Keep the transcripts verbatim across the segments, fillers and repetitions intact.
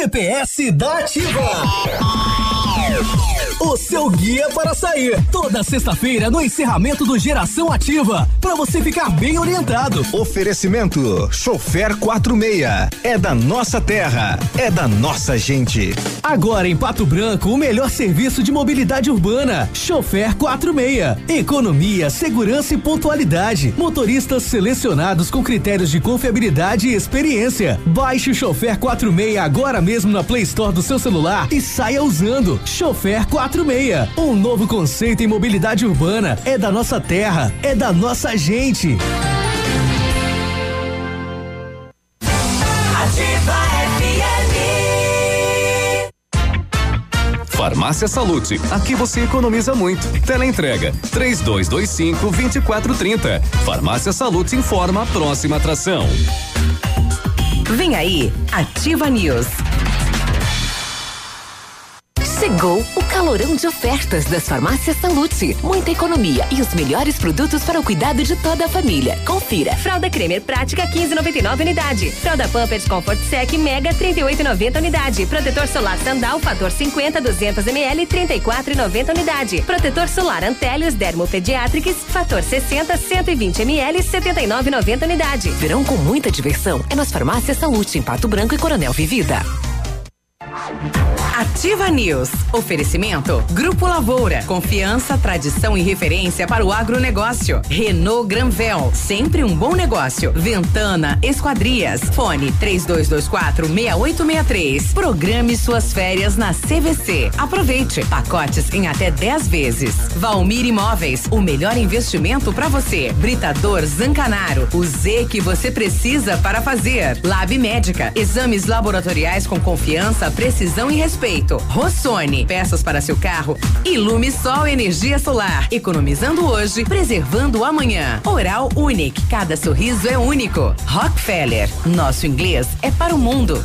G P S da Ativa. O seu guia para sair. Toda sexta-feira no encerramento do Geração Ativa. Para você ficar bem orientado. Oferecimento: Chofer quarenta e seis. É da nossa terra. É da nossa gente. Agora em Pato Branco, o melhor serviço de mobilidade urbana. Chofer quarenta e seis. Economia, segurança e pontualidade. Motoristas selecionados com critérios de confiabilidade e experiência. Baixe o Chofer quarenta e seis agora mesmo na Play Store do seu celular e saia usando. Chofer quarenta e seis, um novo conceito em mobilidade urbana. É da nossa terra, é da nossa gente. Farmácia Salute, aqui você economiza muito. Teleentrega, três dois dois cinco vinte e quatro trinta. Farmácia Salute informa a próxima atração. Vem aí, Ativa News. Chegou o calorão de ofertas das farmácias Salute. Muita economia e os melhores produtos para o cuidado de toda a família. Confira. Fralda Cremer Prática quinze reais e noventa e nove centavos unidade. Fralda Pampers Comfort Sec Mega trinta e oito reais e noventa centavos unidade. Protetor solar Sandal Fator cinquenta duzentos mililitros trinta e quatro reais e noventa centavos unidade. Protetor solar Antélios Dermopediatrics Fator sessenta cento e vinte mililitros setenta e nove reais e noventa centavos unidade. Verão com muita diversão é nas farmácias Salute em Pato Branco e Coronel Vivida. Ativa News. Oferecimento Grupo Lavoura. Confiança, tradição e referência para o agronegócio. Renault Granvel. Sempre um bom negócio. Ventana Esquadrias. Fone trinta e dois vinte e quatro, sessenta e oito sessenta e três. Programe suas férias na C V C. Aproveite. Pacotes em até dez vezes. Valmir Imóveis. O melhor investimento para você. Britador Zancanaro. O Z que você precisa para fazer. Lab Médica. Exames laboratoriais com confiança, precisão e respeito. Rossoni, peças para seu carro. Ilumisol Energia Solar, economizando hoje, preservando amanhã. Oral Unique, cada sorriso é único. Rockefeller, nosso inglês é para o mundo.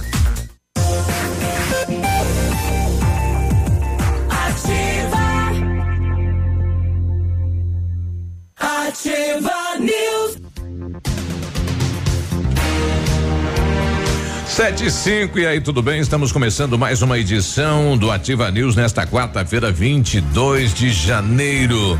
Ativa. Ativa News. Sete e cinco, e aí, tudo bem? Estamos começando mais uma edição do Ativa News nesta quarta-feira, vinte e dois de janeiro.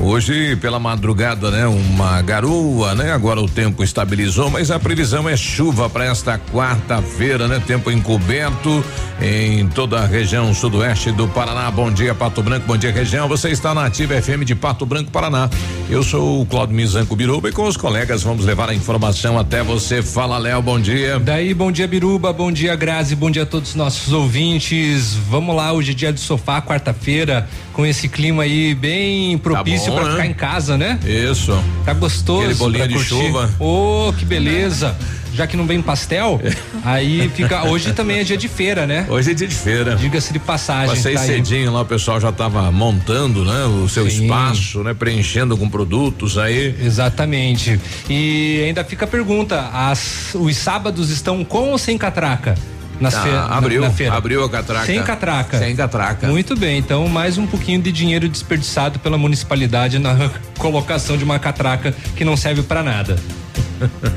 Hoje, pela madrugada, né? Uma garoa, né? Agora o tempo estabilizou, mas a previsão é chuva para esta quarta-feira, né? Tempo encoberto em toda a região sudoeste do Paraná. Bom dia, Pato Branco, bom dia, região. Você está na Ativa F M de Pato Branco, Paraná. Eu sou o Claudio Mizanco Biruba e com os colegas vamos levar a informação até você. Fala, Léo, bom dia. Daí, bom dia, Biruba, bom dia, Grazi, bom dia a todos os nossos ouvintes. Vamos lá, hoje é dia de sofá, quarta-feira, com esse clima aí bem propício. Tá pra ficar em casa, né? Isso. Tá gostoso. Aquele bolinho de chuva. Ô, oh, que beleza. Já que não vem pastel, é. Aí fica. Hoje também é dia de feira, né? Hoje é dia de feira. Diga-se de passagem. Passei tá cedinho aí. Lá, o pessoal já tava montando, né? O seu Sim. espaço, né? Preenchendo com produtos aí. Exatamente. E ainda fica a pergunta, as, os sábados estão com ou sem catraca? Nas ah, fe... abriu, na, na feira. Abriu a catraca. Sem catraca. Sem catraca. Muito bem, então mais um pouquinho de dinheiro desperdiçado pela municipalidade na colocação de uma catraca que não serve para nada.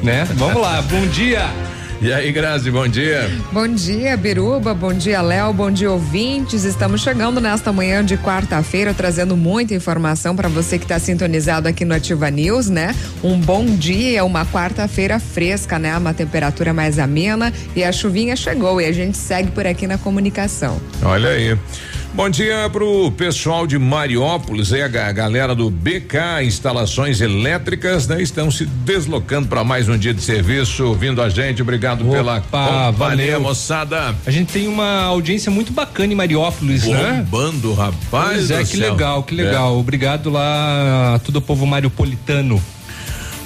Né? Vamos lá, bom dia. E aí, Grazi, bom dia. Bom dia, Biruba, bom dia, Léo, bom dia, ouvintes. Estamos chegando nesta manhã de quarta-feira, trazendo muita informação para você que está sintonizado aqui no Ativa News, né? Um bom dia, uma quarta-feira fresca, né? Uma temperatura mais amena e a chuvinha chegou e a gente segue por aqui na comunicação. Olha aí. Bom dia pro pessoal de Mariópolis, aí a galera do B K Instalações Elétricas, né? Estão se deslocando para mais um dia de serviço, ouvindo a gente. Obrigado Opa, pela companhia, valeu, moçada. A gente tem uma audiência muito bacana em Mariópolis, né? Bombando, rapaz. Pois é, que céu. legal, que legal. É. Obrigado lá a todo o povo mariopolitano.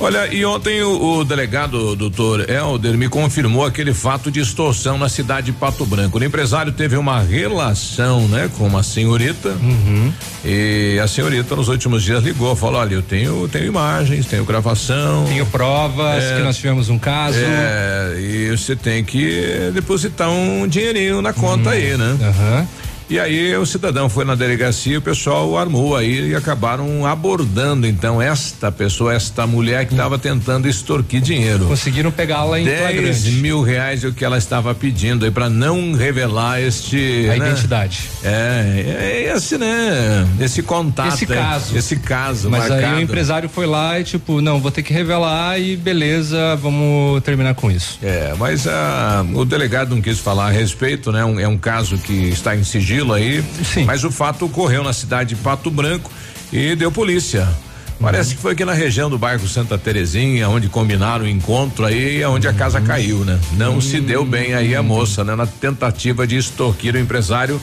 Olha, e ontem o, o delegado, doutor Helder, me confirmou aquele fato de extorsão na cidade de Pato Branco. O empresário teve uma relação, né, com uma senhorita. Uhum. E a senhorita nos últimos dias ligou, falou: olha, eu tenho, tenho imagens, tenho gravação. Tenho provas é, que nós tivemos um caso. É, e você tem que depositar um dinheirinho na conta. Uhum. Aí, né? Aham. Uhum. E aí o cidadão foi na delegacia, o pessoal armou aí e acabaram abordando então esta pessoa, esta mulher que estava tentando extorquir dinheiro. Conseguiram pegá-la em flagrante. dez mil reais é o que ela estava pedindo aí para não revelar este a né? identidade. É, é esse né, esse contato, esse caso, esse caso. Mas marcado. Aí o empresário foi lá e tipo, não, vou ter que revelar e beleza, vamos terminar com isso. É, mas a, o delegado não quis falar a respeito, né? Um, é um caso que está em sigilo. Aí, sim. Mas o fato ocorreu na cidade de Pato Branco e deu polícia. Parece que foi aqui na região do bairro Santa Terezinha, onde combinaram o encontro aí, onde a casa caiu, né? Não hum. se deu bem aí a moça, né? Na tentativa de extorquir o empresário.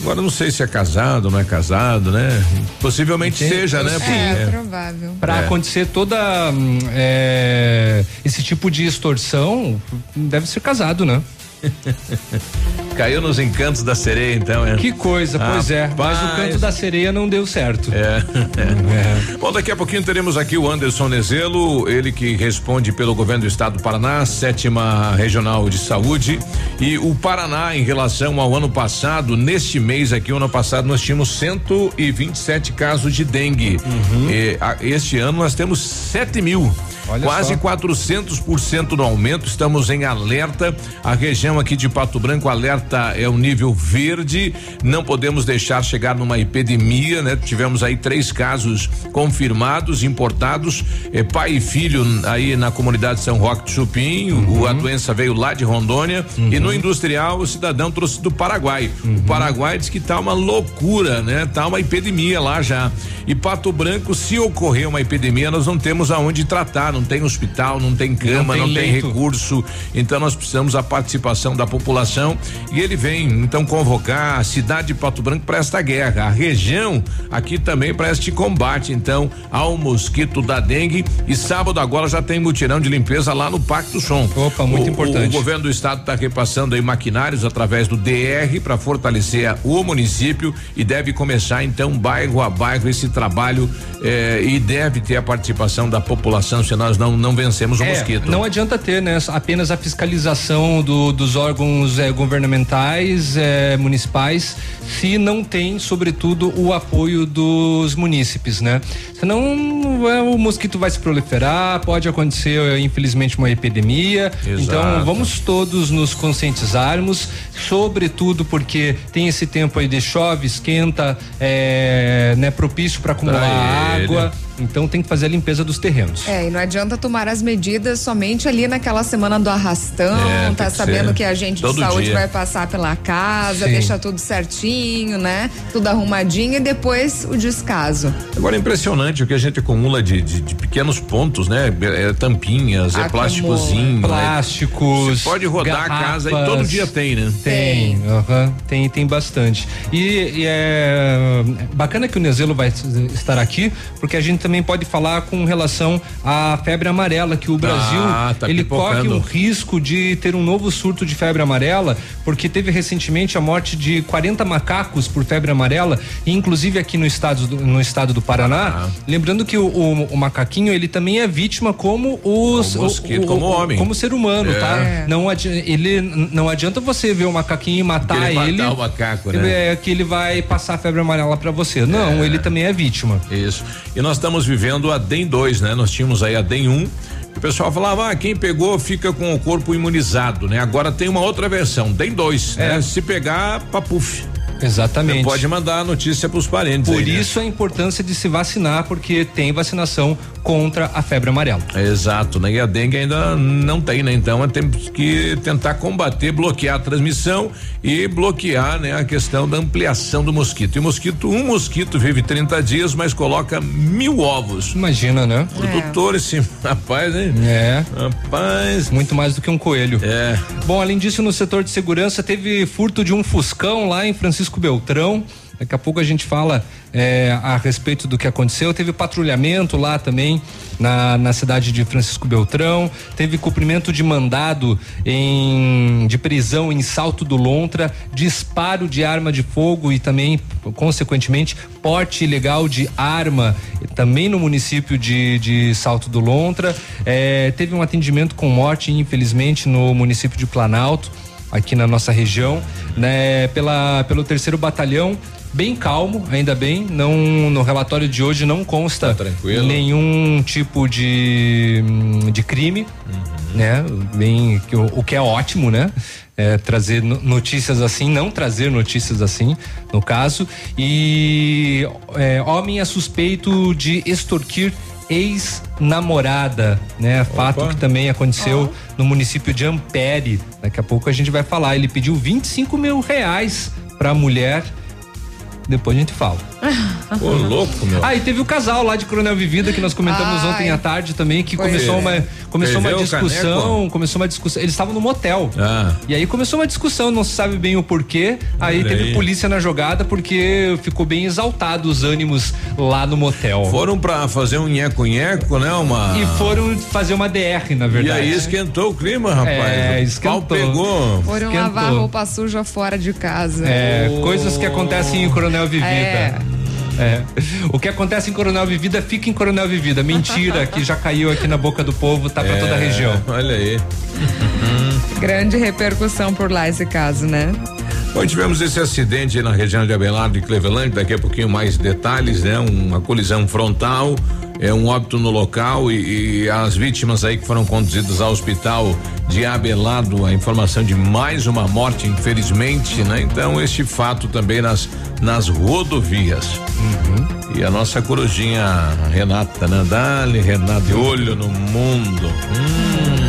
Agora não sei se é casado, não é casado, né? Possivelmente Entendi. seja, né? É, é provável. Para é. acontecer toda é, esse tipo de extorsão, deve ser casado, né? Caiu nos encantos da sereia, então, é? Que coisa, ah, pois é. Mas ah, o canto isso. da sereia não deu certo. É. é. Bom, daqui a pouquinho teremos aqui o Anderson Nezelo, ele que responde pelo governo do estado do Paraná, sétima regional de saúde. E o Paraná, em relação ao ano passado, neste mês aqui, o ano passado, nós tínhamos cento e vinte e sete casos de dengue. Uhum. E, a, este ano nós temos sete mil. Olha quase só. quatrocentos por cento no aumento. Estamos em alerta. A região aqui de Pato Branco, alerta é o nível verde. Não podemos deixar chegar numa epidemia, né? Tivemos aí três casos confirmados, importados. Eh, pai e filho aí na comunidade São Roque do Chupim. Uhum. O, a doença veio lá de Rondônia. Uhum. E no industrial, o cidadão trouxe do Paraguai. Uhum. O Paraguai diz que tá uma loucura, né? Tá uma epidemia lá já. E Pato Branco, se ocorrer uma epidemia, nós não temos aonde tratar. Não tem hospital, não tem cama, não tem, não tem recurso, então nós precisamos da participação da população e ele vem então convocar a cidade de Pato Branco para esta guerra, a região aqui também para este combate então ao mosquito da dengue. E sábado agora já tem mutirão de limpeza lá no Parque do Som. Opa, muito o, importante. O governo do estado está repassando aí maquinários através do D R para fortalecer o município e deve começar então bairro a bairro esse trabalho eh, e deve ter a participação da população se nós não não vencemos o é, mosquito. Não adianta ter, né? Apenas a fiscalização do, dos órgãos eh, governamentais, eh, municipais, se não tem, sobretudo, o apoio dos munícipes, né? Senão é, o mosquito vai se proliferar, pode acontecer, infelizmente, uma epidemia. Exato. Então, vamos todos nos conscientizarmos, sobretudo porque tem esse tempo aí de chove, esquenta, é, né? Propício para acumular pra água. Então tem que fazer a limpeza dos terrenos. É, e não adianta tomar as medidas somente ali naquela semana do arrastão, é, tá sabendo ser. que a agente de saúde dia. vai passar pela casa, Sim. deixa tudo certinho, né? Tudo arrumadinho e depois o descaso. Agora é impressionante o que a gente acumula de, de, de pequenos pontos, né? É, tampinhas, acumula, é plásticozinho. Plásticos. Você pode rodar garrafas, a casa e todo dia tem, né? Tem, uhum, tem, tem bastante. E, e é bacana que o Nezelo vai estar aqui, porque a gente também pode falar com relação à febre amarela, que o Brasil ah, tá ele corre o risco de ter um novo surto de febre amarela, porque teve recentemente a morte de quarenta macacos por febre amarela, e inclusive aqui no estado do, no estado do Paraná. Ah. Lembrando que o, o, o macaquinho ele também é vítima como os como, mosquito, o, o, como homem, como ser humano, é. tá? Não adianta, ele não adianta você ver o macaquinho e matar ele, ele matar o macaco, né? É, que ele vai passar a febre amarela para você. Não, é. ele também é vítima. Isso. E nós estamos Estamos vivendo a D E M dois, né? Nós tínhamos aí a D E M um. O pessoal falava, ah, quem pegou fica com o corpo imunizado, né? Agora tem uma outra versão, D E M dois, é. né? Se pegar, papuf. Exatamente. Você pode mandar a notícia para os parentes. Por aí, isso né? a importância de se vacinar, porque tem vacinação contra a febre amarela. Exato, né? E a dengue ainda não tem, né? Então temos que tentar combater, bloquear a transmissão e bloquear, né? A questão da ampliação do mosquito. E mosquito, um mosquito vive trinta dias, mas coloca mil ovos. Imagina, né? Produtor, é. esse rapaz, hein? É. Rapaz. Muito mais do que um coelho. É. Bom, além disso, no setor de segurança teve furto de um Fuscão lá em Francisco Beltrão. Daqui a pouco a gente fala é, a respeito do que aconteceu. Teve patrulhamento lá também na, na cidade de Francisco Beltrão. Teve cumprimento de mandado em, de prisão em Salto do Lontra, disparo de arma de fogo e também, consequentemente, porte ilegal de arma também no município de, de Salto do Lontra. É, teve um atendimento com morte, infelizmente, no município de Planalto, aqui na nossa região. né, pela, pelo terceiro batalhão, bem calmo, ainda bem. Não, no relatório de hoje não consta tá nenhum tipo de, de crime, uhum. né? Bem, o, o que é ótimo, né? É, trazer notícias assim, não trazer notícias assim, no caso. E é, homem é suspeito de extorquir ex-namorada, né? Opa. Fato que também aconteceu ah. no município de Ampere. Daqui a pouco a gente vai falar. Ele pediu vinte e cinco mil reais pra mulher. Depois a gente fala. Ô, louco, meu. Ah, e teve o casal lá de Coronel Vivida que nós comentamos Ai. ontem à tarde também, que Foi começou ele. uma, começou uma discussão, começou uma discussão, eles estavam no motel. Ah. E aí começou uma discussão, não se sabe bem o porquê. Aí Olha teve aí. polícia na jogada porque ficou bem exaltado os ânimos lá no motel. Foram pra fazer um nheco-nheco, né? Uma... E foram fazer uma D R, na verdade. E aí esquentou o clima, rapaz. É, esquentou. O pau pegou. Foram esquentou. lavar roupa suja fora de casa. É, oh. coisas que acontecem em Coronel Coronel Vivida. É. É. O que acontece em Coronel Vivida fica em Coronel Vivida. Mentira que já caiu aqui na boca do povo, tá pra é, toda a região. Olha aí. Grande repercussão por lá esse caso, né? Bom, tivemos esse acidente na região de Abelardo e Cleveland, daqui a pouquinho mais detalhes, né? Uma colisão frontal, é um óbito no local e, e as vítimas aí que foram conduzidas ao hospital de Abelardo, a informação de mais uma morte, infelizmente, né? Então, este fato também nas nas rodovias. Uhum. E a nossa corujinha Renata, né? Dali, Renata, de olho no mundo. Hum.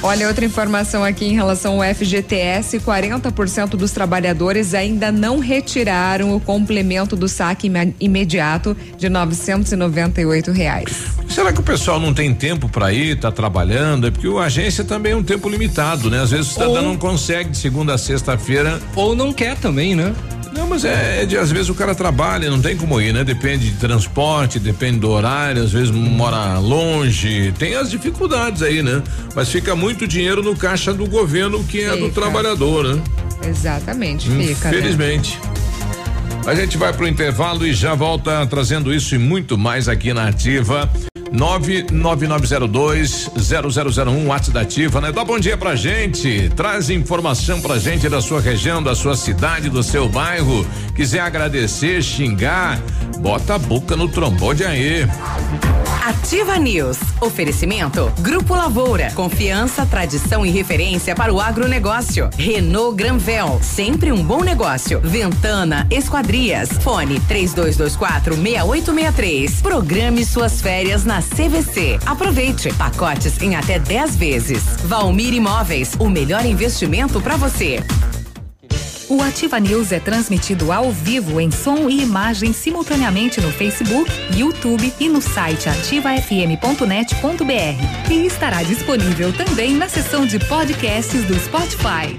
Olha, outra informação aqui em relação ao F G T S, quarenta por cento dos trabalhadores ainda não retiraram o complemento do saque imediato de novecentos e noventa e oito reais. Será que o pessoal não tem tempo para ir, tá trabalhando? É porque a agência também é um tempo limitado, né? Às vezes o cidadão não consegue de segunda a sexta-feira. Ou não quer também, né? Não, mas é, de, às vezes o cara trabalha, não tem como ir, né? Depende de transporte, depende do horário, às vezes mora longe, tem as dificuldades aí, né? Mas fica muito dinheiro no caixa do governo, que fica. É do trabalhador, né? Exatamente, fica. Infelizmente. Né? A gente vai pro intervalo e já volta trazendo isso e muito mais aqui na Ativa. nove nove nove zero dois zero zero zero um, WhatsApp da Ativa, né? Dá bom dia pra gente, traz informação pra gente da sua região, da sua cidade, do seu bairro. Quiser agradecer, xingar, bota a boca no trombone aí. Ativa News. Oferecimento Grupo Lavoura. Confiança, tradição e referência para o agronegócio. Renault Granvel. Sempre um bom negócio. Ventana Esquadrias. Fone três dois dois quatro seis oito seis três. Programe suas férias na C V C. Aproveite. Pacotes em até dez vezes. Valmir Imóveis. O melhor investimento para você. O Ativa News é transmitido ao vivo em som e imagem simultaneamente no Facebook, YouTube e no site ativa f m ponto net ponto b r. E estará disponível também na seção de podcasts do Spotify.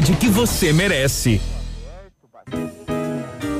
que você merece.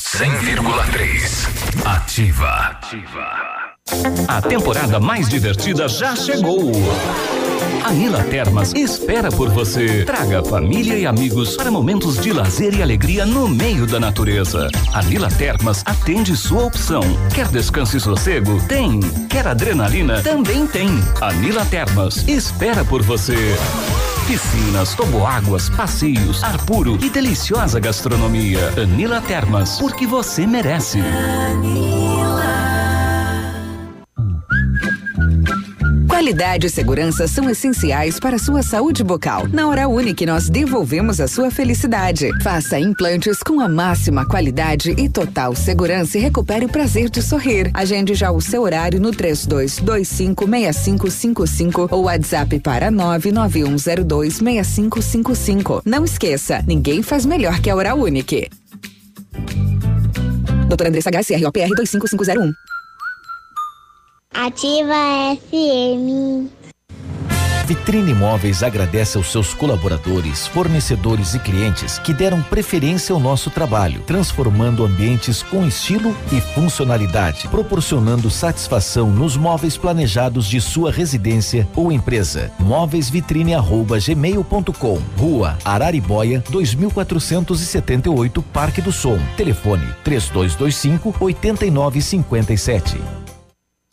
cem vírgula três. Ativa. Ativa. A temporada mais divertida já chegou. A Ila Termas espera por você. Traga família e amigos para momentos de lazer e alegria no meio da natureza. A Ila Termas atende sua opção. Quer descanso e sossego? Tem. Quer adrenalina? Também tem. A Ila Termas espera por você. Piscinas, toboáguas, passeios, ar puro e deliciosa gastronomia. Anila Termas, porque você merece. Anila. Qualidade e segurança são essenciais para a sua saúde bucal. Na Oral Unique nós devolvemos a sua felicidade. Faça implantes com a máxima qualidade e total segurança e recupere o prazer de sorrir. Agende já o seu horário no três dois dois cinco seis cinco cinco cinco ou WhatsApp para nove nove um zero dois seis cinco cinco cinco. Não esqueça, ninguém faz melhor que a Oral Unique. Doutora Andressa Gás, C R O P R dois cinco cinco zero um. Ativa F M. Vitrine Imóveis agradece aos seus colaboradores, fornecedores e clientes que deram preferência ao nosso trabalho, transformando ambientes com estilo e funcionalidade, proporcionando satisfação nos móveis planejados de sua residência ou empresa. móveis vitrine arroba gmail ponto com, Rua Arariboia, dois mil quatrocentos e setenta e oito, Parque do Som. Telefone três dois dois cinco oito nove cinco sete.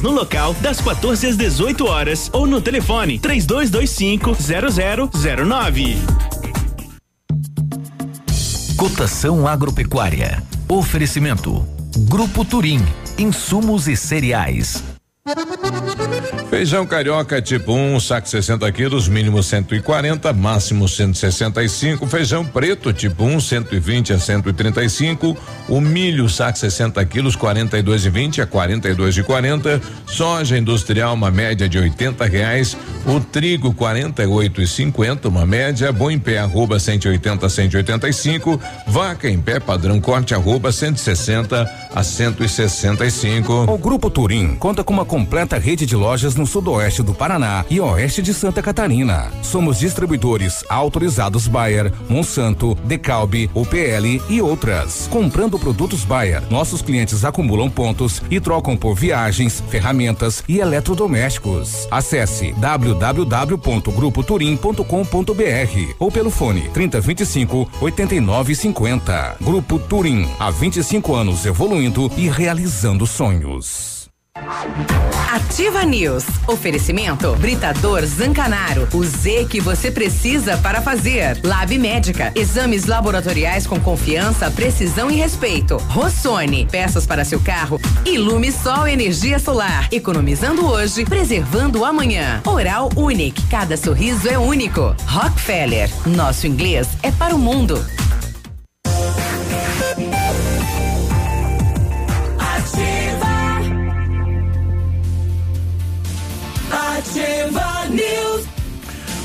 no local das quatorze às dezoito horas ou no telefone três dois dois cinco zero zero zero nove. Cotação agropecuária. Oferecimento Grupo Turim, insumos e cereais. Feijão carioca tipo um, um, saco sessenta quilos, mínimo cento e quarenta, máximo cento e sessenta e cinco. Feijão preto tipo um, um, cento e vinte a cento e trinta e cinco. O milho, saco sessenta quilos, quarenta e dois e vinte a quarenta e dois e quarenta. Soja industrial, uma média de oitenta reais. O trigo, quarenta e oito e cinquenta, uma média. Boi em pé, arroba cento e oitenta a cento e oitenta e cinco. Vaca em pé, padrão corte, arroba cento e sessenta a cento e sessenta e cinco. O Grupo Turim conta com uma completa rede de lojas no sudoeste do Paraná e oeste de Santa Catarina. Somos distribuidores autorizados Bayer, Monsanto, Decalbe, U P L e outras. Comprando produtos Bayer, nossos clientes acumulam pontos e trocam por viagens, ferramentas e eletrodomésticos. Acesse w w w ponto grupo turim ponto com ponto b r ou pelo fone trinta e vinte e cinco oitenta e nove cinquenta. Grupo Turim, há vinte e cinco anos evoluindo e realizando sonhos. Ativa News. Oferecimento Britador Zancanaro, o Z que você precisa para fazer. Lab Médica, exames laboratoriais com confiança, precisão e respeito. Rossoni, peças para seu carro. Ilume Sol Energia Solar, economizando hoje, preservando amanhã. Oral Unique, cada sorriso é único. Rockefeller, nosso inglês é para o mundo. Ativa News.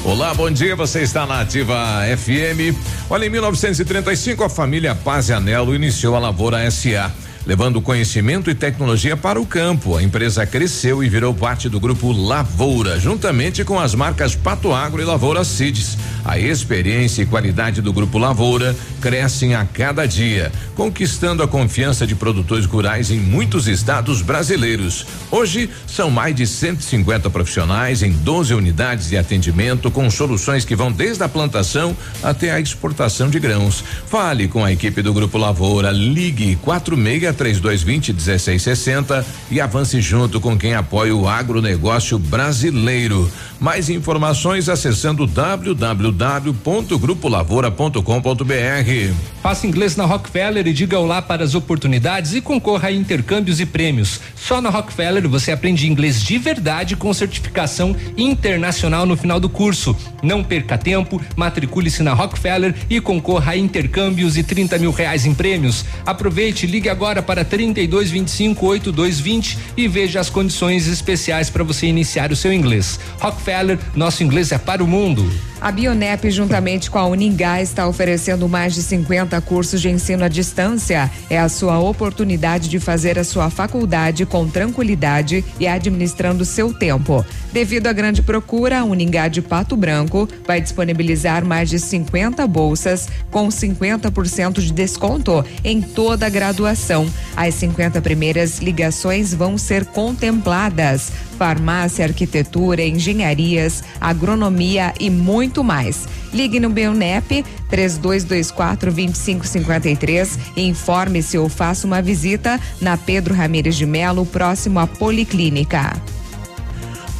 Olá, bom dia, você está na Ativa F M. Olha, em mil novecentos e trinta e cinco, a família Paz e Anello iniciou a Lavoura S A, levando conhecimento e tecnologia para o campo. A empresa cresceu e virou parte do grupo Lavoura, juntamente com as marcas Pato Agro e Lavoura Seeds. A experiência e qualidade do grupo Lavoura crescem a cada dia, conquistando a confiança de produtores rurais em muitos estados brasileiros. Hoje são mais de cento e cinquenta profissionais em doze unidades de atendimento, com soluções que vão desde a plantação até a exportação de grãos. Fale com a equipe do grupo Lavoura, ligue quatro seis três dois dois zero um seis seis zero e avance junto com quem apoia o agronegócio brasileiro. Mais informações acessando w w w ponto grupo lavoura ponto com ponto b r. Faça inglês na Rockefeller e diga olá para as oportunidades e concorra a intercâmbios e prêmios. Só na Rockefeller você aprende inglês de verdade com certificação internacional no final do curso. Não perca tempo, matricule-se na Rockefeller e concorra a intercâmbios e trinta mil reais em prêmios. Aproveite e ligue agora para trinta e dois vinte e cinco oitenta e dois vinte e veja as condições especiais para você iniciar o seu inglês. Rockefeller, nosso inglês é para o mundo. A Bionep, juntamente com a Uningás, está oferecendo mais de cinquenta cursos de ensino à distância. É a sua oportunidade de fazer a sua faculdade com tranquilidade e administrando seu tempo. Devido à grande procura, a Uningá de Pato Branco vai disponibilizar mais de cinquenta bolsas com cinquenta por cento de desconto em toda a graduação. As cinquenta primeiras ligações vão ser contempladas. farmácia, arquitetura, engenharias, agronomia e muito mais. Ligue no Beunep três dois dois quatro, dois cinco cinco três e informe-se ou faça uma visita na Pedro Ramires de Melo, próximo à Policlínica.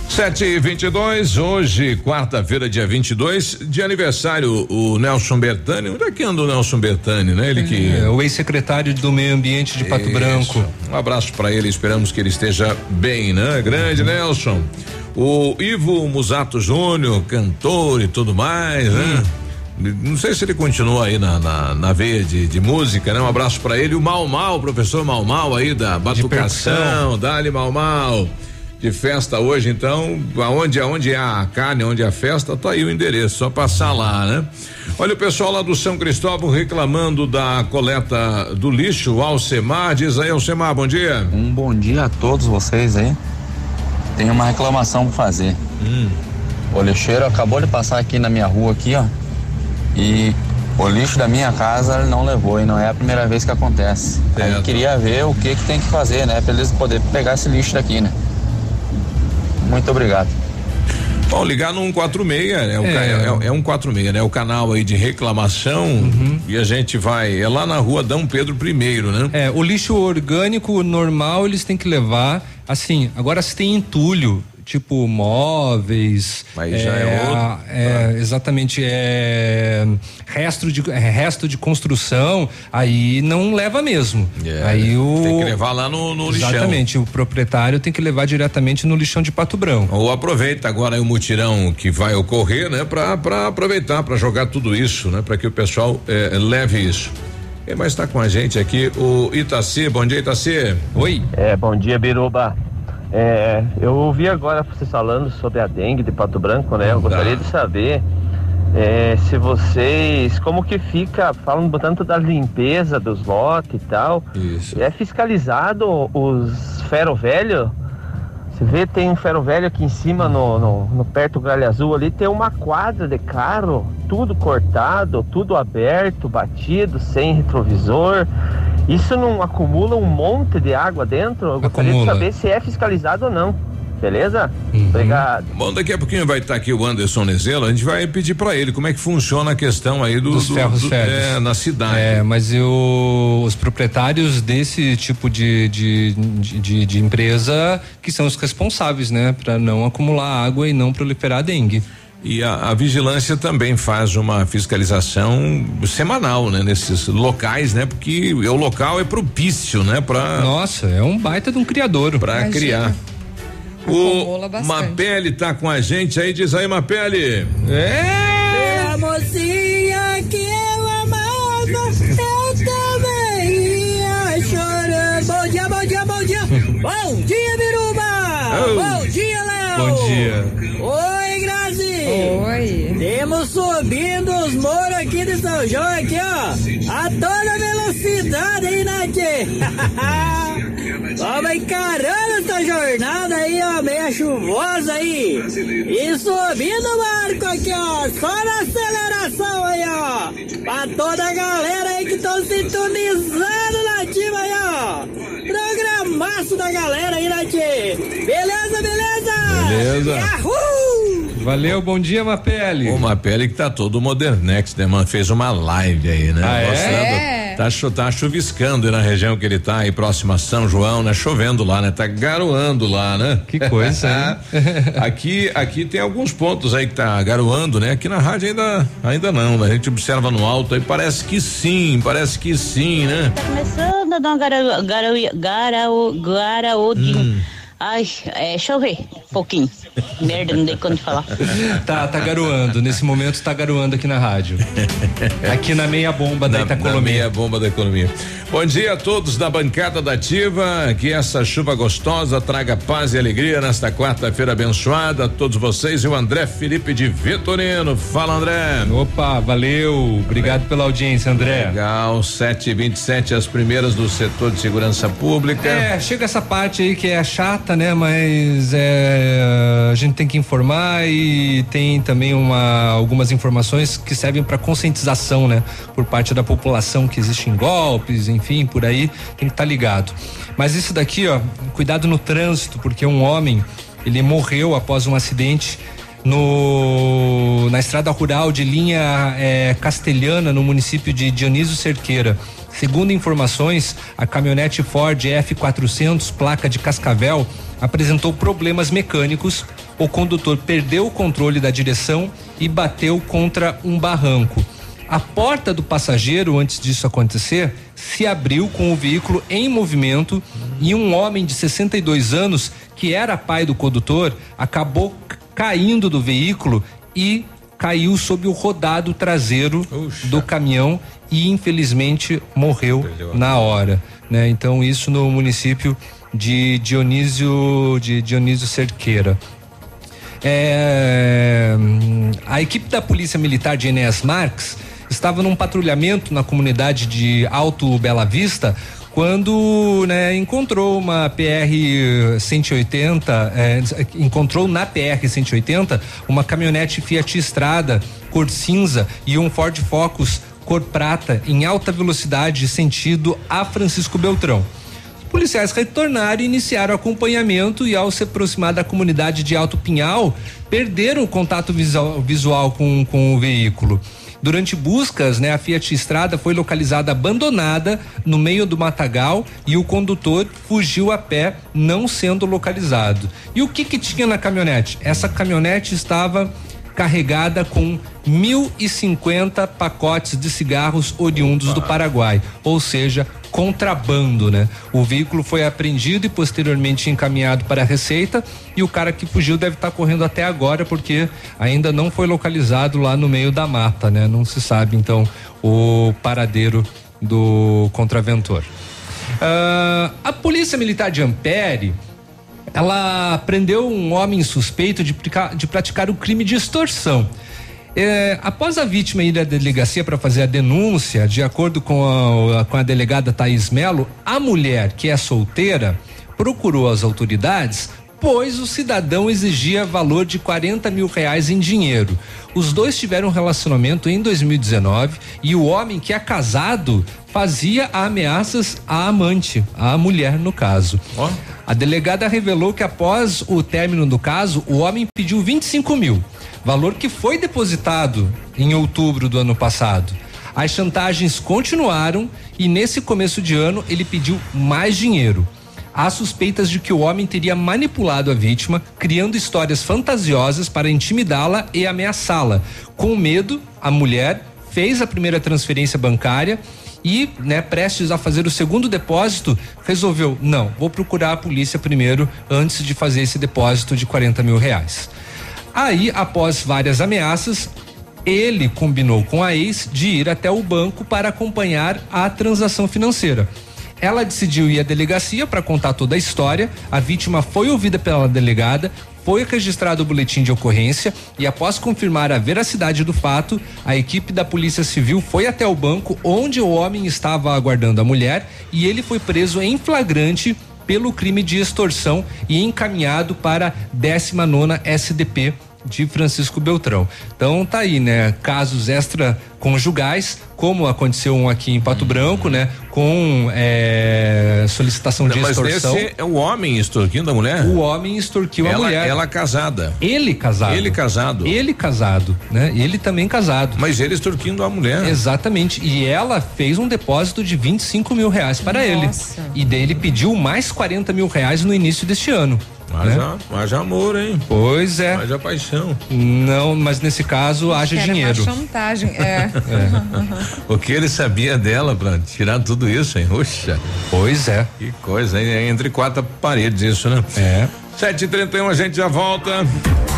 sete e vinte e dois, hoje, quarta-feira, dia vinte e dois, de aniversário, o Nelson Bertani. Onde é que anda o Nelson Bertani, né? Ele que é o ex-secretário do Meio Ambiente de Pato Isso. Branco. Um abraço para ele, esperamos que ele esteja bem, né? Grande uhum. Nelson. O Ivo Musato Júnior, cantor e tudo mais, uhum. né? Não sei se ele continua aí na, na, na veia de, de música, né? Um abraço para ele. O Mal Mal, professor Mal Mal aí da Batucação, dá-lhe Mal Mal. De festa hoje, então, aonde, aonde é a carne, onde é a festa, tá aí o endereço, só passar lá, né? Olha o pessoal lá do São Cristóvão reclamando da coleta do lixo. Alcemar, diz aí, Alcemar, bom dia. Um bom dia a todos vocês aí. Tenho uma reclamação pra fazer. Hum. O lixeiro acabou de passar aqui na minha rua aqui, ó, e o lixo da minha casa ele não levou, e não é a primeira vez que acontece. Aí eu queria ver o que que tem que fazer, né? Pra eles poderem pegar esse lixo daqui, né? Muito obrigado. Bom, ligar no cento e quarenta e seis, né? O é. é, é cento e quarenta e seis, né? O canal aí de reclamação uhum. e a gente vai, é lá na rua Dom Pedro I, né? É, o lixo orgânico normal eles têm que levar, assim, agora se tem entulho, tipo móveis. Mas é, já é outro. É, ah. Exatamente, é resto de, resto de construção, aí não leva mesmo. Yeah, aí né? o, tem que levar lá no, no lixão. Exatamente, o proprietário tem que levar diretamente no lixão de Pato Branco. Ou aproveita agora aí o mutirão que vai ocorrer, né? Pra, pra aproveitar, pra jogar tudo isso, né? Pra que o pessoal eh, leve isso. É, mas está com a gente aqui o Itaci. Bom dia, Itaci. Oi. É, bom dia, Biruba. É, eu ouvi agora vocês falando sobre a dengue de Pato Branco, né? Eu gostaria de saber é, se vocês, como que fica, falam tanto da limpeza dos lotes e tal. Isso. É fiscalizado os ferro velho? Você vê, tem um ferro velho aqui em cima, no, no, no perto do Galho Azul ali, tem uma quadra de carro, tudo cortado, tudo aberto, batido, sem retrovisor. Isso não acumula um monte de água dentro? Eu gostaria acumula. de saber se é fiscalizado ou não. Beleza? Uhum. Obrigado. Bom, daqui a pouquinho vai estar aqui o Anderson Nezela, a gente vai pedir para ele como é que funciona a questão aí do, dos do, ferros do, férreos. É, na cidade. É, mas eu, os proprietários desse tipo de, de, de, de, de empresa que são os responsáveis, né? Para não acumular água e não proliferar dengue. E a, a vigilância também faz uma fiscalização semanal, né? Nesses locais, né? Porque o local é propício, né? Pra, Nossa, é um baita de um criadouro. Pra Imagina. criar. O Mapele tá com a gente aí, diz aí, Mapele. É! A mocinha que eu amava, eu também ia chorando. Bom dia, bom dia, bom dia. Bom dia, Biruba. Oh. Bom dia, Léo. Bom dia. Oi. Oi. Temos subindo os morros aqui de São João, aqui ó, a toda velocidade aí, Nath. Vamos encarando essa jornada aí, ó, meia chuvosa aí. E subindo o barco aqui, ó, só na aceleração aí, ó. Pra toda a galera aí que estão sintonizando na ativa aí, ó. Programaço da galera aí, Nath. Beleza, beleza? Beleza. Yahoo! Valeu, bom dia, Mapele. O Mapele que tá todo modernex, né, mano? Fez uma live aí, né? Ah, é? É. Tá, tá chuviscando na região que ele tá aí, próximo a São João, né? Chovendo lá, né? Tá garoando lá, né? Que coisa, né? aqui, aqui tem alguns pontos aí que tá garoando, né? Aqui na rádio ainda, ainda não, né? A gente observa no alto aí, parece que sim, parece que sim, né? Tá começando a dar um garao, garao, garaodinho. Hum. Ai, é, deixa eu ver um pouquinho. Merda, não dei quando falar. Tá, tá garoando. Nesse momento tá garoando aqui na rádio. Aqui na meia bomba da na, Itacolomi. Na meia bomba da economia. Bom dia a todos da bancada da Ativa. Que essa chuva gostosa traga paz e alegria nesta quarta-feira abençoada a todos vocês. E o André Felipe de Vitorino. Fala, André. Opa, valeu. Obrigado é. pela audiência, André. Legal. sete e vinte e sete, as primeiras do setor de segurança pública. É, chega essa parte aí que é chata, né? Mas é, a gente tem que informar e tem também uma, algumas informações que servem para conscientização, né? Por parte da população que existem golpes, enfim, por aí tem que estar ligado. Mas isso daqui, ó, cuidado no trânsito, porque um homem Ele morreu após um acidente no, na estrada rural de linha é, Castelhana, no município de Dionísio Cerqueira. Segundo informações, a caminhonete Ford F quatrocentos, placa de Cascavel, apresentou problemas mecânicos. O condutor perdeu o controle da direção e bateu contra um barranco. A porta do passageiro, antes disso acontecer, se abriu com o veículo em movimento e um homem de sessenta e dois anos, que era pai do condutor, acabou caindo do veículo e caiu sob o rodado traseiro Uxa. do caminhão e infelizmente morreu Perdeu. na hora, né? Então isso no município de Dionísio, de Dionísio Cerqueira. É, a equipe da Polícia Militar de Enéas Marques estava num patrulhamento na comunidade de Alto Bela Vista quando, né, encontrou uma P R cento e oitenta, é, encontrou na P R cento e oitenta uma caminhonete Fiat Strada cor cinza e um Ford Focus cor prata em alta velocidade sentido a Francisco Beltrão. Os policiais retornaram e iniciaram o acompanhamento e, ao se aproximar da comunidade de Alto Pinhal, perderam o contato visual, visual com, com o veículo. Durante buscas, né, a Fiat Strada foi localizada abandonada no meio do matagal e o condutor fugiu a pé, não sendo localizado. E o que que tinha na caminhonete? Essa caminhonete estava carregada com mil e cinquenta pacotes de cigarros oriundos do Paraguai, ou seja, contrabando, né? O veículo foi apreendido e posteriormente encaminhado para a Receita, e o cara que fugiu deve estar correndo até agora, porque ainda não foi localizado lá no meio da mata, né? Não se sabe então o paradeiro do contraventor. Uh, a Polícia Militar de Ampere, ela prendeu um homem suspeito de, de praticar o crime de extorsão. É, após a vítima ir à delegacia para fazer a denúncia, de acordo com a, com a delegada Thaís Melo, a mulher, que é solteira, procurou as autoridades, pois o cidadão exigia valor de quarenta mil reais em dinheiro. Os dois tiveram um relacionamento em dois mil e dezenove e o homem, que é casado, fazia ameaças à amante, à mulher no caso. Oh. A delegada revelou que após o término do caso, o homem pediu vinte e cinco mil, valor que foi depositado em outubro do ano passado. As chantagens continuaram e nesse começo de ano ele pediu mais dinheiro. Há suspeitas de que o homem teria manipulado a vítima, criando histórias fantasiosas para intimidá-la e ameaçá-la. Com medo, a mulher fez a primeira transferência bancária e, né, prestes a fazer o segundo depósito, resolveu, não, vou procurar a polícia primeiro antes de fazer esse depósito de quarenta mil reais. Aí, após várias ameaças, ele combinou com a ex de ir até o banco para acompanhar a transação financeira. Ela decidiu ir à delegacia para contar toda a história. A vítima foi ouvida pela delegada, foi registrado o boletim de ocorrência e, após confirmar a veracidade do fato, a equipe da Polícia Civil foi até o banco onde o homem estava aguardando a mulher, e ele foi preso em flagrante pelo crime de extorsão e encaminhado para a décima nona S D P de Francisco Beltrão. Então tá aí, né? Casos extraconjugais, como aconteceu um aqui em Pato hum. Branco, né? Com é, solicitação Mas de extorsão. Mas esse é o homem extorquindo a mulher? O homem extorquiu ela, a mulher. Ela casada. Ele casado. Ele casado. Ele casado, né? Ele também casado. Mas ele extorquindo a mulher. Exatamente. E ela fez um depósito de vinte e cinco mil reais para Nossa. ele. E daí ele pediu mais quarenta mil reais no início deste ano. Mas, né? a, mas amor, hein? Pois é. Mas a paixão. Não, mas nesse caso haja dinheiro. Uma chantagem, é. é. O que ele sabia dela pra tirar tudo isso, hein? Oxa. Pois é. Que coisa, hein? É entre quatro paredes isso, né? É. Sete e trinta e um, a gente já volta.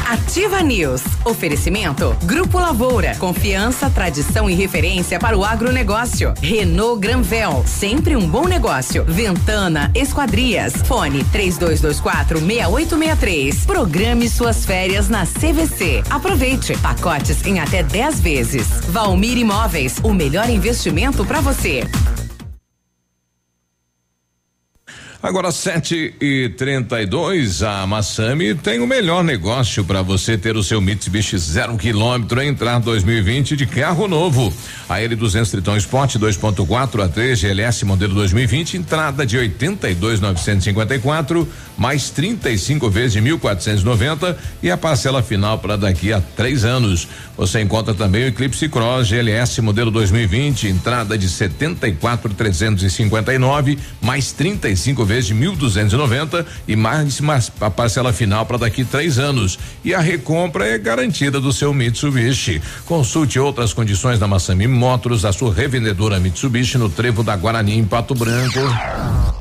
Ativa News. Oferecimento Grupo Lavoura. Confiança, tradição e referência para o agronegócio. Renault Granvel. Sempre um bom negócio. Ventana Esquadrias. Fone três dois dois quatro seis oito seis três. Programe suas férias na C V C. Aproveite. Pacotes em até dez vezes. Valmir Imóveis. O melhor investimento para você. Agora sete e trinta e dois, a Massami tem o melhor negócio para você ter o seu Mitsubishi zero quilômetro entrar dois mil e vinte de carro novo. A L duzentos Triton Sport dois ponto quatro a três G L S modelo dois mil e vinte, entrada de oitenta e dois mil novecentos e cinquenta e quatro mais trinta e cinco vezes de mil quatrocentos e noventa e a parcela final para daqui a três anos. Você encontra também o Eclipse Cross G L S modelo dois mil e vinte, entrada de setenta e quatro mil trezentos e cinquenta e nove mais trinta e cinco vezes de mil duzentos e noventa e mais, mais a parcela final para daqui três anos. E a recompra é garantida do seu Mitsubishi. Consulte outras condições da Massami Motors, a sua revendedora Mitsubishi no Trevo da Guarani em Pato Branco.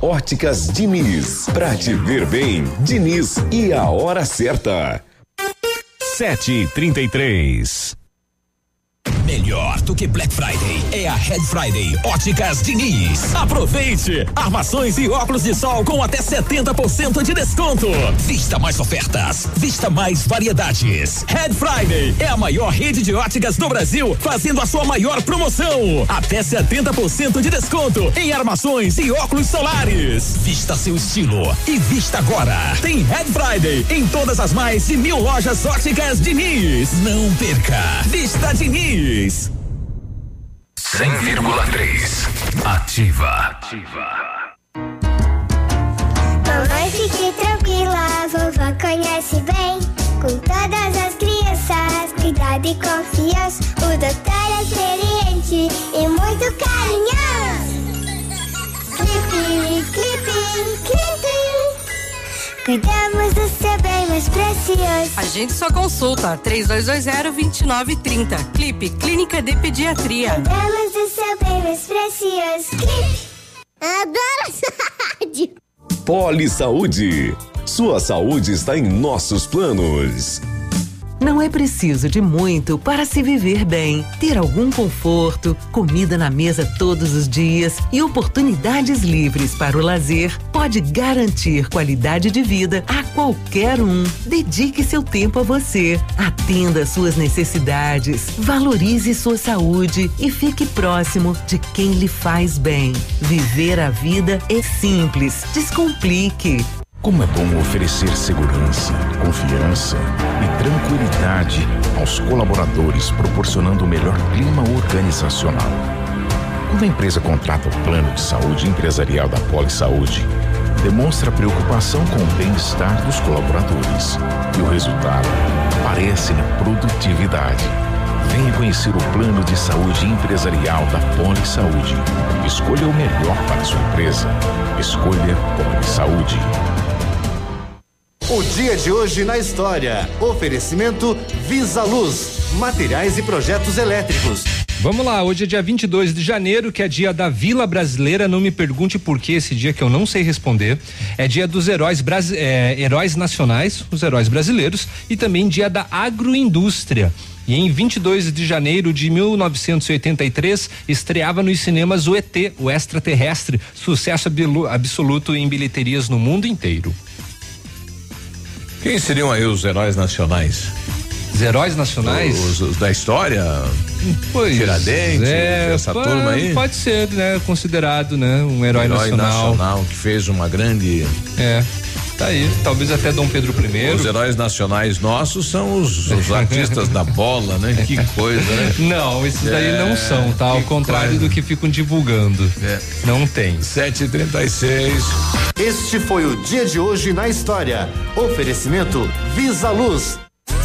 Óticas Diniz, pra te ver bem. Diniz e a hora certa. sete e trinta e três. Melhor do que Black Friday é a Red Friday Óticas Diniz. Aproveite! Armações e óculos de sol com até setenta por cento de desconto. Vista mais ofertas, vista mais variedades. Red Friday é a maior rede de óticas do Brasil, fazendo a sua maior promoção. Até setenta por cento de desconto em armações e óculos solares. Vista seu estilo e vista agora. Tem Red Friday em todas as mais de mil lojas Óticas Diniz. Não perca! Vista Diniz. cem vírgula três Ativa. Ativa. Mamãe, fique tranquila, a vovó conhece bem. Com todas as crianças, cuidado e confiança. O doutor é experiente e muito carinhoso. Clipe, clipe, clipe. Cuidamos do seu bem mais precioso. A gente só consulta trinta e dois vinte e nove trinta. Clipe Clínica de Pediatria. Cuidamos do seu bem mais precioso. Clipe. Adoro saúde. Poli Saúde. Sua saúde está em nossos planos. Não é preciso de muito para se viver bem, ter algum conforto, comida na mesa todos os dias e oportunidades livres para o lazer pode garantir qualidade de vida a qualquer um. Dedique seu tempo a você, atenda suas necessidades, valorize sua saúde e fique próximo de quem lhe faz bem. Viver a vida é simples, descomplique. Como é bom oferecer segurança, confiança e tranquilidade aos colaboradores, proporcionando o melhor clima organizacional. Quando a empresa contrata o plano de saúde empresarial da Poli Saúde, demonstra preocupação com o bem-estar dos colaboradores. E o resultado aparece na produtividade. Venha conhecer o plano de saúde empresarial da Poli Saúde. Escolha o melhor para a sua empresa. Escolha Poli Saúde. O dia de hoje na história. Oferecimento Visa Luz, materiais e projetos elétricos. Vamos lá, hoje é dia vinte e dois de janeiro, que é dia da Vila Brasileira. Não me pergunte por que esse dia, que eu não sei responder. É dia dos heróis, é, heróis nacionais, os heróis brasileiros, e também dia da agroindústria. E em vinte e dois de janeiro de mil novecentos e oitenta e três, estreava nos cinemas o E T, o extraterrestre, sucesso absoluto em bilheterias no mundo inteiro. Quem seriam aí os heróis nacionais? Os heróis nacionais? Os, os da história? Pois Tiradentes, é, essa pode, turma aí? Pode ser, né? Considerado, né? Um herói, herói nacional. nacional que fez uma grande... É, tá aí. Talvez até Dom Pedro primeiro. Os heróis nacionais nossos são os, os artistas da bola, né? Que coisa, né? Não, esses é, daí não são, tá? Ao contrário coisa. do que ficam divulgando. É. Não tem. sete e trinta e seis... Este foi o dia de hoje na história. Oferecimento Visa Luz.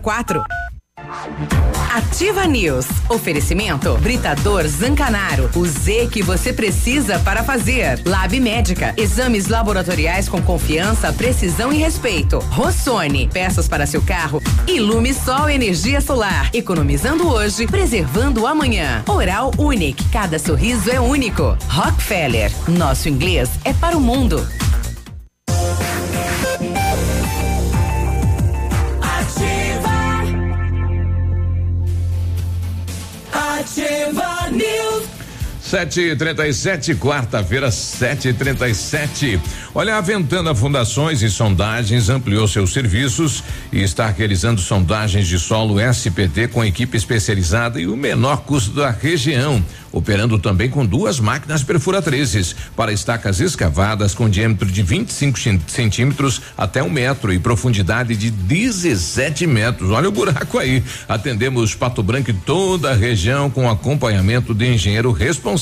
quatro. Ativa News. Oferecimento Britador Zancanaro. O Z que você precisa para fazer. Lab Médica. Exames laboratoriais com confiança, precisão e respeito. Rossoni. Peças para seu carro. Ilume Sol Energia Solar. Economizando hoje, preservando amanhã. Oral Unique. Cada sorriso é único. Rockefeller. Nosso inglês é para o mundo. sete e trinta e sete, quarta-feira, sete e trinta e sete. Olha, a Ventana Fundações e Sondagens ampliou seus serviços e está realizando sondagens de solo S P T com equipe especializada e o menor custo da região, operando também com duas máquinas perfuratrizes para estacas escavadas com diâmetro de vinte e cinco centímetros até um metro e profundidade de dezessete metros. Olha o buraco aí. Atendemos Pato Branco e toda a região com acompanhamento de engenheiro responsável.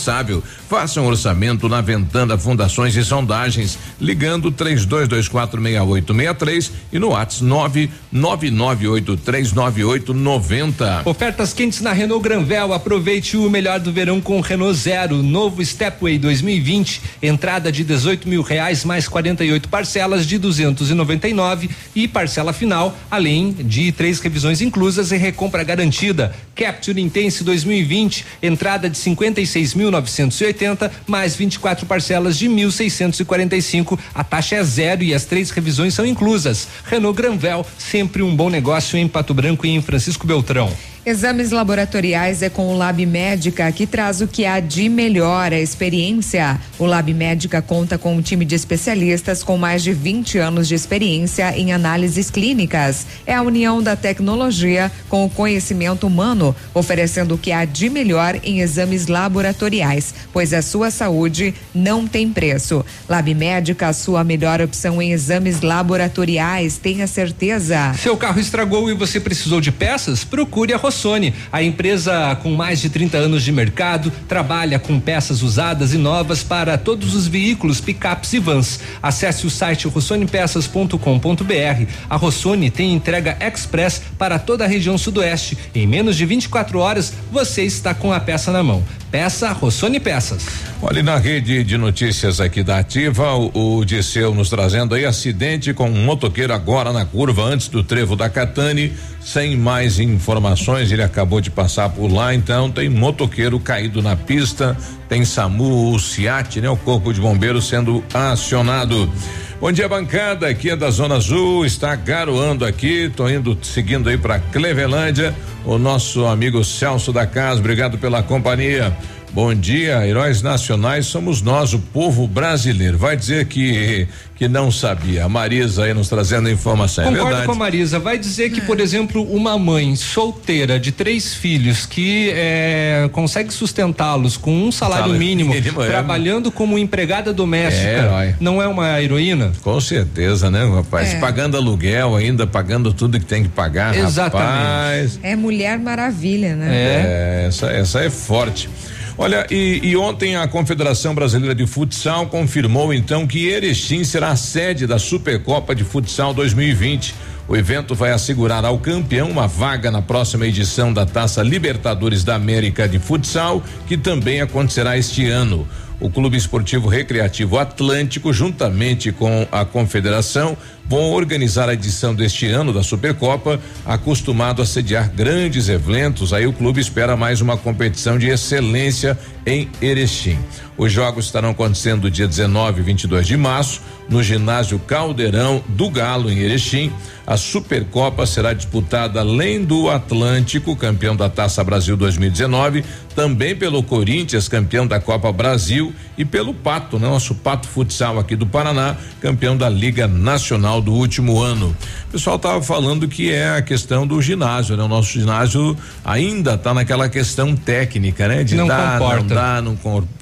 Faça um orçamento na Ventana Fundações e Sondagens, ligando três dois dois quatro seis oito seis três e no WhatsApp nove nove nove oito três nove oito nove zero. Ofertas quentes na Renault Granvel. Aproveite o melhor do verão com o Renault Zero, novo Stepway dois mil e vinte, entrada de dezoito mil reais mais quarenta e oito parcelas de duzentos e noventa e nove e parcela final, além de três revisões inclusas e recompra garantida. Captur Intense dois mil e vinte, entrada de cinquenta e seis mil novecentos e oitenta mais vinte e quatro parcelas de mil seiscentos e quarenta e cinco. A taxa é zero e as três revisões são inclusas. Renault Granvel, sempre um bom negócio em Pato Branco e em Francisco Beltrão. Exames laboratoriais é com o Lab Médica, que traz o que há de melhor, a experiência. O Lab Médica conta com um time de especialistas com mais de vinte anos de experiência em análises clínicas. É a união da tecnologia com o conhecimento humano, oferecendo o que há de melhor em exames laboratoriais, pois a sua saúde não tem preço. Lab Médica, a sua melhor opção em exames laboratoriais, tenha certeza. Seu carro estragou e você precisou de peças? Procure a Rossoni. Rossoni, a empresa com mais de trinta anos de mercado, trabalha com peças usadas e novas para todos os veículos, picapes e vans. Acesse o site rossoni peças ponto com ponto br. A Rossoni tem entrega express para toda a região sudoeste. Em menos de vinte e quatro horas, você está com a peça na mão. Peça Rossoni Peças. Olha, na rede de notícias aqui da Ativa, o, o Disseu nos trazendo aí acidente com um motoqueiro agora na curva antes do trevo da Catani. Sem mais informações, ele acabou de passar por lá, então tem motoqueiro caído na pista, tem SAMU, o SIAT, né? O corpo de bombeiros sendo acionado. Bom dia, bancada, aqui é da Zona Azul, está garoando aqui, tô indo, seguindo aí pra Clevelândia, o nosso amigo Celso da Casa, obrigado pela companhia. Bom dia, heróis nacionais somos nós, o povo brasileiro. Vai dizer que que não sabia. A Marisa aí nos trazendo a informação. Concordo, é verdade, com a Marisa. Vai dizer que, por exemplo, uma mãe solteira de três filhos que eh, consegue sustentá-los com um salário, salário mínimo, mínimo trabalhando é. como empregada doméstica, é, não é uma heroína? Com certeza, né, rapaz? É. Pagando aluguel ainda, pagando tudo que tem que pagar. Exatamente. Rapaz. É Mulher Maravilha, né? É, é essa, essa é forte. Olha, e, e ontem a Confederação Brasileira de Futsal confirmou então que Erechim será a sede da Supercopa de Futsal dois mil e vinte. O evento vai assegurar ao campeão uma vaga na próxima edição da Taça Libertadores da América de Futsal, que também acontecerá este ano. O Clube Esportivo Recreativo Atlântico, juntamente com a Confederação, vão organizar a edição deste ano da Supercopa. Acostumado a sediar grandes eventos, aí o clube espera mais uma competição de excelência em Erechim. Os jogos estarão acontecendo dia dezenove e vinte e dois de março, no ginásio Caldeirão do Galo, em Erechim. A Supercopa será disputada além do Atlântico, campeão da Taça Brasil dois mil e dezenove, também pelo Corinthians, campeão da Copa Brasil, e pelo Pato, né? Nosso Pato Futsal aqui do Paraná, campeão da Liga Nacional do último ano. O pessoal tava falando que é a questão do ginásio, né? O nosso ginásio ainda tá naquela questão técnica, né? De não dar, comporta. não dar, não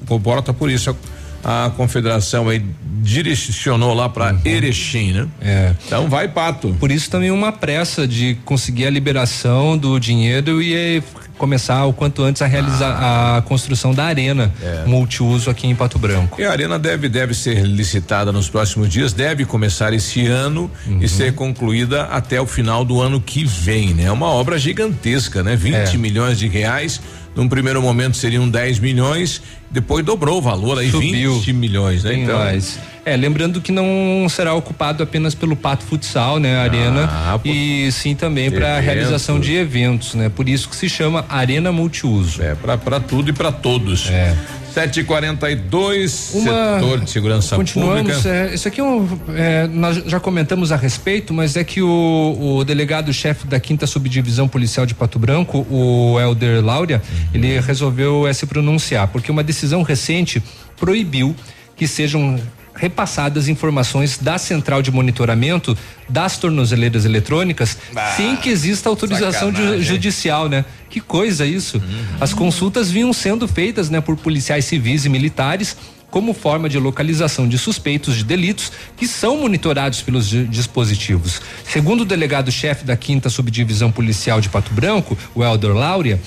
comporta, por isso a confederação aí direcionou lá para uhum. Erechim, né? É. Então vai, Pato. Por isso também uma pressa de conseguir a liberação do dinheiro e começar o quanto antes a realizar ah. a construção da arena é. multiuso aqui em Pato Branco. E a arena deve deve ser licitada nos próximos dias, deve começar esse ano uhum. e ser concluída até o final do ano que vem, né? É uma obra gigantesca, né? vinte é. milhões de reais. Num primeiro momento seriam dez milhões, depois dobrou o valor aí, subiu. vinte milhões, né? Tem então. Mais. É, lembrando que não será ocupado apenas pelo Pato Futsal, né? A arena, ah, e sim também para realização de eventos, né? Por isso que se chama Arena Multiuso. É, para tudo e para todos. É. sete e quarenta e dois, Uma, setor de segurança continuamos, pública. É, isso aqui é um, é, nós já comentamos a respeito, mas é que o, o delegado-chefe da quinta subdivisão policial de Pato Branco, o Helder Laura, uhum. ele resolveu é, se pronunciar, porque uma decisão recente proibiu que sejam repassadas informações da central de monitoramento das tornozeleiras eletrônicas ah, sem que exista autorização ju judicial, né? Que coisa isso! Uhum. As consultas vinham sendo feitas, né, por policiais civis e militares como forma de localização de suspeitos de delitos que são monitorados pelos dispositivos. Segundo o delegado-chefe da quinta subdivisão policial de Pato Branco, o Helder Laura,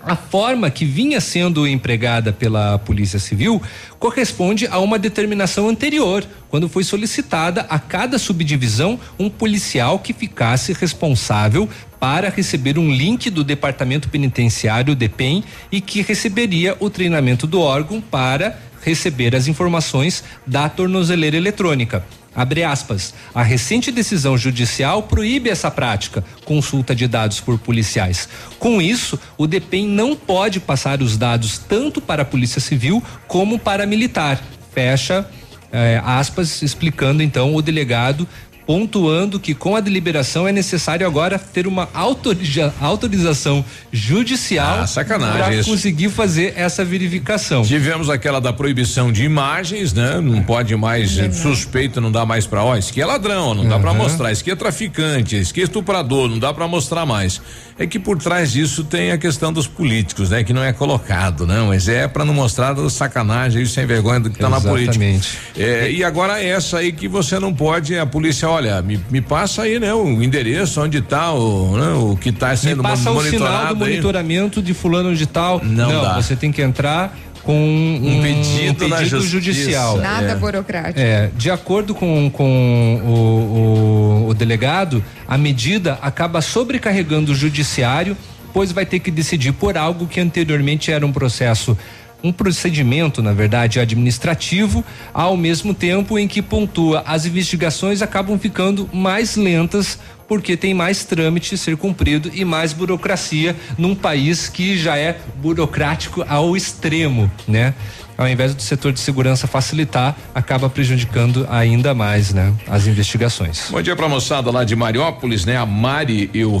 a forma que vinha sendo empregada pela Polícia Civil corresponde a uma determinação anterior, quando foi solicitada a cada subdivisão um policial que ficasse responsável para receber um link do Departamento Penitenciário, DEPEN, e que receberia o treinamento do órgão para receber as informações da tornozeleira eletrônica. Abre aspas, a recente decisão judicial proíbe essa prática, consulta de dados por policiais. Com isso, o DEPEN não pode passar os dados tanto para a Polícia Civil como para a militar. Fecha eh, aspas, explicando então o delegado, pontuando que com a deliberação é necessário agora ter uma autoriza, autorização judicial ah, para conseguir fazer essa verificação. Tivemos aquela da proibição de imagens, né? Não pode mais, é, suspeito não dá mais pra, ó, isso aqui é ladrão, não uhum. dá pra mostrar, isso aqui é traficante, isso aqui é estuprador, não dá pra mostrar mais. É que por trás disso tem a questão dos políticos, né? Que não é colocado, não, mas é pra não mostrar da sacanagem, isso sem vergonha do que tá exatamente na política. É, e agora essa aí que você não pode, a polícia, ó, olha, me, me passa aí, né, o endereço onde tá, o, né, o que tá sendo monitorado. Me passa o sinal do monitoramento de fulano de tal. Não, Não dá. Você tem que entrar com um, um pedido, um pedido na judicial. Nada é. burocrático. É, de acordo com, com o, o, o delegado, a medida acaba sobrecarregando o judiciário, pois vai ter que decidir por algo que anteriormente era um processo um procedimento, na verdade, administrativo, ao mesmo tempo em que pontua, as investigações acabam ficando mais lentas porque tem mais trâmite a ser cumprido e mais burocracia num país que já é burocrático ao extremo, né? Ao invés do setor de segurança facilitar, acaba prejudicando ainda mais, né, as investigações. Bom dia pra moçada lá de Mariópolis, né? A Mari e o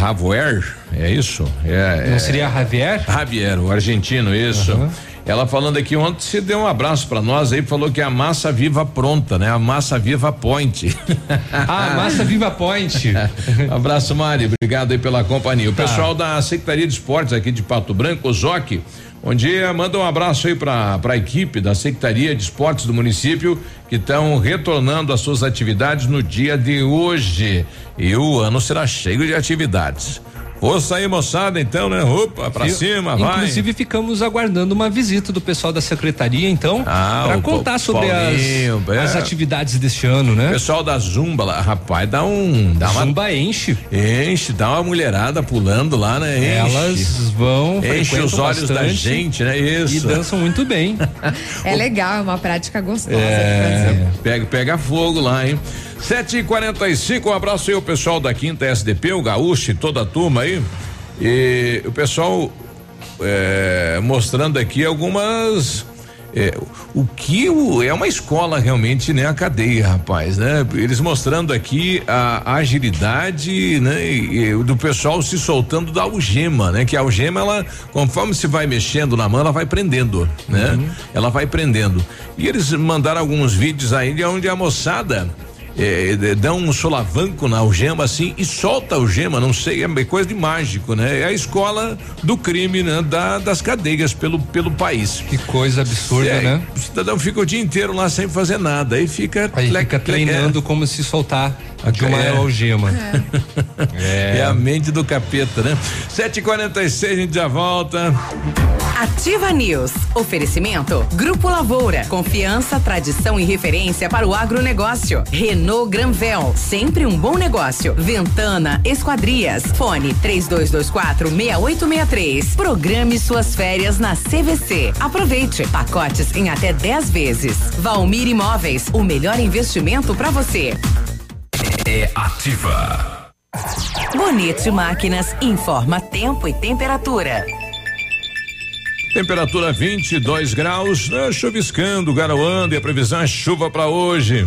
Javier, é isso? É, Não é, seria Javier? Javier, o argentino, isso. Uhum. Ela falando aqui, ontem você deu um abraço pra nós aí, falou que é a massa viva pronta, né? A massa viva point. Ah, massa viva point. Abraço, Mari, obrigado aí pela companhia. O tá. pessoal da Secretaria de Esportes aqui de Pato Branco, o Zoc, bom dia, manda um abraço aí pra, pra equipe da Secretaria de Esportes do município, que estão retornando às suas atividades no dia de hoje. E o ano será cheio de atividades. Força aí, moçada, então, né? Opa, pra cima, inclusive, vai. Inclusive, ficamos aguardando uma visita do pessoal da secretaria, então, ah, pra contar sobre Paulinho, as, é. as atividades deste ano, né? O pessoal da Zumba lá, rapaz, dá um. Dá Zumba uma, enche. Enche, dá uma mulherada pulando lá, né? Enche. Elas vão. Enche os olhos da gente, né? Isso. E dançam muito bem. É legal, é uma prática gostosa. É, de fazer. Pega, pega fogo lá, hein? sete e quarenta e cinco, um abraço aí ao pessoal da Quinta S D P, o Gaúcho e toda a turma aí. E o pessoal é, mostrando aqui algumas. É, o que o, é uma escola realmente, né? A cadeia, rapaz, né? Eles mostrando aqui a, a agilidade, né? E, e, do pessoal se soltando da algema, né? Que a algema, ela, conforme se vai mexendo na mão, ela vai prendendo, né? Uhum. Ela vai prendendo. E eles mandaram alguns vídeos aí de onde a moçada É, dão um solavanco na algema assim e solta a algema, não sei, é coisa de mágico, né? É a escola do crime, né? Da, das cadeias pelo pelo país. Que coisa absurda, é, né? O cidadão fica o dia inteiro lá sem fazer nada, aí fica, aí tle, fica tle, treinando é. como se soltar a de uma é. algema. É. É. É a mente do capeta, né? sete e quarenta e seis, a gente já volta. Ativa News. Oferecimento Grupo Lavoura. Confiança, tradição e referência para o agronegócio. Renault Granvel. Sempre um bom negócio. Ventana Esquadrias. Fone três dois dois quatro, seis oito seis três. Programe suas férias na C V C. Aproveite. Pacotes em até dez vezes. Valmir Imóveis. O melhor investimento para você. É Ativa. Bonito Máquinas informa tempo e temperatura. Temperatura vinte e dois graus, né, chuviscando, garoando, e a previsão é chuva para hoje.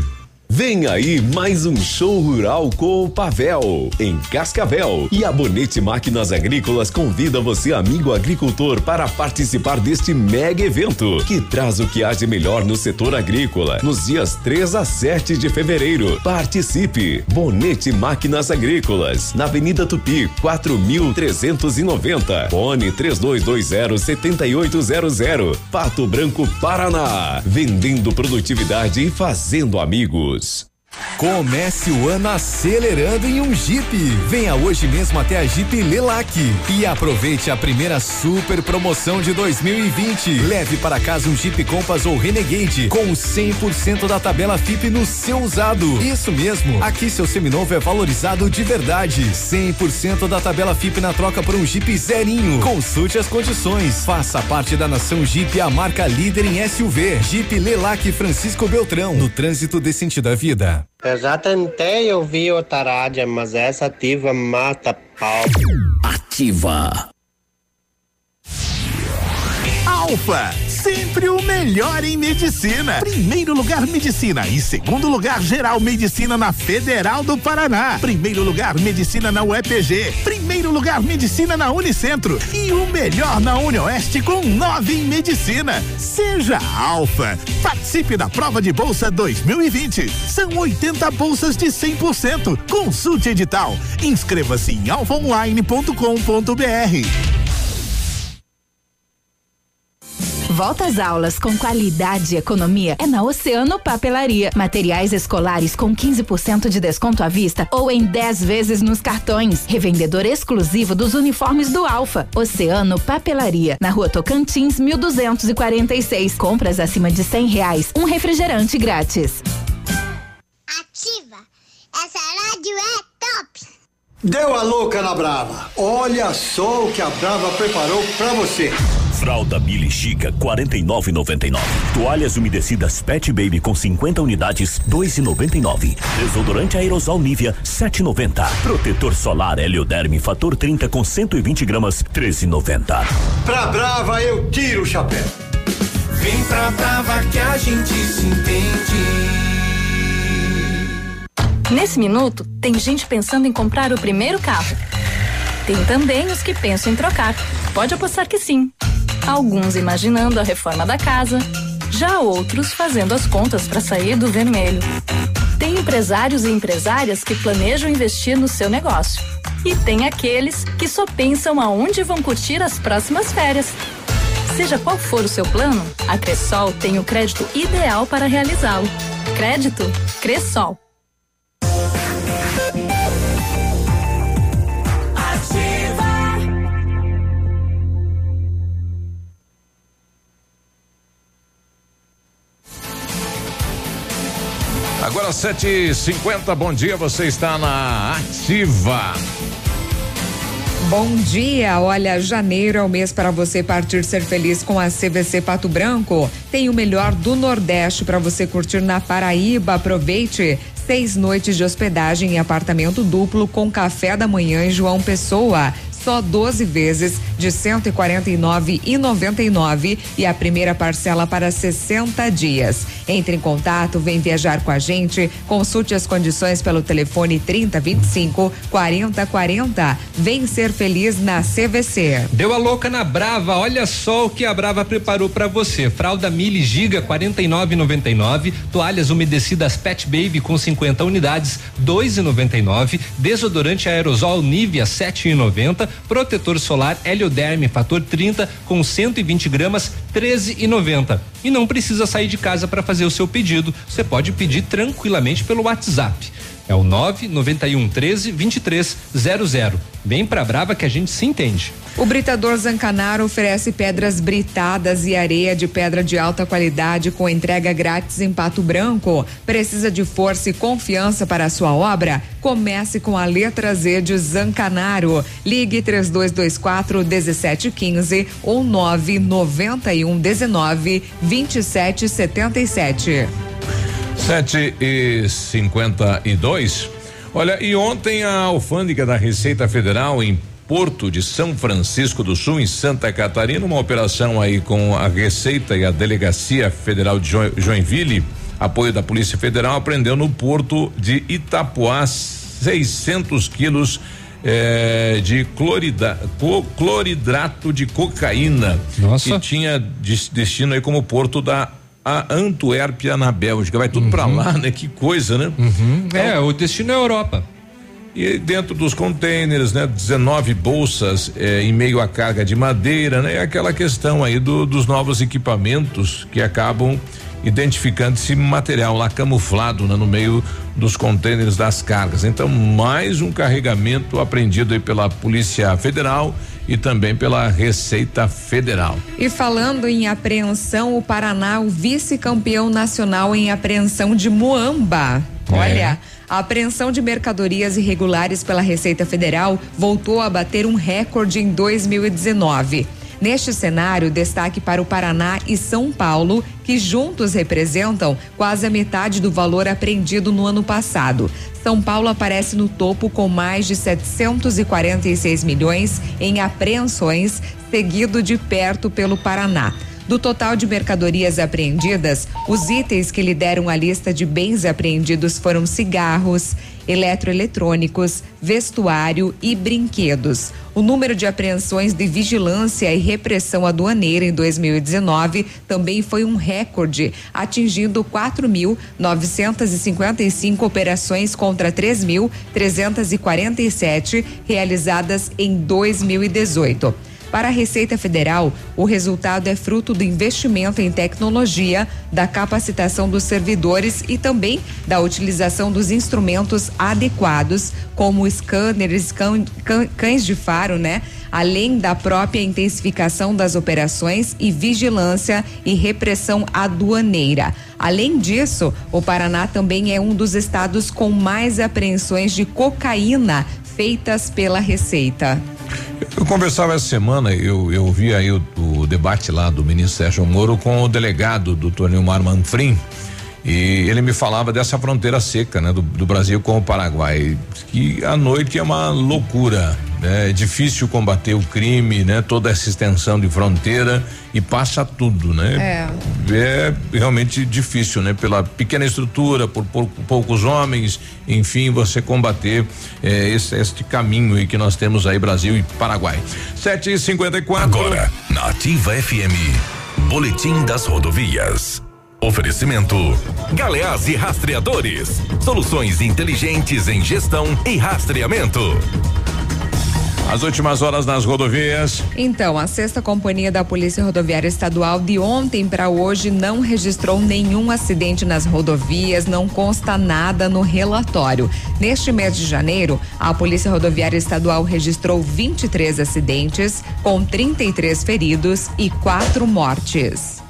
Vem aí mais um show rural com o Pavel, em Cascavel. E a Bonete Máquinas Agrícolas convida você, amigo agricultor, para participar deste mega evento, que traz o que há de melhor no setor agrícola, nos dias três a sete de fevereiro. Participe! Bonete Máquinas Agrícolas, na Avenida Tupi, quatro mil trezentos e noventa, fone três dois dois zero, sete oito zero zero, Pato Branco, Paraná. Vendendo produtividade e fazendo amigos. Comece o ano acelerando em um Jeep. Venha hoje mesmo até a Jeep Lelac e aproveite a primeira super promoção de dois mil e vinte. Leve para casa um Jeep Compass ou Renegade com cem por cento da tabela F I P no seu usado. Isso mesmo, aqui seu seminovo é valorizado de verdade. cem por cento da tabela F I P na troca por um Jeep zerinho. Consulte as condições. Faça parte da nação Jeep, a marca líder em S U V. Jeep Lelac Francisco Beltrão, no trânsito decente da vida. Eu já tentei ouvir o Tarádia, mas essa ativa mata pau. Ativa. Alfa, sempre o melhor em medicina. Primeiro lugar medicina e segundo lugar geral medicina na Federal do Paraná. Primeiro lugar medicina na U E P G. Primeiro lugar medicina na Unicentro e o melhor na UniOeste com nove em medicina. Seja Alfa. Participe da prova de bolsa dois mil e vinte. São oitenta bolsas de cem por cento. Consulte edital. Inscreva-se em alfa online ponto com ponto br. Volta às aulas com qualidade e economia é na Oceano Papelaria. Materiais escolares com quinze por cento de desconto à vista ou em dez vezes nos cartões. Revendedor exclusivo dos uniformes do Alfa. Oceano Papelaria, na Rua Tocantins, mil duzentos e quarenta e seis. Compras acima de cem reais, um refrigerante grátis. Ativa! Essa rádio é top! Deu a louca na Brava. Olha só o que a Brava preparou pra você. Fralda Mili Chica quarenta e nove reais e noventa e nove centavos. Toalhas umedecidas Pet Baby com cinquenta unidades dois reais e noventa e nove centavos. Desodorante aerosol Nivea sete reais e noventa centavos. Protetor solar Helioderme fator trinta com cento e vinte gramas treze reais e noventa centavos. Pra Brava eu tiro o chapéu. Vem pra Brava que a gente se entende. Nesse minuto, tem gente pensando em comprar o primeiro carro. Tem também os que pensam em trocar. Pode apostar que sim. Alguns imaginando a reforma da casa, já outros fazendo as contas para sair do vermelho. Tem empresários e empresárias que planejam investir no seu negócio. E tem aqueles que só pensam aonde vão curtir as próximas férias. Seja qual for o seu plano, a Cressol tem o crédito ideal para realizá-lo. Crédito Cressol. Agora sete e cinquenta, bom dia, você está na Ativa. Bom dia, olha, janeiro é o mês para você partir ser feliz com a C V C Pato Branco. Tem o melhor do Nordeste para você curtir na Paraíba, aproveite. Seis noites de hospedagem em apartamento duplo com café da manhã em João Pessoa. Só doze vezes de cento e quarenta e nove reais e noventa e nove centavos e a primeira parcela para sessenta dias. Entre em contato, vem viajar com a gente, consulte as condições pelo telefone trinta, vinte e cinco, quarenta, quarenta. Vem ser feliz na C V C. Deu a louca na Brava, olha só o que a Brava preparou para você. Fralda Mili Giga quarenta e nove reais e noventa e nove centavos, toalhas umedecidas Pet Baby com cinquenta unidades dois reais e noventa e nove centavos, desodorante aerosol Nivea sete reais e noventa centavos. Protetor solar Helioderme fator trinta com cento e vinte gramas treze reais e noventa centavos. E não precisa sair de casa para fazer o seu pedido. Você pode pedir tranquilamente pelo WhatsApp. É o nove nove um um três, dois três zero zero. Vem pra Brava que a gente se entende. O Britador Zancanaro oferece pedras britadas e areia de pedra de alta qualidade com entrega grátis em Pato Branco. Precisa de força e confiança para a sua obra? Comece com a letra Z de Zancanaro. Ligue três dois dois quatro, um sete um cinco ou nove nove um um nove, dois sete sete sete. sete e cinquenta e dois. Olha, e ontem a alfândega da Receita Federal em Porto de São Francisco do Sul, em Santa Catarina, uma operação aí com a Receita e a Delegacia Federal de Joinville, apoio da Polícia Federal, apreendeu no porto de Itapoá seiscentos quilos eh, de clorida, clor, cloridrato de cocaína. Nossa. Que tinha de, destino aí como porto da a Antuérpia, na Bélgica. Vai tudo uhum. pra lá, né? Que coisa, né? Uhum. Então, é, o destino é Europa. E dentro dos contêineres, né? dezenove bolsas eh, em meio à carga de madeira, né? Aquela questão aí do, dos novos equipamentos que acabam identificando esse material lá camuflado, né, no meio dos contêineres das cargas. Então, mais um carregamento apreendido aí pela Polícia Federal e também pela Receita Federal. E falando em apreensão, o Paraná, o vice-campeão nacional em apreensão de muamba. É. Olha, a apreensão de mercadorias irregulares pela Receita Federal voltou a bater um recorde em dois mil e dezenove. Neste cenário, destaque para o Paraná e São Paulo, que juntos representam quase a metade do valor apreendido no ano passado. São Paulo aparece no topo com mais de setecentos e quarenta e seis milhões em apreensões, seguido de perto pelo Paraná. Do total de mercadorias apreendidas, os itens que lideram a lista de bens apreendidos foram cigarros, eletroeletrônicos, vestuário e brinquedos. O número de apreensões de vigilância e repressão aduaneira em dois mil e dezenove também foi um recorde, atingindo quatro mil novecentas e cinquenta e cinco operações contra três mil trezentas e quarenta e sete realizadas em dois mil e dezoito. Para a Receita Federal, o resultado é fruto do investimento em tecnologia, da capacitação dos servidores e também da utilização dos instrumentos adequados, como scanners, cã, cã, cães de faro, né? Além da própria intensificação das operações e vigilância e repressão aduaneira. Além disso, o Paraná também é um dos estados com mais apreensões de cocaína feitas pela Receita. Eu conversava essa semana, eu, eu vi aí o, o debate lá do ministro Sérgio Moro com o delegado doutor Nilmar Manfrim, e ele me falava dessa fronteira seca, né, do, do Brasil com o Paraguai, que à noite é uma loucura, né, é difícil combater o crime, né, toda essa extensão de fronteira, e passa tudo, né? É, é realmente difícil, né, pela pequena estrutura, por pouco, poucos homens, enfim, você combater eh, esse, este caminho aí que nós temos aí, Brasil e Paraguai. sete e cinquenta e quatro. Agora, na Ativa F M, Boletim das Rodovias. Oferecimento Galeás e Rastreadores, soluções inteligentes em gestão e rastreamento. As últimas horas nas rodovias. Então, a sexta companhia da Polícia Rodoviária Estadual de ontem para hoje não registrou nenhum acidente nas rodovias, não consta nada no relatório. Neste mês de janeiro, a Polícia Rodoviária Estadual registrou vinte e três acidentes, com trinta e três feridos e quatro mortes.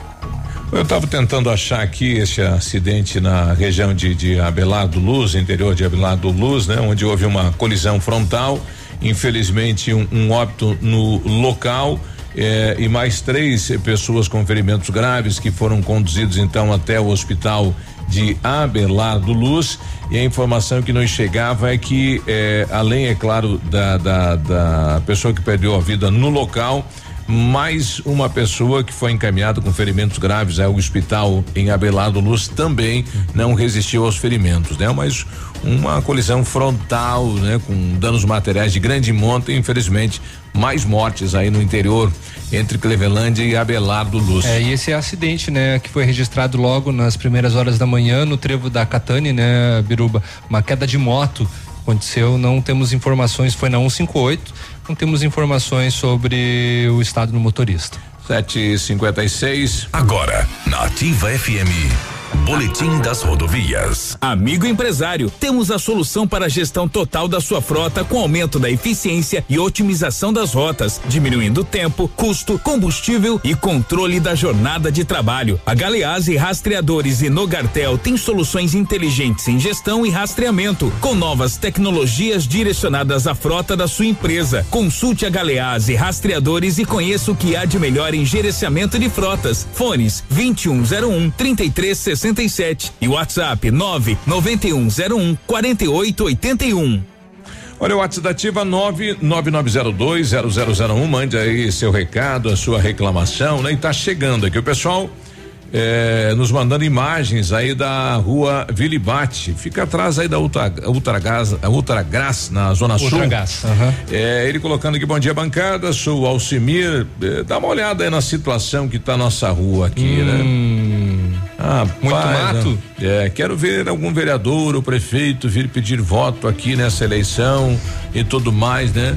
Eu estava tentando achar aqui esse acidente na região de, de Abelardo Luz, interior de Abelardo Luz, né? Onde houve uma colisão frontal, infelizmente um, um óbito no local, eh, e mais três pessoas com ferimentos graves que foram conduzidos então até o hospital de Abelardo Luz. E a informação que nos chegava é que, eh, além, é claro, da, da, da pessoa que perdeu a vida no local, mais uma pessoa que foi encaminhada com ferimentos graves ao hospital em Abelardo Luz também não resistiu aos ferimentos, né? Mas uma colisão frontal, né? Com danos materiais de grande monta e, infelizmente, mais mortes aí no interior entre Clevelândia e Abelardo Luz. É, e esse acidente, né? Que foi registrado logo nas primeiras horas da manhã no trevo da Catane, né, Biruba? Uma queda de moto aconteceu, não temos informações, foi na cento e cinquenta e oito. Não temos informações sobre o estado do motorista. sete e cinquenta e seis. Agora, na Ativa F M, Boletim das Rodovias. Amigo empresário, temos a solução para a gestão total da sua frota, com aumento da eficiência e otimização das rotas, diminuindo tempo, custo, combustível e controle da jornada de trabalho. A Galeás e Rastreadores e Nogartel tem soluções inteligentes em gestão e rastreamento, com novas tecnologias direcionadas à frota da sua empresa. Consulte a Galeás e Rastreadores e conheça o que há de melhor em gerenciamento de frotas. Fones vinte e um zero um, trinta e três sessenta. sessenta e sete e WhatsApp nove nove um zero um quarenta e oito oitenta e um. Olha o WhatsApp da Ativa, nove nove nove zero dois zero zero zero um, mande aí seu recado, a sua reclamação, né? E tá chegando aqui o pessoal é, nos mandando imagens aí da rua Vilibate, fica atrás aí da Ultra, Ultragás, Ultragás na Zona Ultragás. Sul. Uhum. É, ele colocando aqui, bom dia bancada, sou o Alcimir, é, dá uma olhada aí na situação que tá a nossa rua aqui, hum. né? Ah, muito pai, mato. Né? É, quero ver algum vereador ou prefeito vir pedir voto aqui nessa eleição e tudo mais, né?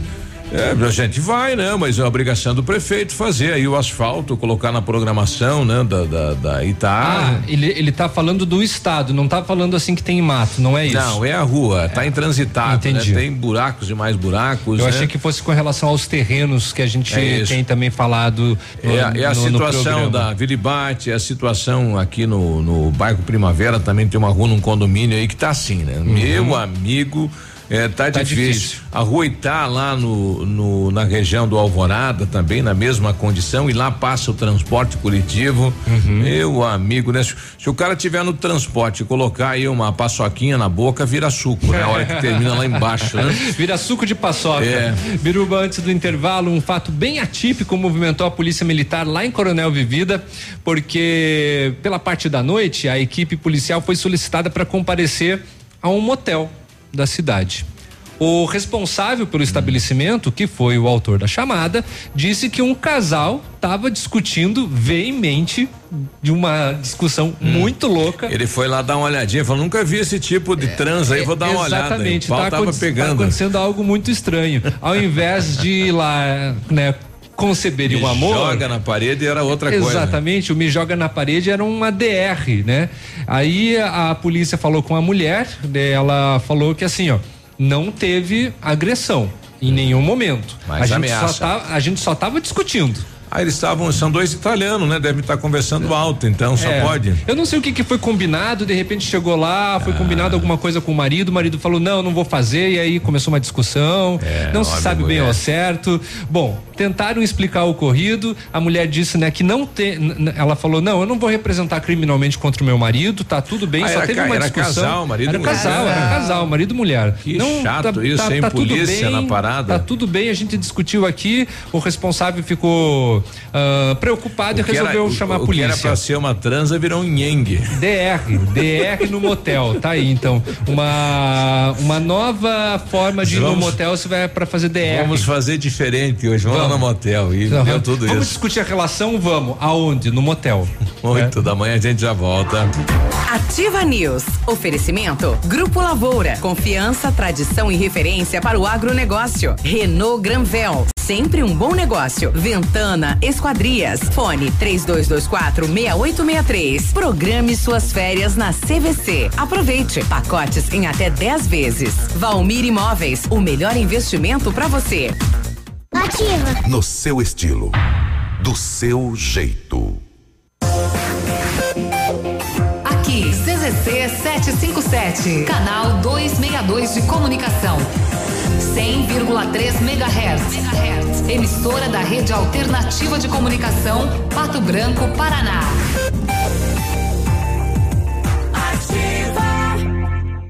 É, a gente vai, né? Mas é a obrigação do prefeito fazer aí o asfalto, colocar na programação, né? Da, da, da Itaá. Ah, ele, ele tá falando do estado, não tá falando assim que tem mato, não é isso? Não, é a rua, é. Tá intransitável, entendi. Né? Tem buracos e mais buracos. Eu né? achei que fosse com relação aos terrenos que a gente é tem também falado. No, é, é a no, situação no da Vilibate, é a situação aqui no, no bairro Primavera, também tem uma rua num condomínio aí que tá assim, né? Uhum. Meu amigo. É, tá, tá difícil. difícil. A rua Itá lá no, no, na região do Alvorada também na mesma condição e lá passa o transporte coletivo. Uhum. Meu amigo, né? Se, se o cara tiver no transporte e colocar aí uma paçoquinha na boca, vira suco, né? A hora que termina lá embaixo, né? Vira suco de paçoca. É. Biruba, antes do intervalo, um fato bem atípico movimentou a polícia militar lá em Coronel Vivida, porque pela parte da noite a equipe policial foi solicitada para comparecer a um motel da cidade. O responsável pelo estabelecimento, que foi o autor da chamada, disse que um casal estava discutindo veemente de uma discussão hum. muito louca. Ele foi lá dar uma olhadinha, falou, nunca vi esse tipo de é, trans aí, vou dar uma olhada. Exatamente, tá, aconte pegando. tá acontecendo algo muito estranho. Ao invés de ir lá, né, conceber um amor. Me joga na parede era outra exatamente, coisa. Exatamente, o me joga na parede era uma D R, né? Aí a, a polícia falou com a mulher, ela falou que assim, ó, não teve agressão em nenhum momento. Mas a ameaça. Gente só tá, a gente só tava discutindo. Ah, eles estavam, são dois italianos, né? Devem estar conversando alto, então só é, pode. Eu não sei o que que foi combinado, de repente chegou lá, foi ah. combinado alguma coisa com o marido, o marido falou, não, não vou fazer, e aí começou uma discussão, é, não se sabe bem ao certo. Bom, tentaram explicar o ocorrido, a mulher disse, né, que não tem, ela falou, não, eu não vou representar criminalmente contra o meu marido, tá tudo bem, ah, só era, teve uma era discussão. Casal, marido era mulher. casal, era casal, marido e mulher. Que não, chato tá, isso, tá, hein, tá polícia bem, na parada. Tá tudo bem, a gente discutiu aqui, o responsável ficou Uh, preocupado e resolveu era, chamar o, a polícia. O que era pra ser uma transa virou um nhengue. D R, D R no motel, tá aí então, uma uma nova forma de vamos, ir no motel, se vai pra fazer D R. Vamos fazer diferente hoje, vamos, vamos. lá no motel e uhum. deu tudo vamos isso. Vamos discutir a relação, vamos, aonde? No motel. Oito é. da manhã a gente já volta. Ativa News, oferecimento Grupo Lavoura, confiança, tradição e referência para o agronegócio. Renault Granvel, sempre um bom negócio. Ventana Esquadrias, fone três dois dois quatro seis oito seis três. Programe suas férias na C V C. Aproveite pacotes em até dez vezes. Valmir Imóveis, o melhor investimento para você. Ativa. No seu estilo, do seu jeito. Aqui, C Z C sete cinco sete, canal duzentos e sessenta e dois de comunicação. cem vírgula três megahertz. Emissora da Rede Alternativa de Comunicação, Pato Branco, Paraná. Ativa.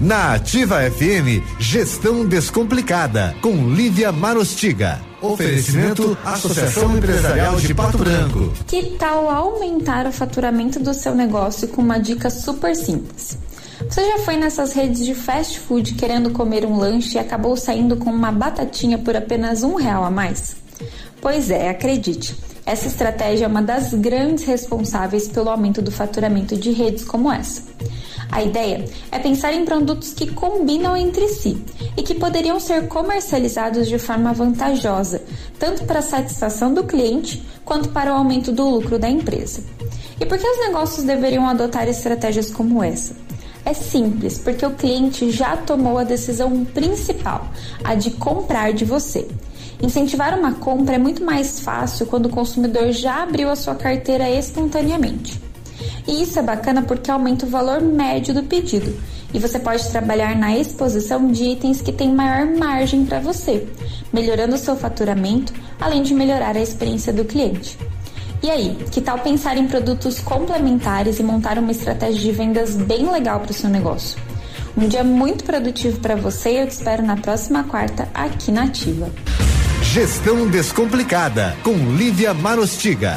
Na Ativa F M, Gestão Descomplicada, com Lívia Marostiga. Oferecimento Associação Empresarial de Pato Branco. Que tal aumentar o faturamento do seu negócio com uma dica super simples? Você já foi nessas redes de fast food querendo comer um lanche e acabou saindo com uma batatinha por apenas um real a mais? Pois é, acredite, essa estratégia é uma das grandes responsáveis pelo aumento do faturamento de redes como essa. A ideia é pensar em produtos que combinam entre si e que poderiam ser comercializados de forma vantajosa, tanto para a satisfação do cliente quanto para o aumento do lucro da empresa. E por que os negócios deveriam adotar estratégias como essa? É simples, porque o cliente já tomou a decisão principal, a de comprar de você. Incentivar uma compra é muito mais fácil quando o consumidor já abriu a sua carteira espontaneamente. E isso é bacana porque aumenta o valor médio do pedido e você pode trabalhar na exposição de itens que têm maior margem para você, melhorando o seu faturamento, além de melhorar a experiência do cliente. E aí, que tal pensar em produtos complementares e montar uma estratégia de vendas bem legal para o seu negócio? Um dia muito produtivo para você e eu te espero na próxima quarta aqui na Ativa. Gestão Descomplicada com Lívia Marostiga.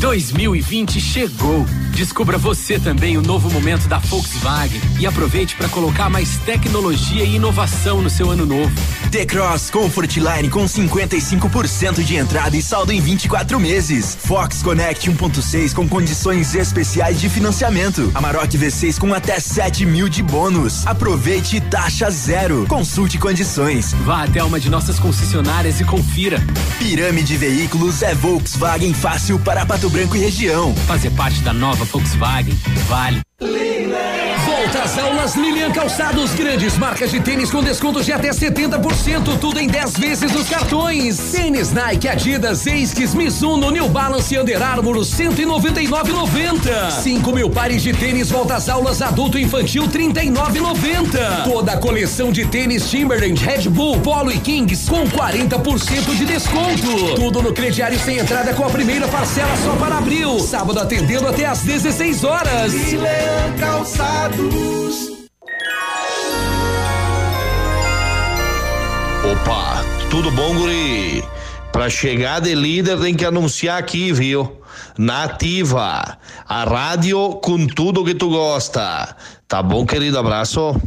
dois mil e vinte chegou. Descubra você também o novo momento da Volkswagen e aproveite para colocar mais tecnologia e inovação no seu ano novo. T-Cross Comfortline com cinquenta e cinco por cento de entrada e saldo em vinte e quatro meses. Fox Connect um ponto seis com condições especiais de financiamento. Amarok V seis com até sete mil de bônus. Aproveite taxa zero. Consulte condições. Vá até uma de nossas concessionárias e confira. Pirâmide Veículos é Volkswagen fácil para Pato Branco e região. Fazer parte da nova Volkswagen vale. Volta às aulas Lilian Calçados, grandes marcas de tênis com descontos de até setenta por cento, tudo em dez vezes nos cartões. Tênis Nike, Adidas, ASICS, Mizuno, New Balance e Under Armour cento e noventa e nove reais e noventa centavos. cinco mil pares de tênis Volta às aulas adulto e infantil trinta e nove reais e noventa centavos. Toda a coleção de tênis Timberland, Red Bull, Polo e Kings com quarenta por cento de desconto. Tudo no crediário sem entrada com a primeira parcela só para abril. Sábado atendendo até às dezesseis horas. Lilian Calçados. Opa, tudo bom, guri? Pra chegar de líder tem que anunciar aqui, viu? Na Ativa, a rádio com tudo que tu gosta. Tá bom, querido? Abraço.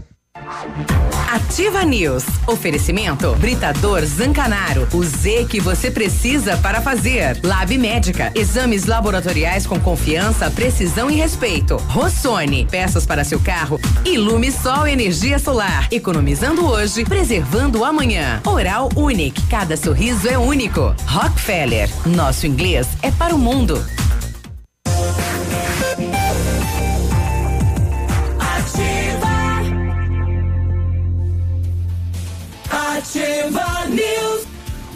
Ativa News. Oferecimento Britador Zancanaro. O Z que você precisa para fazer. Lab Médica. Exames laboratoriais com confiança, precisão e respeito. Rossoni. Peças para seu carro. Ilumisol Energia Solar. Economizando hoje, preservando amanhã. Oral Unique. Cada sorriso é único. Rockefeller. Nosso inglês é para o mundo. Ativa News.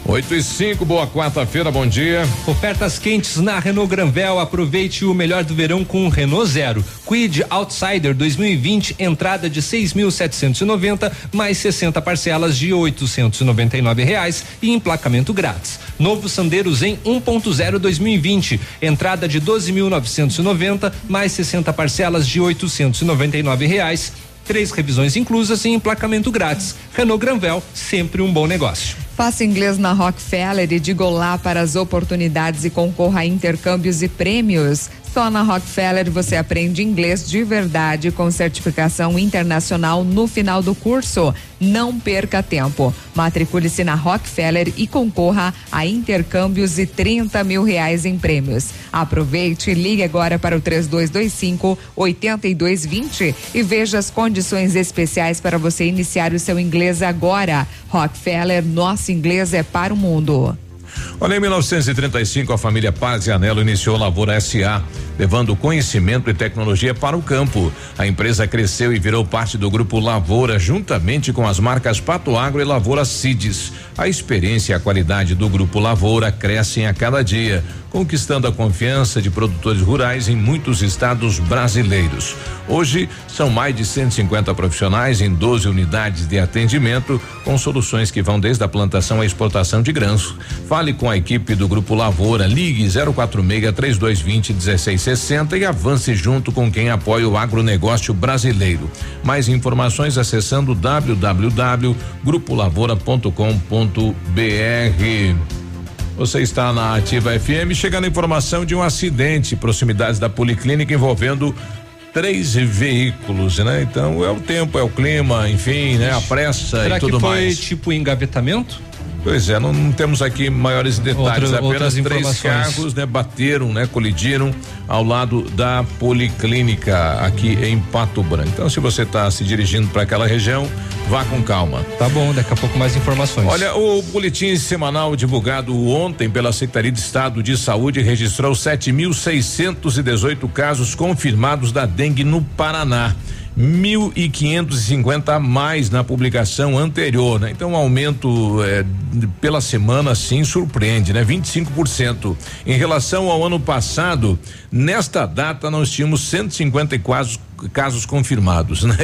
oito e cinco, boa quarta-feira, bom dia. Ofertas quentes na Renault Granvel. Aproveite o melhor do verão com o Renault Zero. Kwid Outsider dois mil e vinte, entrada de seis mil setecentos e noventa, mais sessenta parcelas de oitocentos e noventa e nove reais e emplacamento grátis. Novo Sandero Zen um ponto zero dois mil e vinte, entrada de doze mil novecentos e noventa, mais sessenta parcelas de oitocentos e noventa e nove reais. Três revisões inclusas e emplacamento grátis. Renault Granvel, sempre um bom negócio. Faça inglês na Rockefeller e diga olá para as oportunidades e concorra a intercâmbios e prêmios. Só na Rockefeller você aprende inglês de verdade com certificação internacional no final do curso. Não perca tempo. Matricule-se na Rockefeller e concorra a intercâmbios e trinta mil reais em prêmios. Aproveite e ligue agora para o três dois dois cinco, oito dois dois zero e veja as condições especiais para você iniciar o seu inglês agora. Rockefeller, nosso inglês é para o mundo. Olha, em mil novecentos e trinta e cinco, a família Pazianello iniciou Lavoura S A, levando conhecimento e tecnologia para o campo. A empresa cresceu e virou parte do grupo Lavoura, juntamente com as marcas Pato Agro e Lavoura Cides. A experiência e a qualidade do grupo Lavoura crescem a cada dia, conquistando a confiança de produtores rurais em muitos estados brasileiros. Hoje, são mais de cento e cinquenta profissionais em doze unidades de atendimento, com soluções que vão desde a plantação à exportação de grãos. Fale com a equipe do Grupo Lavoura, ligue zero quatro seis, três dois dois zero, um seis seis zero e avance junto com quem apoia o agronegócio brasileiro. Mais informações acessando w w w ponto grupo lavoura ponto com ponto b r. Você está na Ativa F M, chegando a informação de um acidente proximidades da Policlínica envolvendo três veículos, né? Então é o tempo, é o clima, enfim, né? A pressa Será e tudo foi mais. Foi tipo engavetamento? Pois é, não, não temos aqui maiores detalhes, Outra, apenas três carros, né? Bateram, né? Colidiram ao lado da Policlínica aqui em Pato Branco. Então, se você está se dirigindo para aquela região, vá com calma. Tá bom, daqui a pouco mais informações. Olha, o boletim semanal divulgado ontem pela Secretaria de Estado de Saúde registrou sete mil seiscentos e dezoito casos confirmados da dengue no Paraná. mil e quinhentos e cinquenta a mais na publicação anterior, né? Então, um aumento eh, pela semana, sim, surpreende, né? vinte e cinco por cento. Em relação ao ano passado, nesta data nós tínhamos cento e cinquenta e quatro casos confirmados, né?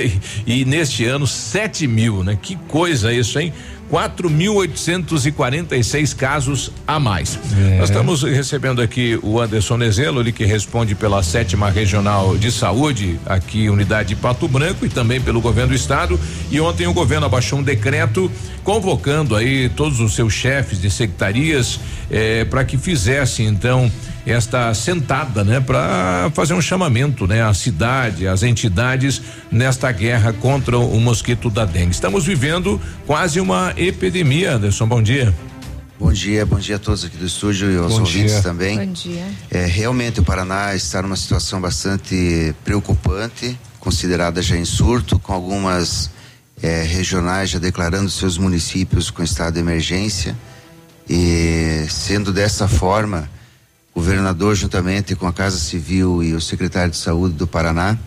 E, e neste ano, sete mil, né? Que coisa isso, hein? quatro mil oitocentos e quarenta e seis casos a mais. É. Nós estamos recebendo aqui o Anderson Nezelo, ele que responde pela sétima regional de saúde, aqui unidade de Pato Branco, e também pelo governo do estado. E ontem o governo abaixou um decreto convocando aí todos os seus chefes de secretarias eh, para que fizessem então esta sentada, né, para fazer um chamamento, né, à cidade, às entidades nesta guerra contra o mosquito da dengue. Estamos vivendo quase uma epidemia, Anderson. Bom dia. Bom dia, bom dia a todos aqui do estúdio e aos ouvintes também. Bom dia. É, realmente o Paraná está numa situação bastante preocupante, considerada já em surto, com algumas é, regionais já declarando seus municípios com estado de emergência. E sendo dessa forma, o governador, juntamente com a Casa Civil e o secretário de Saúde do Paraná,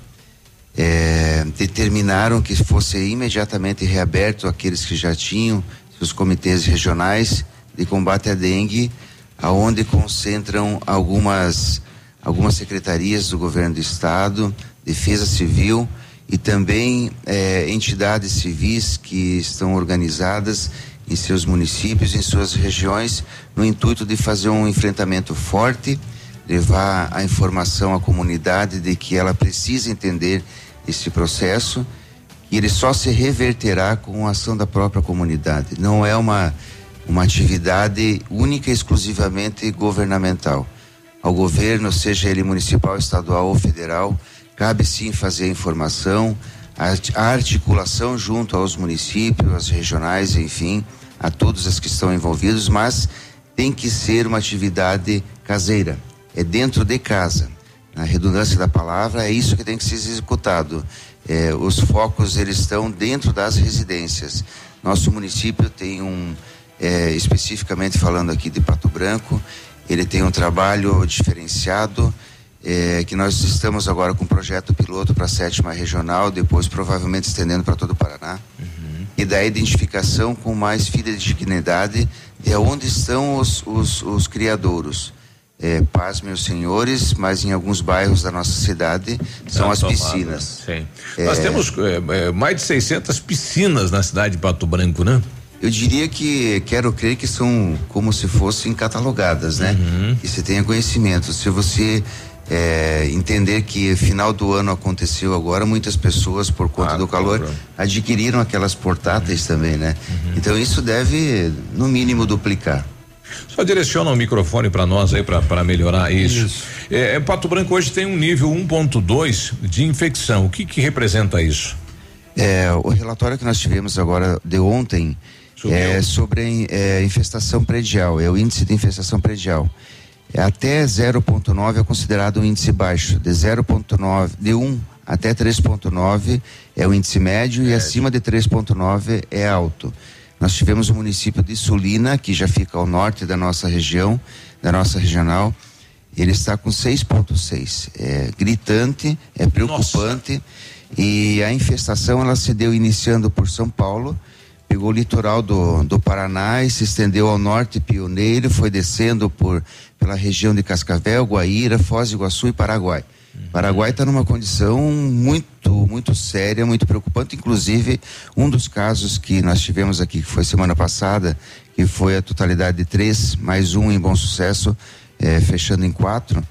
é, determinaram que fosse imediatamente reaberto aqueles que já tinham seus comitês regionais de combate à dengue, aonde concentram algumas algumas secretarias do governo do estado, Defesa Civil e também é, entidades civis que estão organizadas em seus municípios, em suas regiões, no intuito de fazer um enfrentamento forte, levar a informação à comunidade de que ela precisa entender esse processo, e ele só se reverterá com a ação da própria comunidade. Não é uma uma atividade única e exclusivamente governamental. Ao governo, seja ele municipal, estadual ou federal, cabe sim fazer a informação, a articulação junto aos municípios, às regionais, enfim, a todos os que estão envolvidos, mas tem que ser uma atividade caseira, é dentro de casa. Na redundância da palavra, é isso que tem que ser executado. É, os focos, eles estão dentro das residências. Nosso município tem um, é, especificamente falando aqui de Pato Branco, ele tem um trabalho diferenciado, É, que nós estamos agora com um projeto piloto para a sétima regional, depois provavelmente estendendo para todo o Paraná, uhum. E da identificação com mais fidedignidade de onde estão os, os, os criadouros. É, pasmem os senhores, mas em alguns bairros da nossa cidade são as piscinas. Sim. É, nós temos é, mais de seiscentas piscinas na cidade de Pato Branco, né? Eu diria que, quero crer que são como se fossem catalogadas, né? Uhum. Que você tenha conhecimento. Se você É, entender que final do ano aconteceu agora, muitas pessoas por conta ah, do calor comprou. adquiriram aquelas portáteis uhum. também, né? Uhum. Então isso deve no mínimo duplicar. Só direciona o microfone para nós aí para melhorar isso. isso. É, Pato Branco hoje tem um nível um ponto dois de infecção. O que que representa isso? É, o relatório que nós tivemos agora de ontem Subiu. é sobre é, infestação predial, é o índice de infestação predial. Até zero ponto nove é considerado um índice baixo. De zero ponto nove, de um até três ponto nove é o índice médio, médio. E acima de três ponto nove é alto. Nós tivemos o município de Sulina, que já fica ao norte da nossa região, da nossa regional. Ele está com seis vírgula seis. É gritante, é preocupante. Nossa. E a infestação ela se deu iniciando por São Paulo, pegou o litoral do, do Paraná e se estendeu ao norte pioneiro, foi descendo por, pela região de Cascavel, Guaíra, Foz do Iguaçu e Paraguai. Paraguai está numa condição muito, muito séria, muito preocupante. Inclusive, um dos casos que nós tivemos aqui, que foi semana passada, que foi a totalidade de três, mais um em Bom Sucesso, é, fechando em quatro,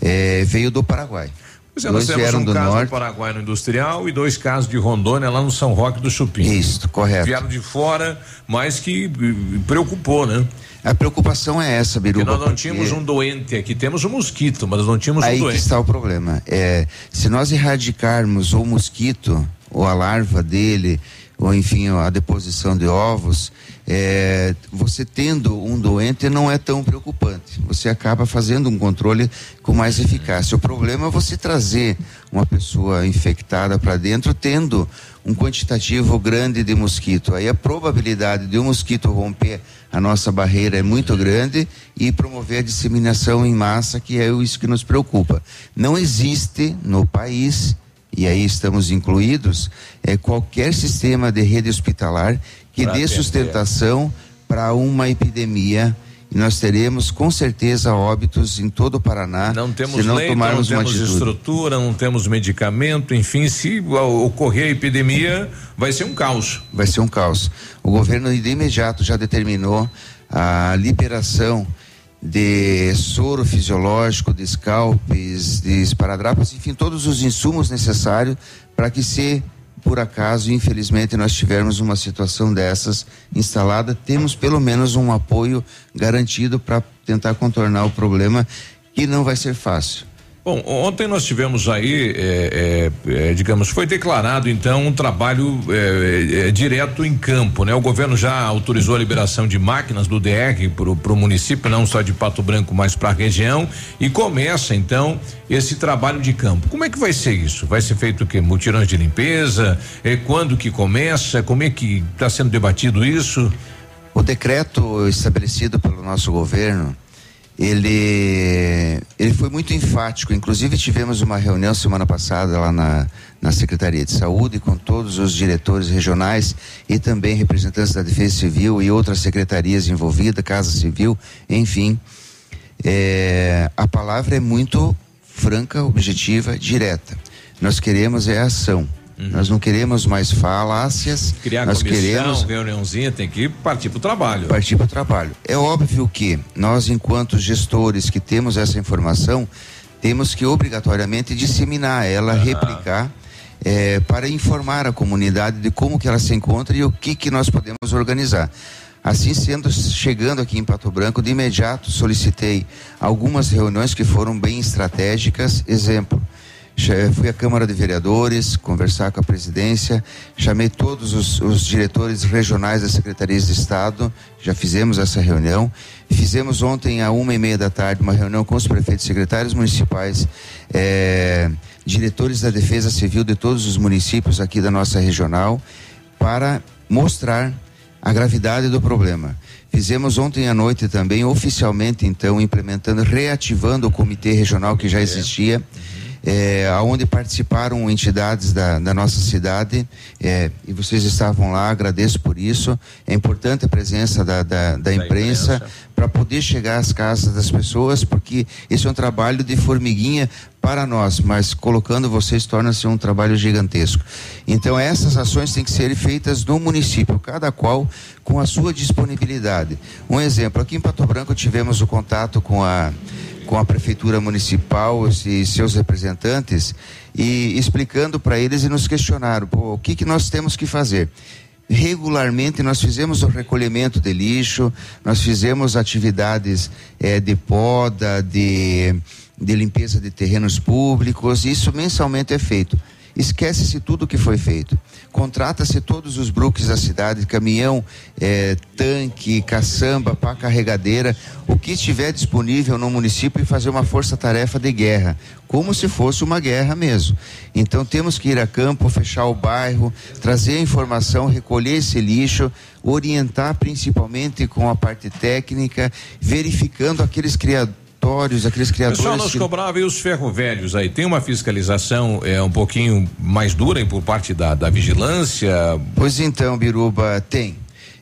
é, veio do Paraguai. Pois é, nós dois vieram um do caso norte. Do Paraguai no Industrial e dois casos de Rondônia lá no São Roque do Chupim. Isso, correto. Vieram de fora, mas que preocupou, né? A preocupação é essa, Biruba. Porque nós não tínhamos porque... um doente aqui, temos um mosquito, mas não tínhamos Aí um doente. Aí está o problema. É, se nós erradicarmos o mosquito, ou a larva dele, ou enfim, a deposição de ovos, é, você tendo um doente não é tão preocupante. Você acaba fazendo um controle com mais eficácia. O problema é você trazer uma pessoa infectada para dentro, tendo um quantitativo grande de mosquito. Aí a probabilidade de um mosquito romper a nossa barreira é muito grande e promover a disseminação em massa, que é isso que nos preocupa. Não existe no país, e aí estamos incluídos, é, qualquer sistema de rede hospitalar que pra dê atender. Sustentação para uma epidemia. E nós teremos com certeza óbitos em todo o Paraná. Não temos se não leito, tomarmos não temos uma estrutura, não temos medicamento, enfim, se ocorrer a epidemia, vai ser um caos. Vai ser um caos. O governo de imediato já determinou a liberação de soro fisiológico, de scalpes, de esparadrapos, enfim, todos os insumos necessários para que se... por acaso, infelizmente, nós tivermos uma situação dessas instalada, temos pelo menos um apoio garantido para tentar contornar o problema, que não vai ser fácil. Bom, ontem nós tivemos aí, é, é, é, digamos, foi declarado então um trabalho é, é, direto em campo, né? O governo já autorizou a liberação de máquinas do D R para o município, não só de Pato Branco, mas para a região, e começa então esse trabalho de campo. Como é que vai ser isso? Vai ser feito o quê? Mutirões de limpeza? É, quando que começa? Como é que está sendo debatido isso? O decreto estabelecido pelo nosso governo, Ele, ele foi muito enfático. Inclusive tivemos uma reunião semana passada lá na, na Secretaria de Saúde com todos os diretores regionais e também representantes da Defesa Civil e outras secretarias envolvidas, Casa Civil, enfim. É, a palavra é muito franca, objetiva, direta. Nós queremos é ação. Uhum. Nós não queremos mais falácias. Criar nós comissão, queremos... reuniãozinha, tem que partir para o trabalho. Partir para o trabalho. É óbvio que nós, enquanto gestores que temos essa informação, temos que obrigatoriamente disseminar ela, uhum. replicar, é, para informar a comunidade de como que ela se encontra e o que que nós podemos organizar. Assim sendo, chegando aqui em Pato Branco, de imediato solicitei algumas reuniões que foram bem estratégicas. Exemplo, fui à Câmara de Vereadores conversar com a presidência, chamei todos os, os diretores regionais das secretarias de Estado, já fizemos essa reunião, fizemos ontem à uma e meia da tarde uma reunião com os prefeitos, secretários municipais, eh, diretores da Defesa Civil de todos os municípios aqui da nossa regional, para mostrar a gravidade do problema. Fizemos ontem à noite também, oficialmente então, implementando, reativando o comitê regional que já existia, É, onde participaram entidades da, da nossa cidade, é, e vocês estavam lá, agradeço por isso. É importante a presença da, da, da, da imprensa, imprensa. Para poder chegar às casas das pessoas, porque esse é um trabalho de formiguinha para nós, mas colocando vocês torna-se um trabalho gigantesco. Então essas ações têm que ser feitas no município, cada qual com a sua disponibilidade. Um exemplo, aqui em Pato Branco tivemos o contato com a com a prefeitura municipal e seus representantes, e explicando para eles, e nos questionaram, pô, o que que nós temos que fazer. Regularmente nós fizemos o recolhimento de lixo, nós fizemos atividades eh, de poda, de, de limpeza de terrenos públicos, isso mensalmente é feito. Esquece-se tudo o que foi feito. Contrata-se todos os buques da cidade, caminhão, é, tanque, caçamba, pá, carregadeira, o que estiver disponível no município, e fazer uma força-tarefa de guerra, como se fosse uma guerra mesmo. Então temos que ir a campo, fechar o bairro, trazer a informação, recolher esse lixo, orientar principalmente com a parte técnica, verificando aqueles criadores, aqueles criadores. Pessoal, nós que... cobrava e os ferroviários aí, tem uma fiscalização é um pouquinho mais dura por parte da, da vigilância? Pois então, Biruba, tem.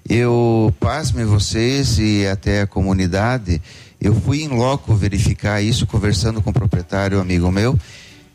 Eu, pasme vocês e até a comunidade, eu fui em loco verificar isso, conversando com o proprietário, amigo meu.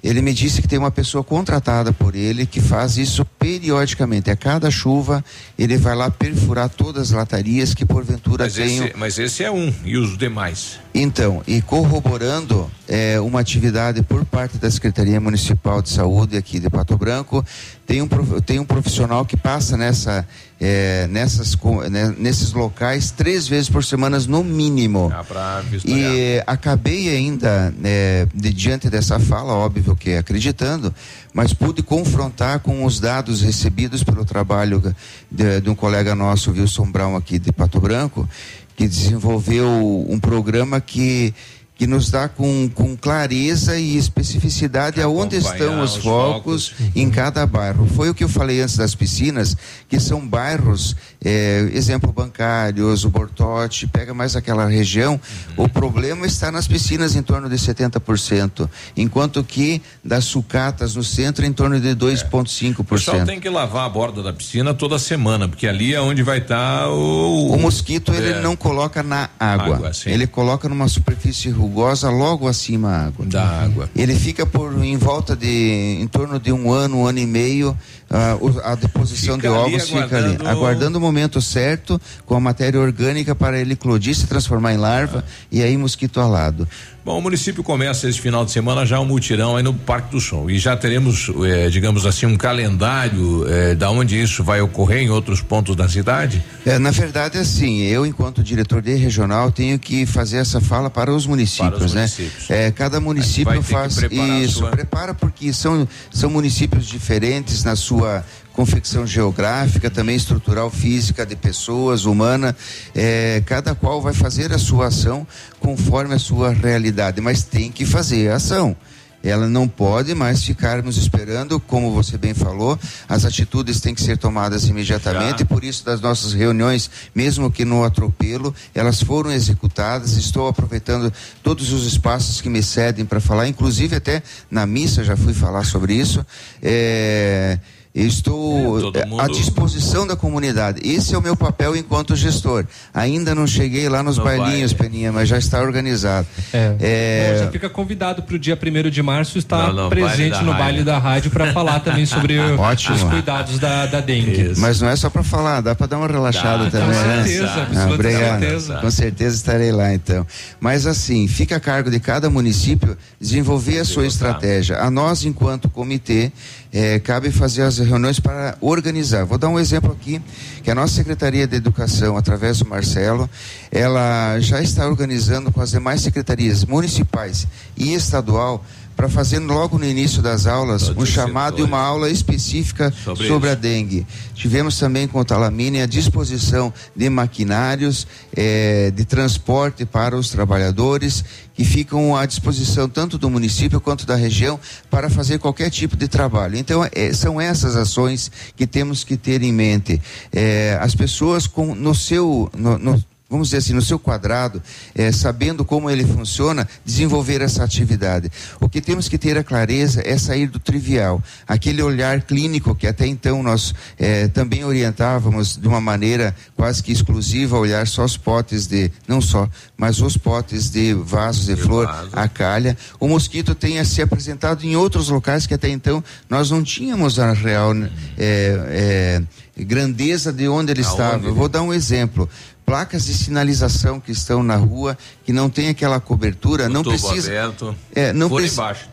Ele me disse que tem uma pessoa contratada por ele que faz isso periodicamente. A cada chuva, ele vai lá perfurar todas as latarias que porventura mas tenham. Esse, mas esse é um, e os demais? Então, e corroborando é, uma atividade por parte da Secretaria Municipal de Saúde aqui de Pato Branco, tem um, tem um profissional que passa nessa, é, nessas, né, nesses locais três vezes por semana no mínimo. Ah, pra vistoriar. E acabei ainda, é, de, diante dessa fala, óbvio, que acreditando, mas pude confrontar com os dados recebidos pelo trabalho de, de um colega nosso, Wilson Brown, aqui de Pato Branco, que desenvolveu um programa que que nos dá com, com clareza e especificidade aonde estão os focos, focos em cada bairro. Foi o que eu falei antes das piscinas, que são bairros, é, exemplo, Bancários, o Bortote, pega mais aquela região, uhum. O problema está nas piscinas em torno de setenta por cento, enquanto que das sucatas no centro em torno de dois vírgula cinco por cento. É. O pessoal tem que lavar a borda da piscina toda semana, porque ali é onde vai estar tá o... O mosquito, é. ele não coloca na água, água ele coloca numa superfície ruim, rugosa logo acima da água. Da água. Ele fica por em volta de em torno de um ano, um ano e meio, a, a deposição fica de ovos aguardando... fica ali, aguardando o momento certo com a matéria orgânica para ele eclodir, se transformar em larva, ah. e aí mosquito alado. Bom, o município começa esse final de semana já um mutirão aí no Parque do Som, e já teremos, eh, digamos assim, um calendário eh, da onde isso vai ocorrer em outros pontos da cidade? É, na verdade, assim, eu, enquanto diretor de regional, tenho que fazer essa fala para os municípios, para os municípios. né? É, cada município faz isso, sua... prepara, porque são são municípios diferentes na sua confecção geográfica, também estrutural, física, de pessoas, humana, é, cada qual vai fazer a sua ação conforme a sua realidade, mas tem que fazer a ação. Ela não pode mais ficarmos esperando, como você bem falou, as atitudes têm que ser tomadas imediatamente, Já. por isso das nossas reuniões, mesmo que no atropelo, elas foram executadas. Estou aproveitando todos os espaços que me cedem para falar, inclusive até na missa já fui falar sobre isso, é... Eu estou é, mundo... à disposição da comunidade. Esse é o meu papel enquanto gestor. Ainda não cheguei lá nos não bailinhos, vai. Peninha, mas já está organizado. É. É... Você fica convidado para o dia primeiro de março estar não, não, presente baile no rádio. baile da rádio para falar também sobre Ótimo. os cuidados da, da dengue. Isso. Mas não é só para falar, dá para dar uma relaxada dá, também. Com certeza, né? ah, obrigado. certeza. Com certeza estarei lá então. Mas assim, fica a cargo de cada município desenvolver a sua estratégia. A nós, enquanto comitê, É, cabe fazer as reuniões para organizar. Vou dar um exemplo aqui, que a nossa Secretaria de Educação, através do Marcelo, ela já está organizando com as demais secretarias municipais e estadual, para fazer logo no início das aulas um chamado e uma aula específica sobre, sobre a dengue. Tivemos também com o Talamine a disposição de maquinários, eh, de transporte para os trabalhadores, que ficam à disposição tanto do município quanto da região para fazer qualquer tipo de trabalho. Então eh, são essas ações que temos que ter em mente. Eh, as pessoas com, no seu... No, no, vamos dizer assim, no seu quadrado, é, sabendo como ele funciona, desenvolver essa atividade. O que temos que ter a clareza é sair do trivial, aquele olhar clínico que até então nós é, também orientávamos de uma maneira quase que exclusiva, olhar só os potes de, não só, mas os potes de vasos de, de flor, vaso. a calha. O mosquito tenha se apresentado em outros locais que até então nós não tínhamos a real é, é, grandeza de onde ele a estava. Onde? Eu vou dar um exemplo. Placas de sinalização que estão na rua, que não tem aquela cobertura, o não tubo precisa. Aberto, é, não fura preci... embaixo.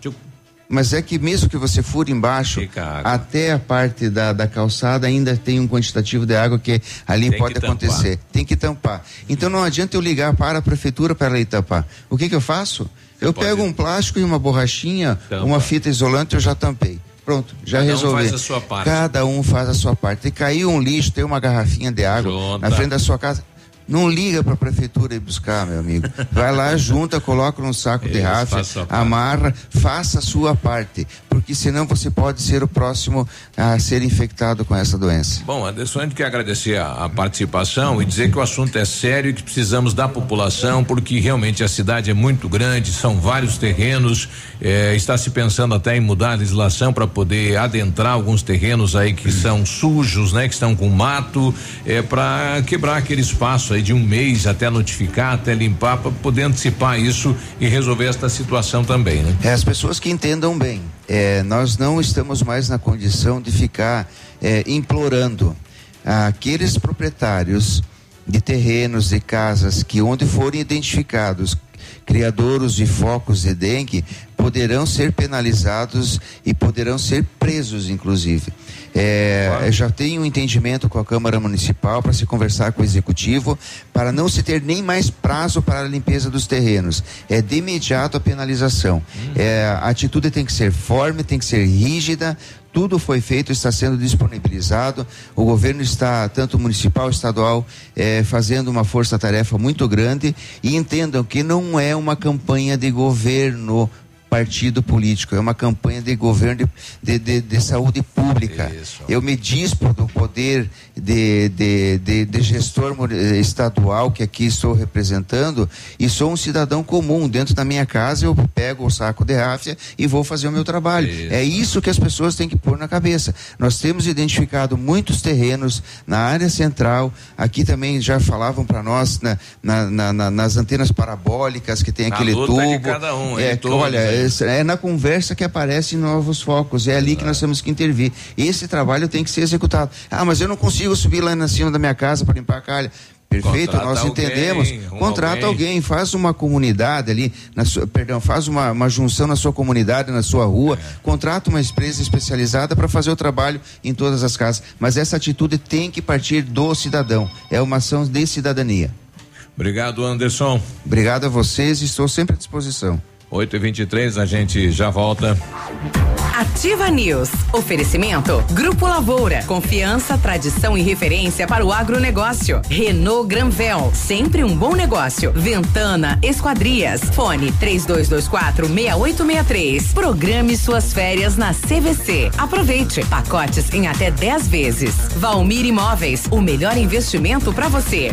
Mas é que mesmo que você fure embaixo, a até a parte da, da calçada ainda tem um quantitativo de água que ali tem pode que acontecer. Tampar. Tem que tampar. Então não adianta eu ligar para a prefeitura para ela ir tampar. O que que eu faço? Você eu pego ir. um plástico e uma borrachinha, Tampa. uma fita isolante, eu já tampei. Pronto, já resolveu. Cada um faz a sua parte. E caiu um lixo, tem uma garrafinha de água junta na frente da sua casa. Não liga para a prefeitura ir buscar, meu amigo. Vai lá, junta, coloca num saco de ráfia, amarra, faça a sua parte, porque senão você pode ser o próximo a ser infectado com essa doença. Bom, Anderson, a gente quer agradecer a, a participação e dizer que o assunto é sério e que precisamos da população, porque realmente a cidade é muito grande, são vários terrenos, eh, está se pensando até em mudar a legislação para poder adentrar alguns terrenos aí que são sujos, né? Que estão com mato, eh, para quebrar aquele espaço aí de um mês até notificar, até limpar, para poder antecipar isso e resolver esta situação também, né? É, as pessoas que entendam bem, é, nós não estamos mais na condição de ficar é, implorando aqueles proprietários de terrenos, de casas, que onde forem identificados criadores de focos de dengue, poderão ser penalizados e poderão ser presos, inclusive. É, claro. Já tem um entendimento com a Câmara Municipal para se conversar com o Executivo, para não se ter nem mais prazo para a limpeza dos terrenos. É de imediato a penalização. Uhum. É, a atitude tem que ser forte, tem que ser rígida. Tudo foi feito, está sendo disponibilizado. O governo está, tanto municipal, estadual, eh, fazendo uma força-tarefa muito grande. E entendam que não é uma campanha de governo, partido político, é uma campanha de governo de, de, de, de saúde pública. Isso. Eu me dispo do poder de, de, de, de gestor estadual que aqui estou representando e sou um cidadão comum. Dentro da minha casa eu pego o saco de ráfia e vou fazer o meu trabalho. Isso. É isso que as pessoas têm que pôr na cabeça. Nós temos identificado muitos terrenos na área central, aqui também já falavam para nós na, na, na, na, nas antenas parabólicas que tem na aquele tubo. É, cada um, é, todo, olha, né? É na conversa que aparecem novos focos, é ali que nós temos que intervir. Esse trabalho tem que ser executado. Ah, mas eu não consigo subir lá na cima da minha casa para limpar a calha. Perfeito, contrata, nós entendemos. Alguém, contrata alguém. alguém, faz uma comunidade ali, na sua, perdão, faz uma, uma junção na sua comunidade, na sua rua, é. contrata uma empresa especializada para fazer o trabalho em todas as casas. Mas essa atitude tem que partir do cidadão. É uma ação de cidadania. Obrigado, Anderson. Obrigado a vocês, estou sempre à disposição. oito e vinte e três, a gente já volta. Ativa News. Oferecimento Grupo Lavoura. Confiança, tradição e referência para o agronegócio. Renault Granvel. Sempre um bom negócio. Ventana Esquadrias. Fone três dois dois quatro, seis oito seis três. Programe suas férias na C V C. Aproveite. Pacotes em até dez vezes. Valmir Imóveis. O melhor investimento para você.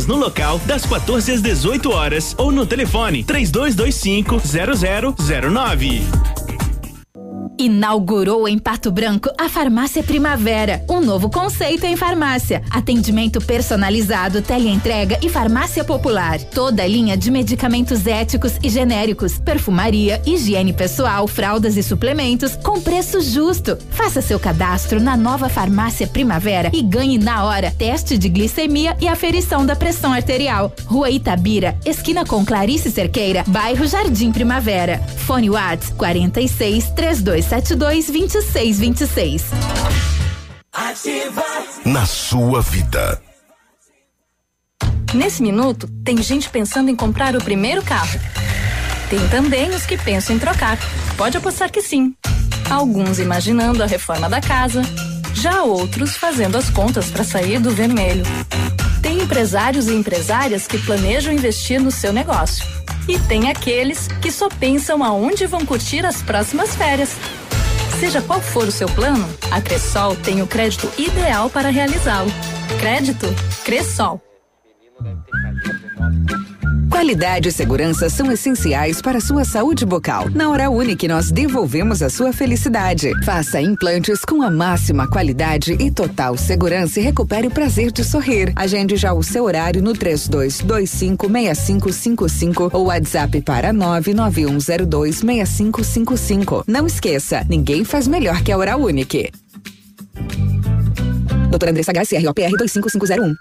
no local das quatorze às dezoito horas ou no telefone três dois dois cinco, zero zero zero nove. Inaugurou em Pato Branco a Farmácia Primavera, um novo conceito em farmácia, atendimento personalizado, teleentrega e farmácia popular. Toda a linha de medicamentos éticos e genéricos, perfumaria, higiene pessoal, fraldas e suplementos com preço justo. Faça seu cadastro na nova Farmácia Primavera e ganhe na hora teste de glicemia e aferição da pressão arterial. Rua Itabira, esquina com Clarice Cerqueira, bairro Jardim Primavera. Fone WhatsApp quarenta e seis, trinta e dois, setenta e dois, vinte e seis, vinte e seis. Ativa na sua vida. Nesse minuto, tem gente pensando em comprar o primeiro carro. Tem também os que pensam em trocar. Pode apostar que sim. Alguns imaginando a reforma da casa, já outros fazendo as contas para sair do vermelho. Tem empresários e empresárias que planejam investir no seu negócio. E tem aqueles que só pensam aonde vão curtir as próximas férias. Seja qual for o seu plano, a Cressol tem o crédito ideal para realizá-lo. Crédito Cressol. Qualidade e segurança são essenciais para a sua saúde bucal. Na Oral Unique nós devolvemos a sua felicidade. Faça implantes com a máxima qualidade e total segurança e recupere o prazer de sorrir. Agende já o seu horário no três dois dois cinco seis cinco cinco cinco ou WhatsApp para nove nove um zero dois seis cinco cinco cinco. Não esqueça, ninguém faz melhor que a Oral Unique. Doutora Andressa H, C R O P R dois cinco cinco zero um.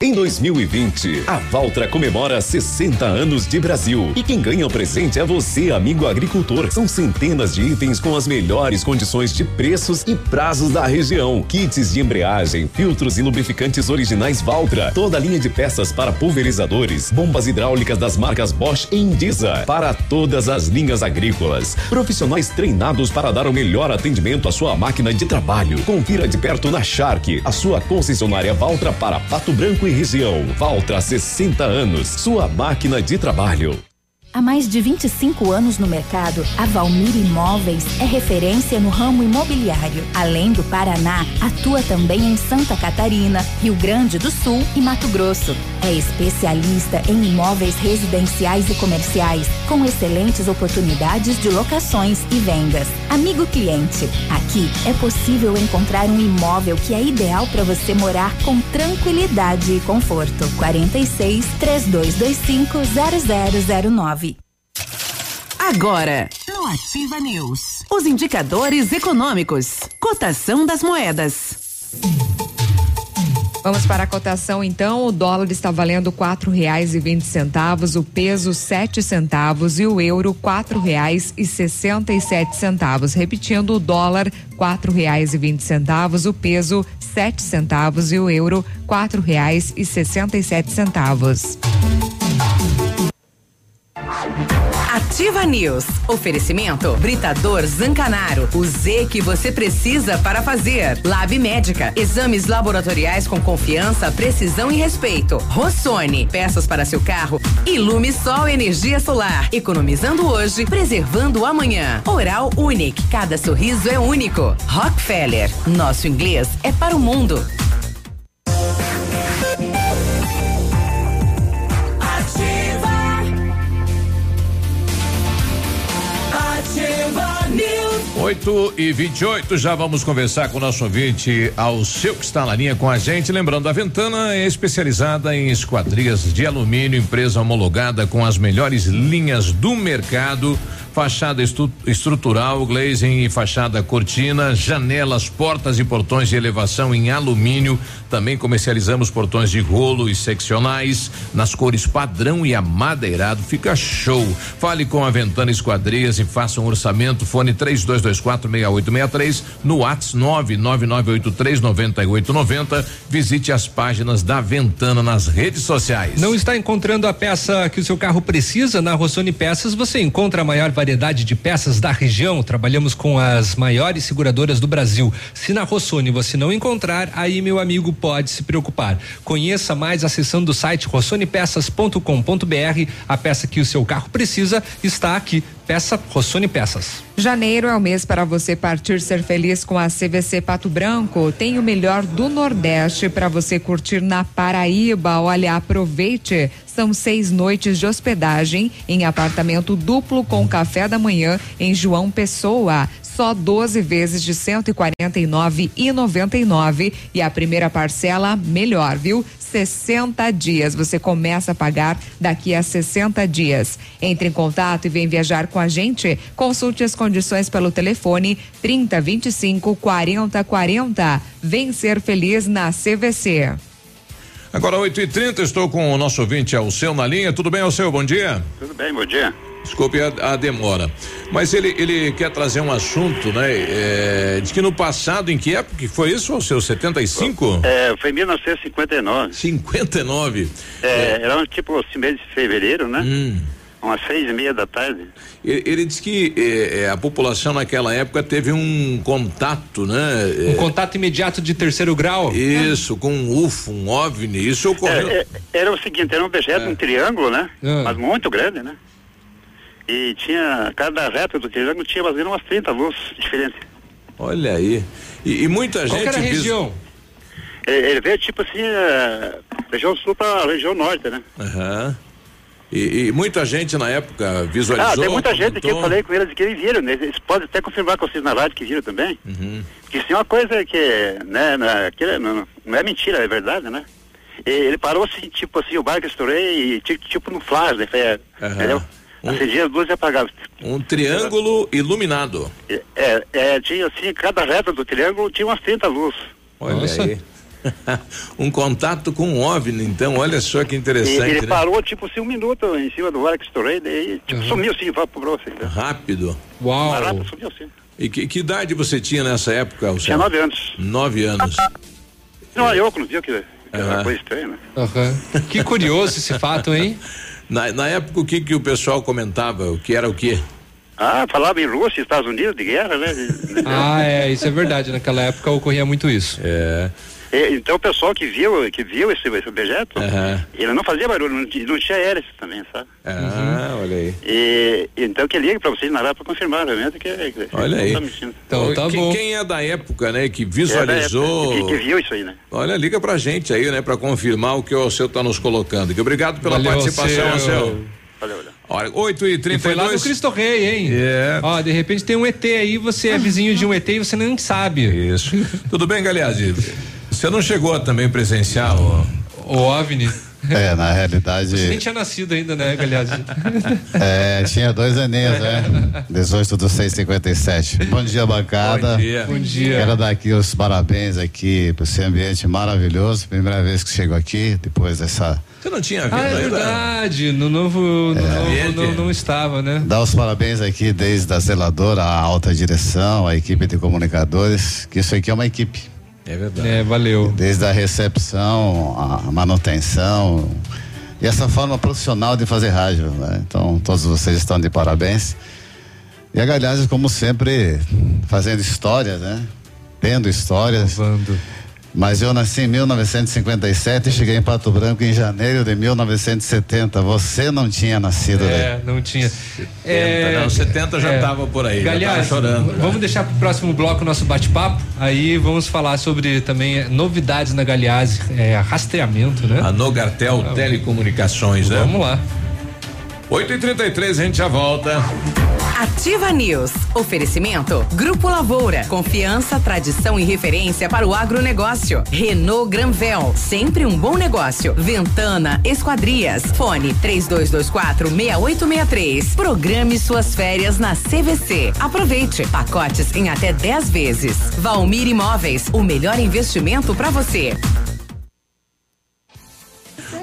Em dois mil e vinte, a Valtra comemora sessenta anos de Brasil. E quem ganha o presente é você, amigo agricultor. São centenas de itens com as melhores condições de preços e prazos da região. Kits de embreagem, filtros e lubrificantes originais Valtra. Toda a linha de peças para pulverizadores, bombas hidráulicas das marcas Bosch e Indiza. Para todas as linhas agrícolas. Profissionais treinados para dar o melhor atendimento à sua máquina de trabalho. Confira de perto na Shark, a sua concessionária Valtra para Pato Branco e região. Valtra sessenta anos, sua máquina de trabalho. Há mais de vinte e cinco anos no mercado, a Valmir Imóveis é referência no ramo imobiliário. Além do Paraná, atua também em Santa Catarina, Rio Grande do Sul e Mato Grosso. É especialista em imóveis residenciais e comerciais, com excelentes oportunidades de locações e vendas. Amigo cliente, aqui é possível encontrar um imóvel que é ideal para você morar com tranquilidade e conforto. quarenta e seis, três dois dois cinco, zero zero zero nove. Agora, no Ativa News, os indicadores econômicos, cotação das moedas. Vamos para a cotação então, o dólar está valendo quatro reais e vinte centavos, o peso sete centavos e o euro quatro reais e sessenta e sete centavos. Repetindo, o dólar quatro reais e vinte centavos, o peso sete centavos e o euro quatro reais e sessenta e sete centavos. Ativa News. Oferecimento Britador Zancanaro. O Z que você precisa para fazer. Lab Médica. Exames laboratoriais com confiança, precisão e respeito. Rossoni. Peças para seu carro. Ilume Sol Energia Solar. Economizando hoje, preservando amanhã. Oral Unique. Cada sorriso é único. Rockefeller. Nosso inglês é para o mundo. oito e vinte e oito, já vamos conversar com o nosso ouvinte Alceu, que está na linha com a gente. Lembrando, a Ventana é especializada em esquadrias de alumínio, empresa homologada com as melhores linhas do mercado. Fachada estu, estrutural, glazing e fachada cortina, janelas, portas e portões de elevação em alumínio. Também comercializamos portões de rolo e seccionais nas cores padrão e amadeirado. Fica show. Fale com a Ventana Esquadrias e faça um orçamento. Fone três dois dois quatro, seis oito seis três, no WhatsApp nove nove nove oito três, nove oito nove zero. Visite as páginas da Ventana nas redes sociais. Não está encontrando a peça que o seu carro precisa? Na Rossoni Peças você encontra a maior variedade de peças da região. Trabalhamos com as maiores seguradoras do Brasil. Se na Rossoni você não encontrar, aí meu amigo pode se preocupar. Conheça mais acessando o site rossoni peças ponto com ponto br. A peça que o seu carro precisa está aqui. Peça Rossoni Peças. Janeiro é o mês para você partir ser feliz com a C V C Pato Branco. Tem o melhor do Nordeste para você curtir na Paraíba. Olha, aproveite. São seis noites de hospedagem em apartamento duplo com café da manhã em João Pessoa. Só doze vezes de cento e quarenta e nove reais e noventa e nove centavos. E a primeira parcela, melhor, viu? sessenta dias. Você começa a pagar daqui a sessenta dias. Entre em contato e vem viajar com a gente. Consulte as condições pelo telefone trinta, vinte e cinco, quarenta, quarenta. Vem ser feliz na C V C. Agora oito e trinta, estou com o nosso ouvinte Alceu na linha. Tudo bem, Alceu? Bom dia. Tudo bem, bom dia. Desculpe a, a demora, mas ele ele quer trazer um assunto, né? É, diz que no passado, em que época que foi isso, Alceu? setenta e cinco? É, foi mil novecentos e cinquenta e nove. cinquenta e nove. É, é. Era tipo assim, mês de fevereiro, né? Hum. Umas seis e meia da tarde. Ele, ele disse que eh, a população naquela época teve um contato, né? Um eh, contato imediato de terceiro grau. Isso, né? Com um U F O, um OVNI, isso ocorreu. É, é, era o seguinte, era um objeto, é. um triângulo, né? É. Mas muito grande, né? E tinha, cada reta do triângulo tinha mais ou menos umas trinta luzes diferentes. Olha aí. E, e muita Qual gente... Qual era a região? Ele veio tipo assim, é, região sul para região norte, né? Aham. Uhum. E, e muita gente na época visualizou. Ah, tem muita comentou. gente que eu falei com eles que eles viram, né? Eles podem até confirmar com vocês na rádio que viram também. Uhum. Porque isso é uma coisa que, né, não, não é mentira, é verdade, né? E ele parou assim, tipo assim, o barco estourei e tipo no flash, né? Foi, uhum. Entendeu? Um, acendia as luzes e apagava. Um triângulo iluminado. É, é, tinha assim, cada reta do triângulo tinha umas trinta luzes. Olha Nossa. aí. Um contato com um OVNI, então, olha só que interessante. E ele né? parou tipo assim um minuto em cima do barco estourei, daí tipo, uhum. sumiu assim, vai pro próximo. Né? Rápido. Uau. Mas rápido, sumiu assim. E que, que idade você tinha nessa época, Alceu? Tinha nove anos. Nove anos. Não, eu não vi que Uhum. Coisa estranha, né? Uhum. Que curioso esse fato, hein? Na, na época, o que que o pessoal comentava? O que era o quê? Ah, falava em Rússia, Estados Unidos, de guerra, né? Ah, é, isso é verdade, naquela época ocorria muito isso. É. E, então o pessoal que viu, que viu esse, esse objeto, uhum. ele não fazia barulho, não, não tinha hélice também, sabe? Ah, uhum. olha aí. E, então que ligue pra vocês narrar pra confirmar, realmente que olha aí. Tá então tá bom. Quem é da época, né, que visualizou. É época, que, que viu isso aí, né? Olha, liga pra gente aí, né, pra confirmar o que o Alceu tá nos colocando. Que obrigado pela Valeu, participação, Alceu. Valeu, olha. Olha, oito e trinta e dois. Foi lá no Cristo Rei, hein? É. Ó, de repente tem um E T aí, você é vizinho de um E T e você nem sabe. Isso. Tudo bem, Galeazzi? Você não chegou a também presenciar o... o OVNI? É, na realidade... Você nem tinha nascido ainda, né, Galeazzi? É, tinha dois aninhos, né? dezoito do seis cinquenta e sete. Bom dia, bancada. Bom dia. Bom dia. Quero dar aqui os parabéns aqui por esse ambiente maravilhoso. Primeira vez que chego aqui, depois dessa... Você não tinha vindo ah, é ainda? Verdade, no novo, no é. novo não, não estava, né? Dá os parabéns aqui desde a zeladora, a alta direção, a equipe de comunicadores, que isso aqui é uma equipe. É verdade. É, valeu. Desde a recepção, a manutenção e essa forma profissional de fazer rádio, né? Então, todos vocês estão de parabéns. E a Galhazes, como sempre, fazendo histórias, né? Tendo histórias. Lavando. Mas eu nasci em mil novecentos e cinquenta e sete e cheguei em Pato Branco em janeiro de mil novecentos e setenta. Você não tinha nascido, né? É, daí. não tinha. setenta, é, não, setenta já estava é, por aí. Galera, chorando. Vamos já. deixar para o próximo bloco o nosso bate-papo. Aí vamos falar sobre também novidades na Galeazzi, é, rastreamento, né? A Nogartel ah, Telecomunicações, né? Vamos lá. oito e trinta e três, a gente já volta. Ativa News. Oferecimento Grupo Lavoura. Confiança, tradição e referência para o agronegócio. Renault Granvel. Sempre um bom negócio. Ventana Esquadrias. Fone três dois dois quatro, seis oito seis três. Programe suas férias na C V C. Aproveite. Pacotes em até dez vezes. Valmir Imóveis. O melhor investimento para você.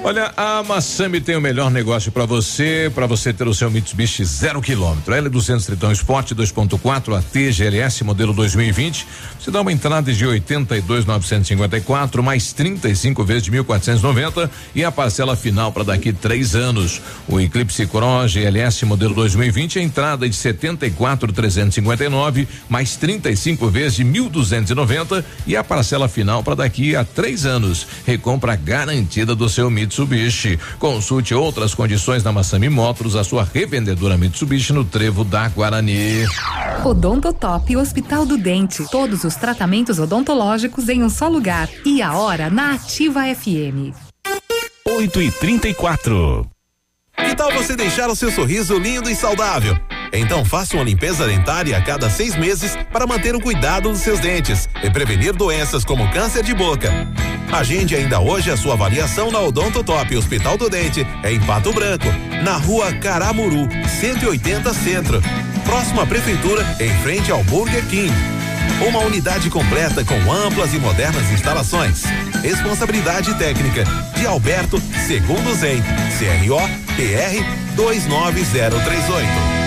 Olha, a Massami tem o melhor negócio para você, para você ter o seu Mitsubishi zero quilômetro. L duzentos Tritão Sport dois ponto quatro, a T G L S modelo dois mil e vinte. Você dá uma entrada de oitenta e dois mil novecentos e cinquenta e quatro, mais trinta e cinco vezes de mil quatrocentos e noventa e a parcela final para daqui três anos. O Eclipse Cross G L S modelo dois mil e vinte, a entrada de setenta e quatro mil trezentos e cinquenta e nove, mais trinta e cinco vezes de mil duzentos e noventa e a parcela final para daqui a três anos. Recompra garantida do seu Mitsubishi. Consulte outras condições na Massami Motors, a sua revendedora Mitsubishi no Trevo da Guarani. Odontotop Hospital do Dente. Todos os tratamentos odontológicos em um só lugar. E a hora na Ativa F M. oito e trinta e quatro. Que tal você deixar o seu sorriso lindo e saudável? Então faça uma limpeza dentária a cada seis meses para manter o cuidado dos seus dentes e prevenir doenças como câncer de boca. Agende ainda hoje a sua avaliação na Odontotop Hospital do Dente, em Pato Branco, na rua Caramuru, cento e oitenta Centro, próximo à Prefeitura, em frente ao Burger King. Uma unidade completa com amplas e modernas instalações. Responsabilidade técnica de Alberto Segundo Zen, C R O P R dois nove zero três oito.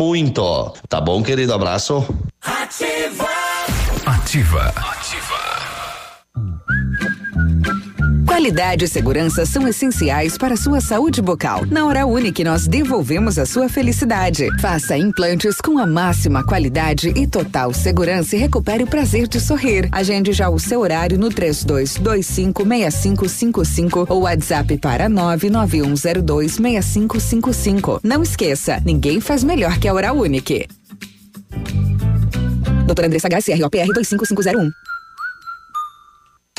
muito. Tá bom, querido? Abraço. Ativa. Ativa. Ativa. Qualidade e segurança são essenciais para a sua saúde bucal. Na Oral Unique nós devolvemos a sua felicidade. Faça implantes com a máxima qualidade e total segurança e recupere o prazer de sorrir. Agende já o seu horário no três dois dois cinco seis cinco cinco cinco ou WhatsApp para nove nove um zero dois seis cinco cinco cinco. Não esqueça, ninguém faz melhor que a Oral Unique. Doutora Andressa Garcia, R O P R dois cinco cinco zero um.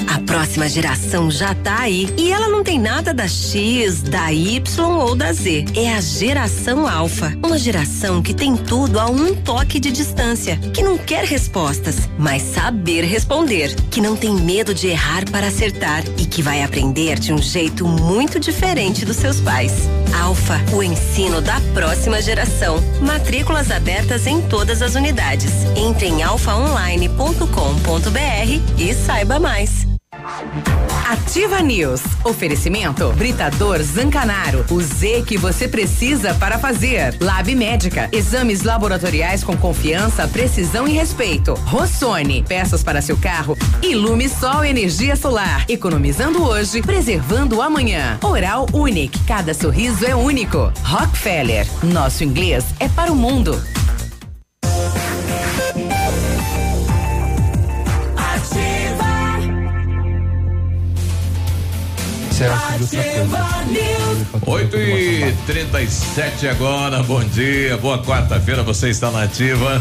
A próxima geração já tá aí e ela não tem nada da X, da Y ou da Z. É a geração alfa, uma geração que tem tudo a um toque de distância, que não quer respostas, mas saber responder, que não tem medo de errar para acertar e que vai aprender de um jeito muito diferente dos seus pais. Alfa, o ensino da próxima geração. Matrículas abertas em todas as unidades. Entre em alfa online ponto com ponto br e saiba mais. Ativa News. Oferecimento Britador Zancanaro. O Z que você precisa para fazer. Lab Médica. Exames laboratoriais com confiança, precisão e respeito. Rossoni. Peças para seu carro. Ilume Sol Energia Solar. Economizando hoje, preservando amanhã. Oral Unique. Cada sorriso é único. Rockefeller. Nosso inglês é para o mundo. oito e trinta e sete agora, bom dia, boa quarta-feira, você está na Ativa.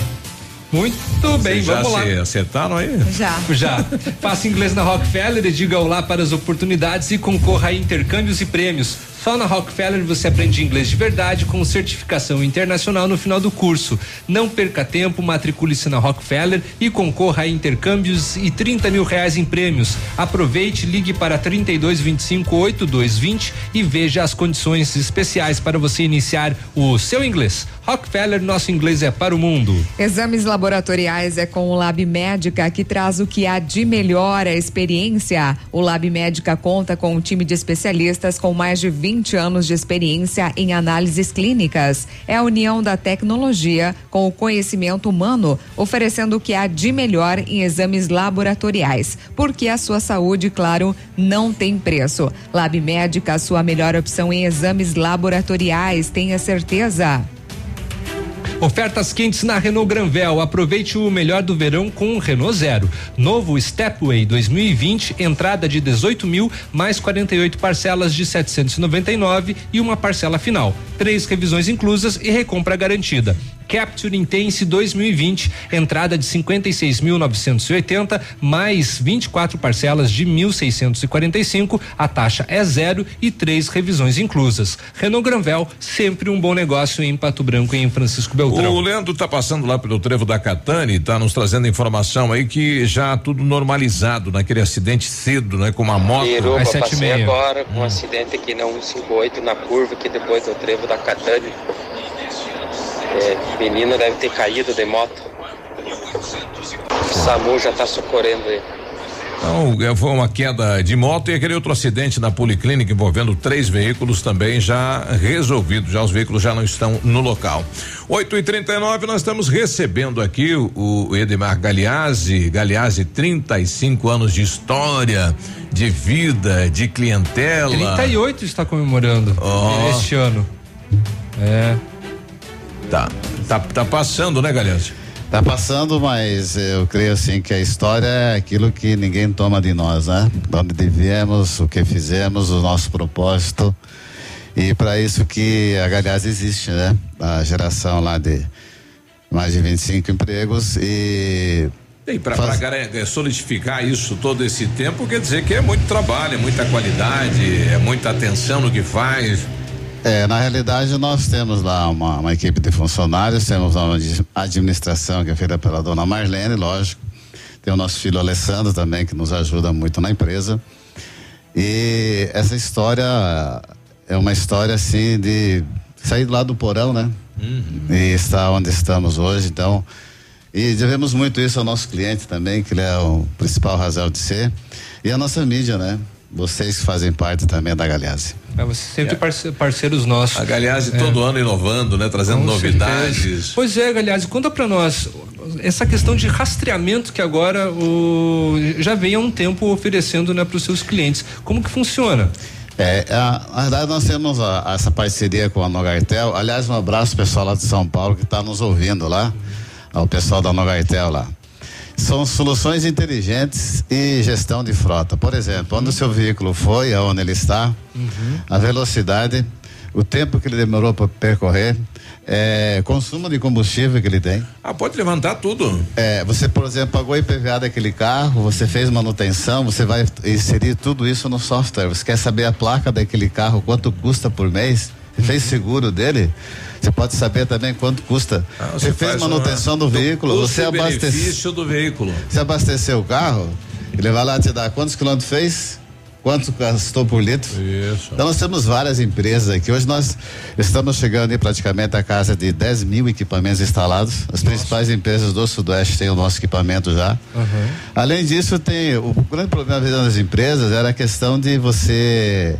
Muito bem, vamos lá. Já acertaram aí? Já. Já. Faça inglês na Rockefeller e diga olá para as oportunidades e concorra a intercâmbios e prêmios. Só na Rockefeller você aprende inglês de verdade com certificação internacional no final do curso. Não perca tempo, matricule-se na Rockefeller e concorra a intercâmbios e trinta mil reais em prêmios. Aproveite, ligue para trinta e dois, vinte e cinco, oitenta e dois, vinte e veja as condições especiais para você iniciar o seu inglês. Rockefeller, nosso inglês é para o mundo. Exames laboratoriais é com o Lab Médica, que traz o que há de melhor, a experiência. O Lab Médica conta com um time de especialistas com mais de vinte anos de experiência em análises clínicas. É a união da tecnologia com o conhecimento humano, oferecendo o que há de melhor em exames laboratoriais, porque a sua saúde, claro, não tem preço. Lab Médica, a sua melhor opção em exames laboratoriais, tenha certeza. Ofertas quentes na Renault Granvel. Aproveite o melhor do verão com o Renault Zero. Novo Stepway dois mil e vinte, entrada de dezoito mil, mais quarenta e oito parcelas de setecentos e noventa e nove e uma parcela final. Três revisões inclusas e recompra garantida. Captur Intense dois mil e vinte, entrada de cinquenta e seis mil novecentos e oitenta, mais vinte e quatro parcelas de mil seiscentos e quarenta e cinco, a taxa é zero e três revisões inclusas. Renault Granvel, sempre um bom negócio em Pato Branco e em Francisco Beltrão. O Leandro tá passando lá pelo trevo da Catane, tá nos trazendo informação aí que já tudo normalizado naquele acidente cedo, né? Com uma moto. Iruba, passei agora com um acidente aqui na um cinco oito, na curva que depois do trevo da Catane. É, menino deve ter caído de moto. O SAMU já está socorrendo ele. Então, foi uma queda de moto e aquele outro acidente na Policlínica envolvendo três veículos também já resolvido, já os veículos já não estão no local. oito e trinta e nove, nós estamos recebendo aqui o, o Edmar Galeazzi, Galeazzi, trinta e cinco anos de história, de vida, de clientela. trinta e oito está comemorando oh. este ano. É. Tá, tá, tá passando, né, Galeazzi? Tá passando, mas eu creio assim que a história é aquilo que ninguém toma de nós, né? Onde devemos, o que fizemos, o nosso propósito, e para isso que a Galeazzi existe, né? A geração lá de mais de vinte e cinco empregos e E para Faz... solidificar isso todo esse tempo, quer dizer que é muito trabalho, é muita qualidade, é muita atenção no que faz. É, na realidade nós temos lá uma, uma equipe de funcionários, temos uma administração que é feita pela dona Marlene, lógico, tem o nosso filho Alessandro também que nos ajuda muito na empresa, e essa história é uma história assim de sair lá do porão, né? Uhum. E estar onde estamos hoje, então, e devemos muito isso ao nosso cliente também, que ele é o principal razão de ser, e a nossa mídia, né? Vocês que fazem parte também da Galeazzi. É, vocês sempre é. parceiros nossos. A Galeazzi é. todo ano inovando, né? Trazendo Com novidades. Certeza. Pois é, Galeazzi, conta pra nós essa questão de rastreamento que agora o, já vem há um tempo oferecendo, né, para os seus clientes. Como que funciona? É, na verdade nós temos a, a, essa parceria com a Nogartel. Aliás, um abraço pessoal lá de São Paulo que está nos ouvindo lá, ao pessoal da Nogartel lá. São soluções inteligentes e gestão de frota. Por exemplo, onde o seu veículo foi, aonde ele está, uhum. a velocidade, o tempo que ele demorou para percorrer, é, consumo de combustível que ele tem. Ah, pode levantar tudo. É, você, por exemplo, pagou I P V A daquele carro, você fez manutenção, você vai inserir tudo isso no software. Você quer saber a placa daquele carro, quanto custa por mês? Você fez seguro dele? Você pode saber também quanto custa. Ah, você, você fez manutenção uma, do veículo, você abasteceu do veículo. Você abasteceu o carro, ele vai lá te dar quantos quilômetros fez? Quanto gastou por litro? Isso. Então nós temos várias empresas aqui. Hoje nós estamos chegando aí praticamente a casa de dez mil equipamentos instalados. As Nossa. principais empresas do Sudoeste têm o nosso equipamento já. Uhum. Além disso, tem o grande problema das empresas era a questão de você.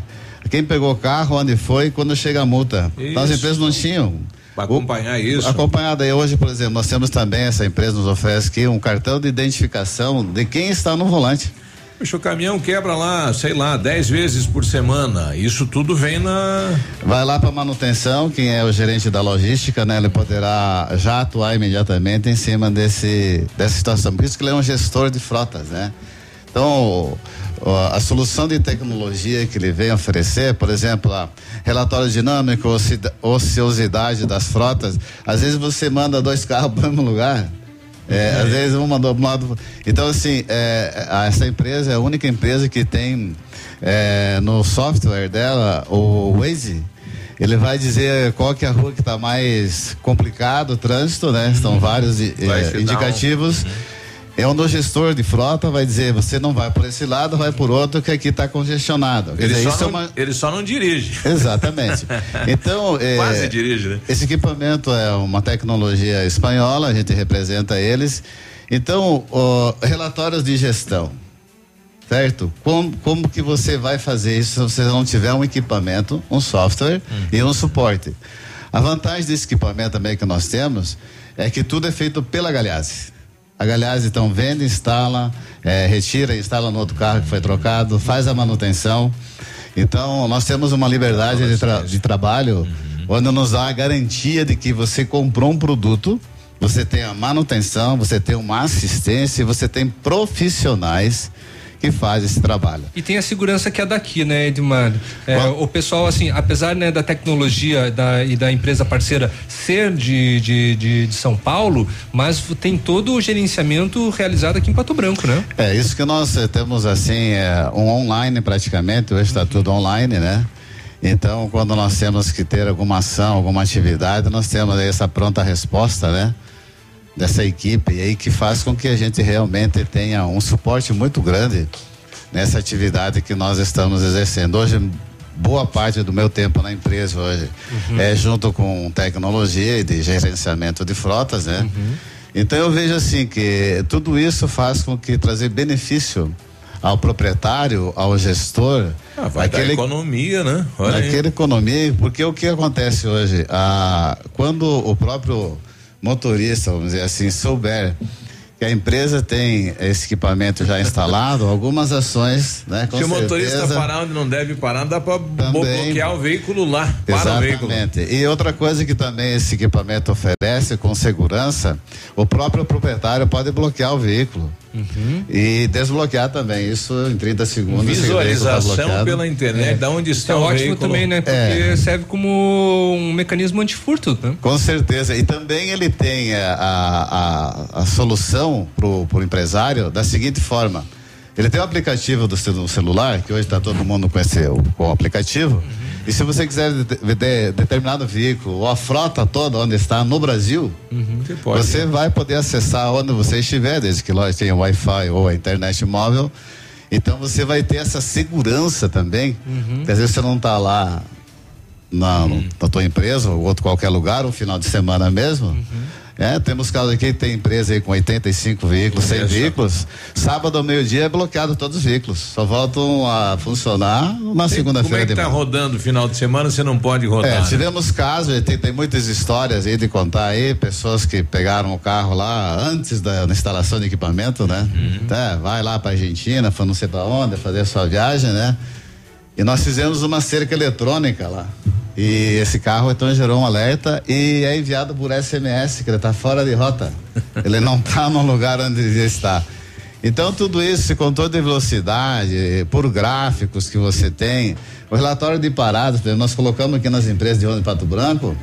Quem pegou o carro, onde foi, quando chega a multa. Isso. Então as empresas não tinham. Para acompanhar o, isso. Acompanhada. E hoje, por exemplo, nós temos também, essa empresa nos oferece aqui um cartão de identificação de quem está no volante. Poxa, o caminhão quebra lá, sei lá, dez vezes por semana. Isso tudo vem na. Vai lá para manutenção, quem é o gerente da logística, né? Ele poderá já atuar imediatamente em cima desse, dessa situação. Por isso que ele é um gestor de frotas, né? Então, a solução de tecnologia que ele vem oferecer, por exemplo, a relatório dinâmico, ociosidade das frotas, às vezes você manda dois carros para o mesmo lugar, é, é. às vezes um mandou para um lado. Então, assim, é, essa empresa é a única empresa que tem é, no software dela o Waze. Ele vai dizer qual que é a rua que está mais complicado o trânsito, né? Estão hum. vários é, indicativos. Um... É onde o gestor de frota vai dizer, você não vai por esse lado, vai por outro, que aqui está congestionado. Ele, dizer, só isso não, é uma... ele só não dirige. Exatamente. Então, é, quase dirige, né? Esse equipamento é uma tecnologia espanhola, a gente representa eles. Então, ó, relatórios de gestão, certo? Como, como que você vai fazer isso se você não tiver um equipamento, um software hum. e um suporte? A vantagem desse equipamento também que nós temos é que tudo é feito pela Galeazzi. A Galeazzi então vende, instala, é, retira, instala no outro carro que foi trocado, faz a manutenção. Então nós temos uma liberdade de, tra de trabalho, uhum. onde nos dá a garantia de que você comprou um produto, você tem a manutenção, você tem uma assistência, você tem profissionais que faz esse trabalho. E tem a segurança que é daqui, né, Edmar? É, o pessoal, assim, apesar, né, da tecnologia da, e da empresa parceira ser de, de, de, de São Paulo, mas tem todo o gerenciamento realizado aqui em Pato Branco, né? É, isso que nós temos, assim, é, um online praticamente, hoje está tudo online, né? Então, quando nós temos que ter alguma ação, alguma atividade, nós temos aí essa pronta resposta, né? Dessa equipe e aí que faz com que a gente realmente tenha um suporte muito grande nessa atividade que nós estamos exercendo. Hoje, boa parte do meu tempo na empresa hoje uhum. é junto com tecnologia e de gerenciamento de frotas, né? Uhum. Então eu vejo assim que tudo isso faz com que trazer benefício ao proprietário, ao gestor. Ah, vai aquele, dar economia, né? Aquela economia, porque o que acontece hoje? Ah, quando o próprio motorista, vamos dizer assim, souber que a empresa tem esse equipamento já instalado, algumas ações, né? Com Se certeza, o motorista parar onde não deve parar, dá para bloquear o veículo lá, exatamente. Para o veículo. Exatamente. E outra coisa que também esse equipamento oferece com segurança, o próprio proprietário pode bloquear o veículo. Uhum. E desbloquear também, isso em trinta segundos. Visualização tá pela internet, é. da onde está é o ótimo veículo. Também, né? Porque é. serve como um mecanismo antifurto, né? Com certeza. E também ele tem a, a, a solução pro, pro empresário da seguinte forma: ele tem o aplicativo do celular, que hoje está todo mundo com, esse, com o aplicativo. Uhum. E se você quiser de, de, determinado veículo ou a frota toda onde está no Brasil, uhum, você, pode, você né? vai poder acessar onde você estiver, desde que lá tenha Wi-Fi ou a internet móvel. Então você vai ter essa segurança também, uhum. que às vezes você não está lá na, uhum. na tua empresa ou outro qualquer lugar, um final de semana mesmo. Uhum. É, temos casos aqui, tem empresa aí com oitenta e cinco veículos, cem veículos. Sábado ao meio-dia é bloqueado todos os veículos. Só voltam a funcionar na segunda-feira. Como é que tá rodando final de semana, você não pode rodar. É, tivemos né? casos, tem, tem muitas histórias aí de contar aí, pessoas que pegaram o carro lá antes da, da instalação de equipamento, né? Uhum. Tá, vai lá pra Argentina, não sei pra onde, fazer a sua viagem, né? E nós fizemos uma cerca eletrônica lá. E esse carro então gerou um alerta e é enviado por S M S, que ele está fora de rota. Ele não está no lugar onde ele está. Então tudo isso se contou de velocidade, por gráficos que você tem. O relatório de paradas, nós colocamos aqui nas empresas de ônibus de Pato Branco,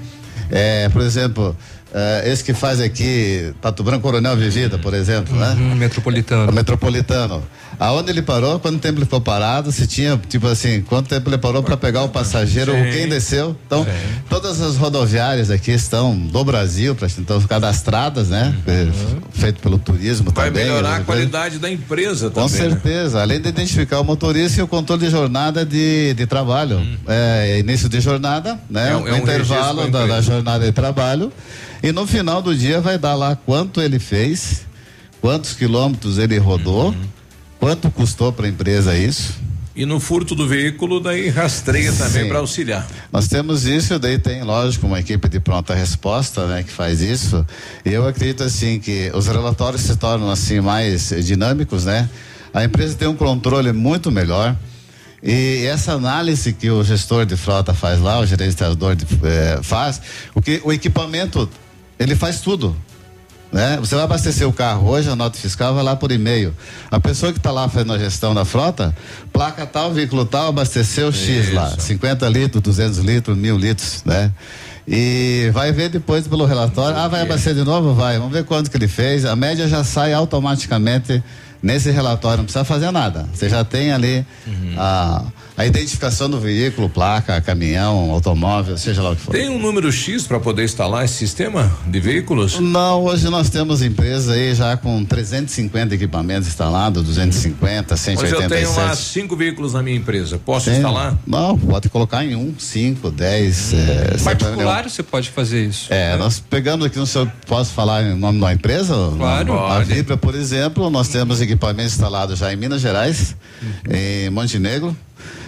é, por exemplo, é, esse que faz aqui Pato Branco Coronel Vivida, por exemplo, uhum, né? Metropolitano. O metropolitano. Aonde ele parou, quanto tempo ele ficou parado, se tinha, tipo assim, quanto tempo ele parou para pegar o passageiro ou quem desceu. Então, sim, todas as rodoviárias aqui estão do Brasil, pra, então cadastradas, né? Uhum. Feito pelo turismo. Vai também. Vai melhorar a qualidade da empresa também. Com certeza, né? Além de identificar o motorista e o controle de jornada de, de trabalho. Hum. É, início de jornada, né? É um, é um intervalo da, da jornada de trabalho. E no final do dia vai dar lá quanto ele fez, quantos quilômetros ele rodou. Uhum. Quanto custou para a empresa isso? E no furto do veículo, daí rastreia também para auxiliar. Nós temos isso, daí tem, lógico, uma equipe de pronta resposta, né, que faz isso. E eu acredito assim que os relatórios se tornam assim mais dinâmicos, né? A empresa tem um controle muito melhor. E essa análise que o gestor de frota faz lá, o gerenciador de, eh, faz, o que o equipamento ele faz tudo. Né? Você vai abastecer o carro hoje, a nota fiscal vai lá por e-mail. A pessoa que está lá fazendo a gestão da frota, placa tal, veículo tal, abasteceu X Isso. lá, cinquenta litros, duzentos litros, mil litros, né? E vai ver depois pelo relatório, ah, vai abastecer de novo? Vai, vamos ver quanto que ele fez. A média já sai automaticamente nesse relatório, não precisa fazer nada. Você já tem ali uhum. a, a identificação do veículo, placa, caminhão, automóvel, seja lá o que for. Tem um número X para poder instalar esse sistema de veículos? Não, hoje nós temos empresas aí já com trezentos e cinquenta equipamentos instalados, duzentos e cinquenta, cento e oitenta e sete. Hoje eu tenho lá cinco veículos na minha empresa, posso tem, instalar? Não, pode colocar em um, cinco, dez. Hum. É, particular você pode fazer isso. É, né? Nós pegando aqui, não sei se eu posso falar em nome de uma empresa? Claro. Não, a Vibra, por exemplo, nós temos equipamentos instalados já em Minas Gerais, uhum. em Montenegro,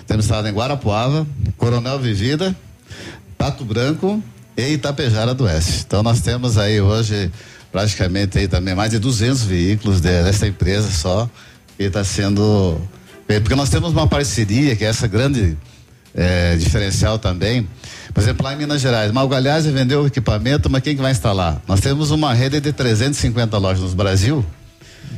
temos instalado em Guarapuava, Coronel Vivida, Pato Branco e Itapejara do Oeste. Então nós temos aí hoje praticamente aí também mais de duzentos veículos de, dessa empresa só, e está sendo, porque nós temos uma parceria que é essa grande é, diferencial também. Por exemplo, lá em Minas Gerais, Malgalhães vendeu o equipamento, mas quem que vai instalar? Nós temos uma rede de trezentas e cinquenta lojas no Brasil.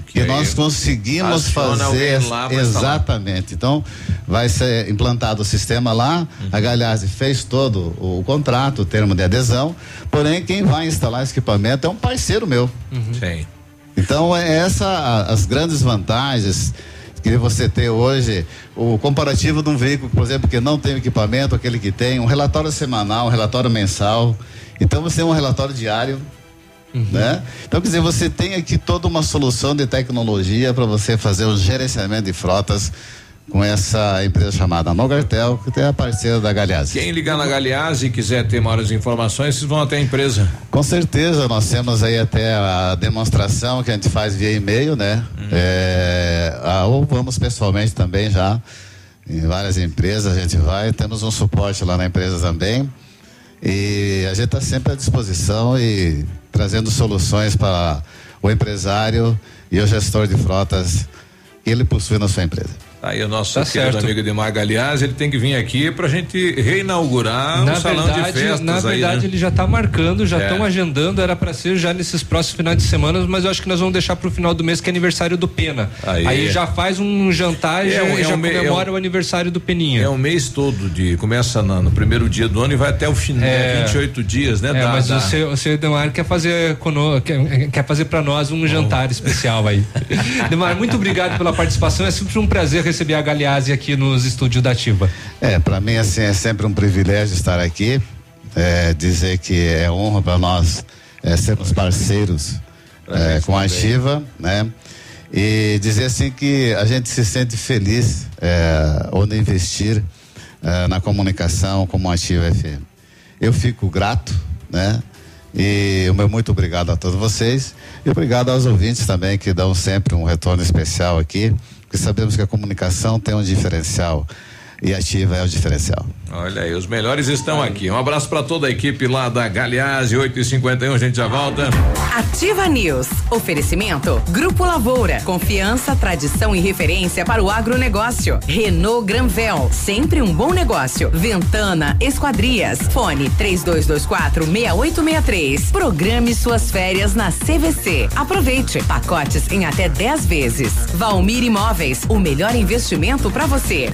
Que nós conseguimos fazer lá, exatamente. Então, vai ser implantado o sistema lá. Uhum. A Galhazzi fez todo o, o contrato, o termo de adesão. Porém, quem vai instalar esse equipamento é um parceiro meu. Uhum. Sim. Então, é essa a, as grandes vantagens que você tem hoje, o comparativo de um veículo, por exemplo, que não tem equipamento, aquele que tem, um relatório semanal, um relatório mensal. Então, você tem um relatório diário. Uhum. Né? Então, quer dizer, você tem aqui toda uma solução de tecnologia para você fazer o gerenciamento de frotas com essa empresa chamada Nogartel, que é a parceira da Galeazzi. Quem ligar na Galeazzi e quiser ter maiores informações, vocês vão até a empresa. Com certeza, nós temos aí até a demonstração que a gente faz via e-mail, né? Uhum. É, a, ou vamos pessoalmente também já, em várias empresas a gente vai, temos um suporte lá na empresa também. E a gente está sempre à disposição e trazendo soluções para o empresário e o gestor de frotas que ele possui na sua empresa. Aí o nosso tá querido certo. Amigo de Magalhães, ele tem que vir aqui para a gente reinaugurar o um salão verdade, de festas. Na verdade, aí, né? Ele já está marcando, já estão é. agendando, era para ser já nesses próximos finais de semana, mas eu acho que nós vamos deixar para o final do mês, que é aniversário do Pena. Aí, aí já faz um jantar e é, já, é já um comemora é um, o aniversário do Peninha. É um mês todo, de, começa no, no primeiro dia do ano e vai até o final, é, vinte e oito dias, né? É, dá, mas dá. o seu, seu Demar quer fazer, quer, quer fazer para nós um oh. jantar especial aí. Demar, muito obrigado pela participação, é sempre um prazer receber a Galeazzi aqui nos estúdios da Ativa. É, para mim assim é sempre um privilégio estar aqui, é, dizer que é honra para nós é, sermos parceiros é, com a Ativa, né? E dizer assim que a gente se sente feliz é, onde investir é, na comunicação como Ativa F M. Eu fico grato, né? E o meu muito obrigado a todos vocês e obrigado aos ouvintes também, que dão sempre um retorno especial aqui, porque sabemos que a comunicação tem um diferencial e Ativa é o diferencial. Olha aí, os melhores estão aqui. Um abraço para toda a equipe lá da Galeazzi. Oito e cinquenta e um, a gente já volta. Ativa News, oferecimento Grupo Lavoura, confiança, tradição e referência para o agronegócio. Renault Granvel, sempre um bom negócio. Ventana Esquadrias, fone três dois dois quatro, seis oito seis três. Programe suas férias na C V C. Aproveite pacotes em até dez vezes. Valmir Imóveis, o melhor investimento para você.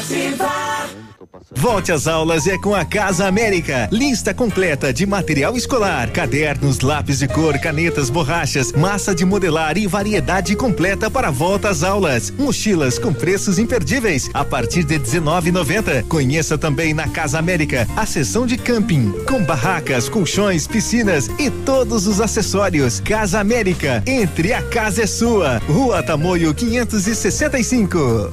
Ativa. Volte às aulas é com a Casa América. Lista completa de material escolar, cadernos, lápis de cor, canetas, borrachas, massa de modelar e variedade completa para a volta às aulas. Mochilas com preços imperdíveis a partir de dezenove reais e noventa centavos. Conheça também na Casa América a seção de camping com barracas, colchões, piscinas e todos os acessórios. Casa América, entre a casa é sua. Rua Tamoio quinhentos e sessenta e cinco.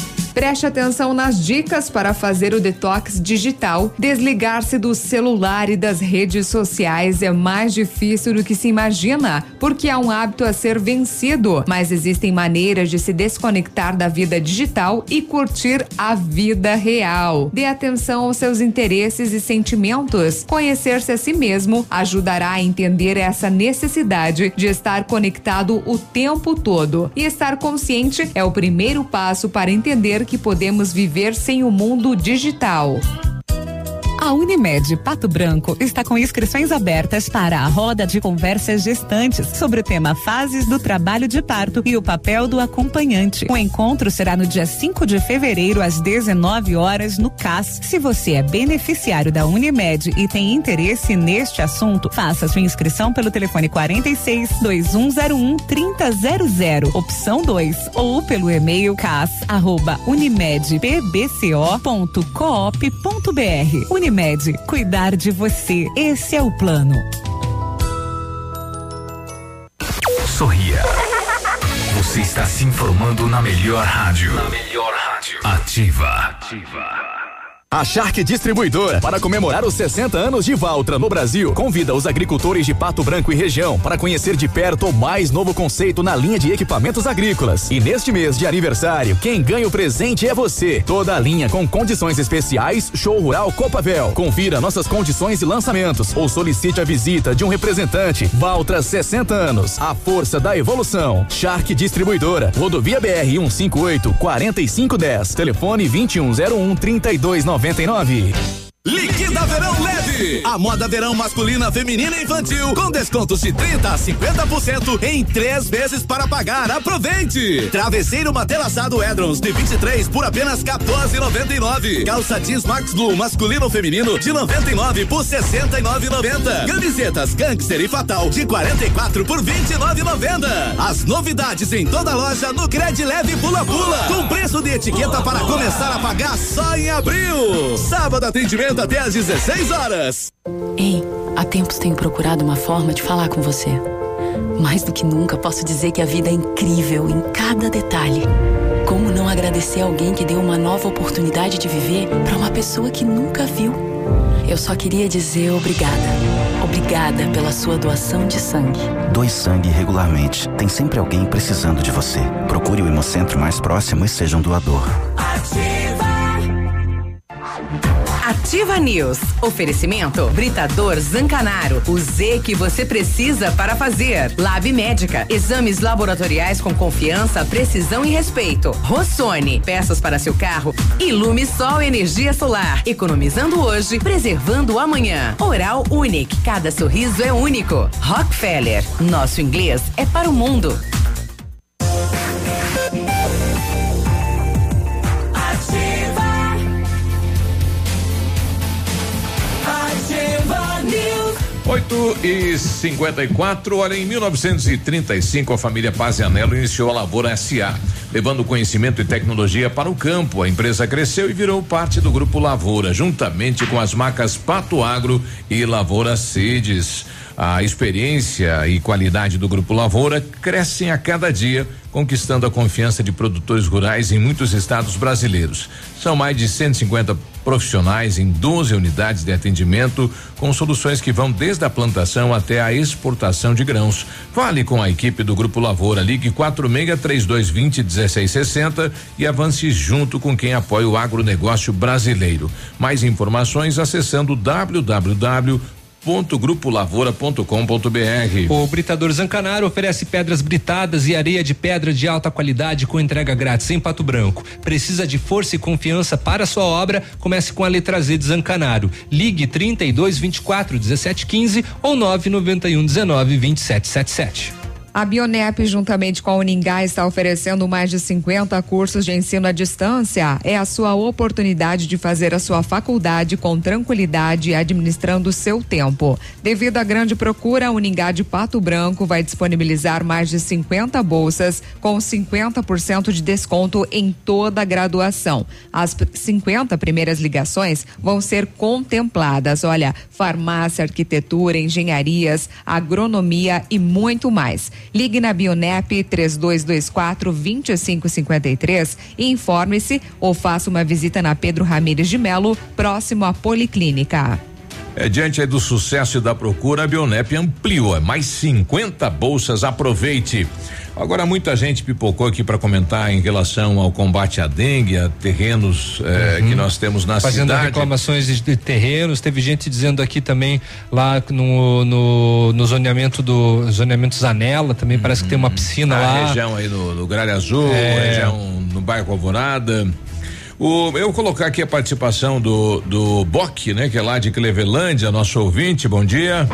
Preste atenção nas dicas para fazer o detox digital. Desligar-se do celular e das redes sociais é mais difícil do que se imagina, porque há um hábito a ser vencido. Mas existem maneiras de se desconectar da vida digital e curtir a vida real. Dê atenção aos seus interesses e sentimentos. Conhecer-se a si mesmo ajudará a entender essa necessidade de estar conectado o tempo todo. E estar consciente é o primeiro passo para entender que podemos viver sem o mundo digital. A Unimed Pato Branco está com inscrições abertas para a roda de conversas gestantes sobre o tema fases do trabalho de parto e o papel do acompanhante. O encontro será no dia cinco de fevereiro às dezenove horas no C A S. Se você é beneficiário da Unimed e tem interesse neste assunto, faça sua inscrição pelo telefone quarenta e seis, dois um zero um, três zero zero, opção dois, ou pelo e-mail cas arroba unimed p b c o ponto coop ponto b r. Med, cuidar de você. Esse é o plano. Sorria. Você está se informando na melhor rádio. Na melhor rádio. Ativa. Ativa. A Shark Distribuidora, para comemorar os sessenta anos de Valtra no Brasil, convida os agricultores de Pato Branco e região para conhecer de perto o mais novo conceito na linha de equipamentos agrícolas. E neste mês de aniversário, quem ganha o presente é você. Toda a linha com condições especiais, show rural Copavel. Confira nossas condições e lançamentos ou solicite a visita de um representante. Valtra sessenta anos, a força da evolução. Shark Distribuidora, rodovia B R cento e cinquenta e oito, quarenta e cinco dez, telefone vinte e um zero um, trinta e dois noventa e nove. Liquida Verão Leve. A moda verão masculina, feminina e infantil com descontos de trinta a cinquenta por cento em três vezes para pagar. Aproveite! Travesseiro matelassado Edrons de vinte e três por apenas quatorze reais e noventa e nove centavos. Calça jeans Max Blue masculino ou feminino de noventa e nove por sessenta e nove reais e noventa centavos. Camisetas Gangster e Fatal de quarenta e quatro por vinte e nove reais e noventa centavos. As novidades em toda a loja no Cred Leve Pula Pula com preço de etiqueta para começar a pagar só em abril. Sábado atendimento até às dezesseis horas. Ei, há tempos tenho procurado uma forma de falar com você. Mais do que nunca posso dizer que a vida é incrível em cada detalhe. Como não agradecer alguém que deu uma nova oportunidade de viver para uma pessoa que nunca viu? Eu só queria dizer obrigada. Obrigada pela sua doação de sangue. Doe sangue regularmente. Tem sempre alguém precisando de você. Procure o Hemocentro mais próximo e seja um doador. Ativa. Ativa News. Oferecimento Britador Zancanaro. O Z que você precisa para fazer. Lab Médica. Exames laboratoriais com confiança, precisão e respeito. Rossoni. Peças para seu carro. Ilume Sol Energia Solar. Economizando hoje, preservando amanhã. Oral Unique. Cada sorriso é único. Rockefeller. Nosso inglês é para o mundo. oito e cinquenta e quatro, olha, em mil novecentos e trinta e cinco, a família Pazianello iniciou a Lavoura S A, levando conhecimento e tecnologia para o campo. A empresa cresceu e virou parte do Grupo Lavoura, juntamente com as marcas Pato Agro e Lavoura Seeds. A experiência e qualidade do Grupo Lavoura crescem a cada dia, conquistando a confiança de produtores rurais em muitos estados brasileiros. São mais de cento e cinquenta profissionais em doze unidades de atendimento, com soluções que vão desde a plantação até a exportação de grãos. Fale com a equipe do Grupo Lavoura, ligue quarenta e seis, trinta e dois vinte, dezesseis sessenta e avance junto com quem apoia o agronegócio brasileiro. Mais informações acessando w w w ponto grupo lavoura ponto com ponto b r. O Britador Zancanaro oferece pedras britadas e areia de pedra de alta qualidade com entrega grátis em Pato Branco. Precisa de força e confiança para sua obra? Comece com a letra Z de Zancanaro. Ligue trinta e dois, vinte e quatro, dezessete quinze ou nove nove um, um nove, dois sete sete sete. A Bionep, juntamente com a Uningá, está oferecendo mais de cinquenta cursos de ensino à distância. É a sua oportunidade de fazer a sua faculdade com tranquilidade, administrando o seu tempo. Devido à grande procura, a Uningá de Pato Branco vai disponibilizar mais de cinquenta bolsas com cinquenta por cento de desconto em toda a graduação. As cinquenta primeiras ligações vão ser contempladas. Olha, farmácia, arquitetura, engenharias, agronomia e muito mais. Ligue na Bionep trinta e dois, vinte e quatro, vinte e cinco cinquenta e três e informe-se ou faça uma visita na Pedro Ramires de Melo, próximo à Policlínica. É, diante aí do sucesso e da procura, a Bionep ampliou mais cinquenta bolsas. Aproveite. Agora, muita gente pipocou aqui para comentar em relação ao combate à dengue, a terrenos eh, uhum. que nós temos na Fazendo cidade. Fazendo reclamações de, de terrenos, teve gente dizendo aqui também lá no no, no zoneamento do zoneamento Zanella, também uhum. parece que tem uma piscina a lá. Região aí do, do Gralha Azul, é. região no bairro Alvorada. O, eu vou colocar aqui a participação do do Boc, né, que é lá de Clevelândia, nosso ouvinte. Bom dia.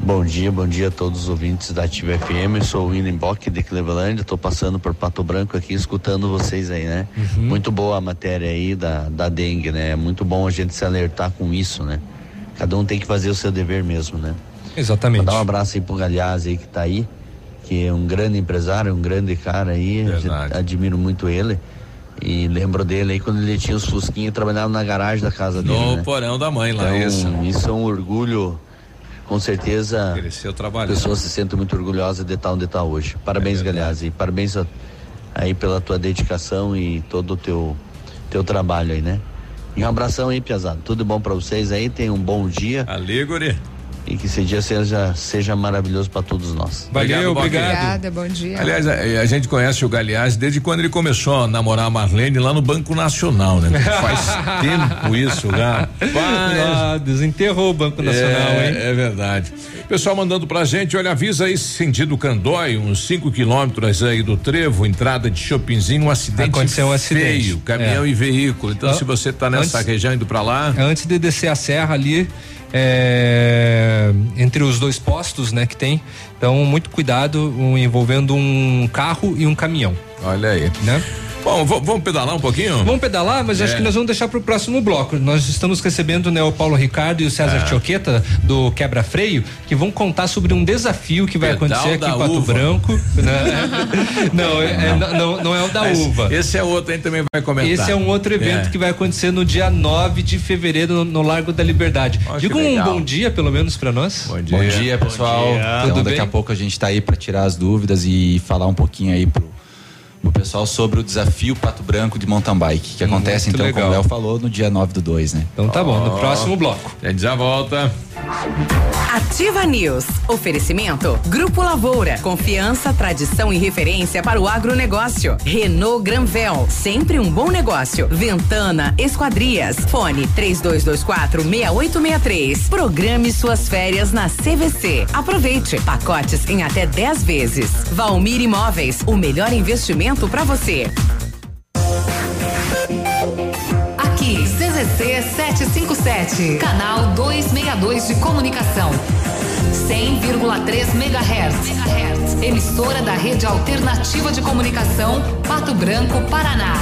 Bom dia, bom dia a todos os ouvintes da Ativa F M. Eu sou o William Bock de Clevelândia, estou passando por Pato Branco aqui, escutando vocês aí, né? Uhum. Muito boa a matéria aí da, da dengue, né? É muito bom a gente se alertar com isso, né? Cada um tem que fazer o seu dever mesmo, né? Exatamente. Vou dar um abraço aí pro Galeaz aí que tá aí, que é um grande empresário, um grande cara aí, admiro muito ele. E lembro dele aí quando ele tinha os fusquinhos, trabalhava na garagem da casa dele, no né? porão da mãe lá. Então, isso. isso é um orgulho, com certeza. A pessoa se sente muito orgulhosa de estar onde está hoje. Parabéns, é Galeazzi, e parabéns a, aí pela tua dedicação e todo o teu, teu trabalho aí, né? E um abração aí, Piazada, tudo bom pra vocês aí, tenham um bom dia. Alegre. E que esse dia seja, seja maravilhoso para todos nós. Valeu, obrigado. Obrigada, bom dia. Aliás, a, a gente conhece o Galeaz desde quando ele começou a namorar a Marlene lá no Banco Nacional, né? Faz tempo isso, cara. Ah, desenterrou o Banco Nacional, é, hein? É verdade. Pessoal mandando pra gente, olha, avisa aí sentido Candói, uns cinco quilômetros aí do trevo, entrada de Shoppingzinho, um acidente Aconteceu feio, um acidente. caminhão é. e veículo. Então, então, se você tá nessa antes, região indo pra lá. Antes de descer a serra ali, É, entre os dois postos, né, que tem, então muito cuidado um, envolvendo um carro e um caminhão. Olha aí, né? Bom, vamos pedalar um pouquinho? Vamos pedalar, mas é. acho que nós vamos deixar pro próximo bloco. Nós estamos recebendo, né, o Paulo Ricardo e o César é. Tioqueta do Quebra Freio, que vão contar sobre um desafio que vai Pedal acontecer aqui em Pato Branco. Né? não, é, não. É, não, não é o da mas uva. Esse é outro, a gente também vai comentar. Esse é um outro evento é. que vai acontecer no dia nove de fevereiro no, no Largo da Liberdade. Oh, diga um bom dia, pelo menos, para nós. Bom dia, bom dia pessoal. Bom dia. Tudo então, bem? Daqui a pouco a gente tá aí para tirar as dúvidas e falar um pouquinho aí pro o pessoal sobre o desafio Pato Branco de mountain bike, que acontece muito então, legal, como o Léo falou, no dia nove do dois, né? Então tá oh, bom, no próximo bloco. A gente já volta. Ativa News. Oferecimento Grupo Lavoura. Confiança, tradição e referência para o agronegócio. Renault Granvel. Sempre um bom negócio. Ventana Esquadrias. Fone três dois dois quatro, seis oito seis três. Programe suas férias na C V C. Aproveite. Pacotes em até dez vezes. Valmir Imóveis. O melhor investimento para você. Aqui, C Z C sete cinco sete. Canal duzentos e sessenta e dois de comunicação. cem vírgula três megahertz. Emissora da Rede Alternativa de Comunicação, Pato Branco, Paraná.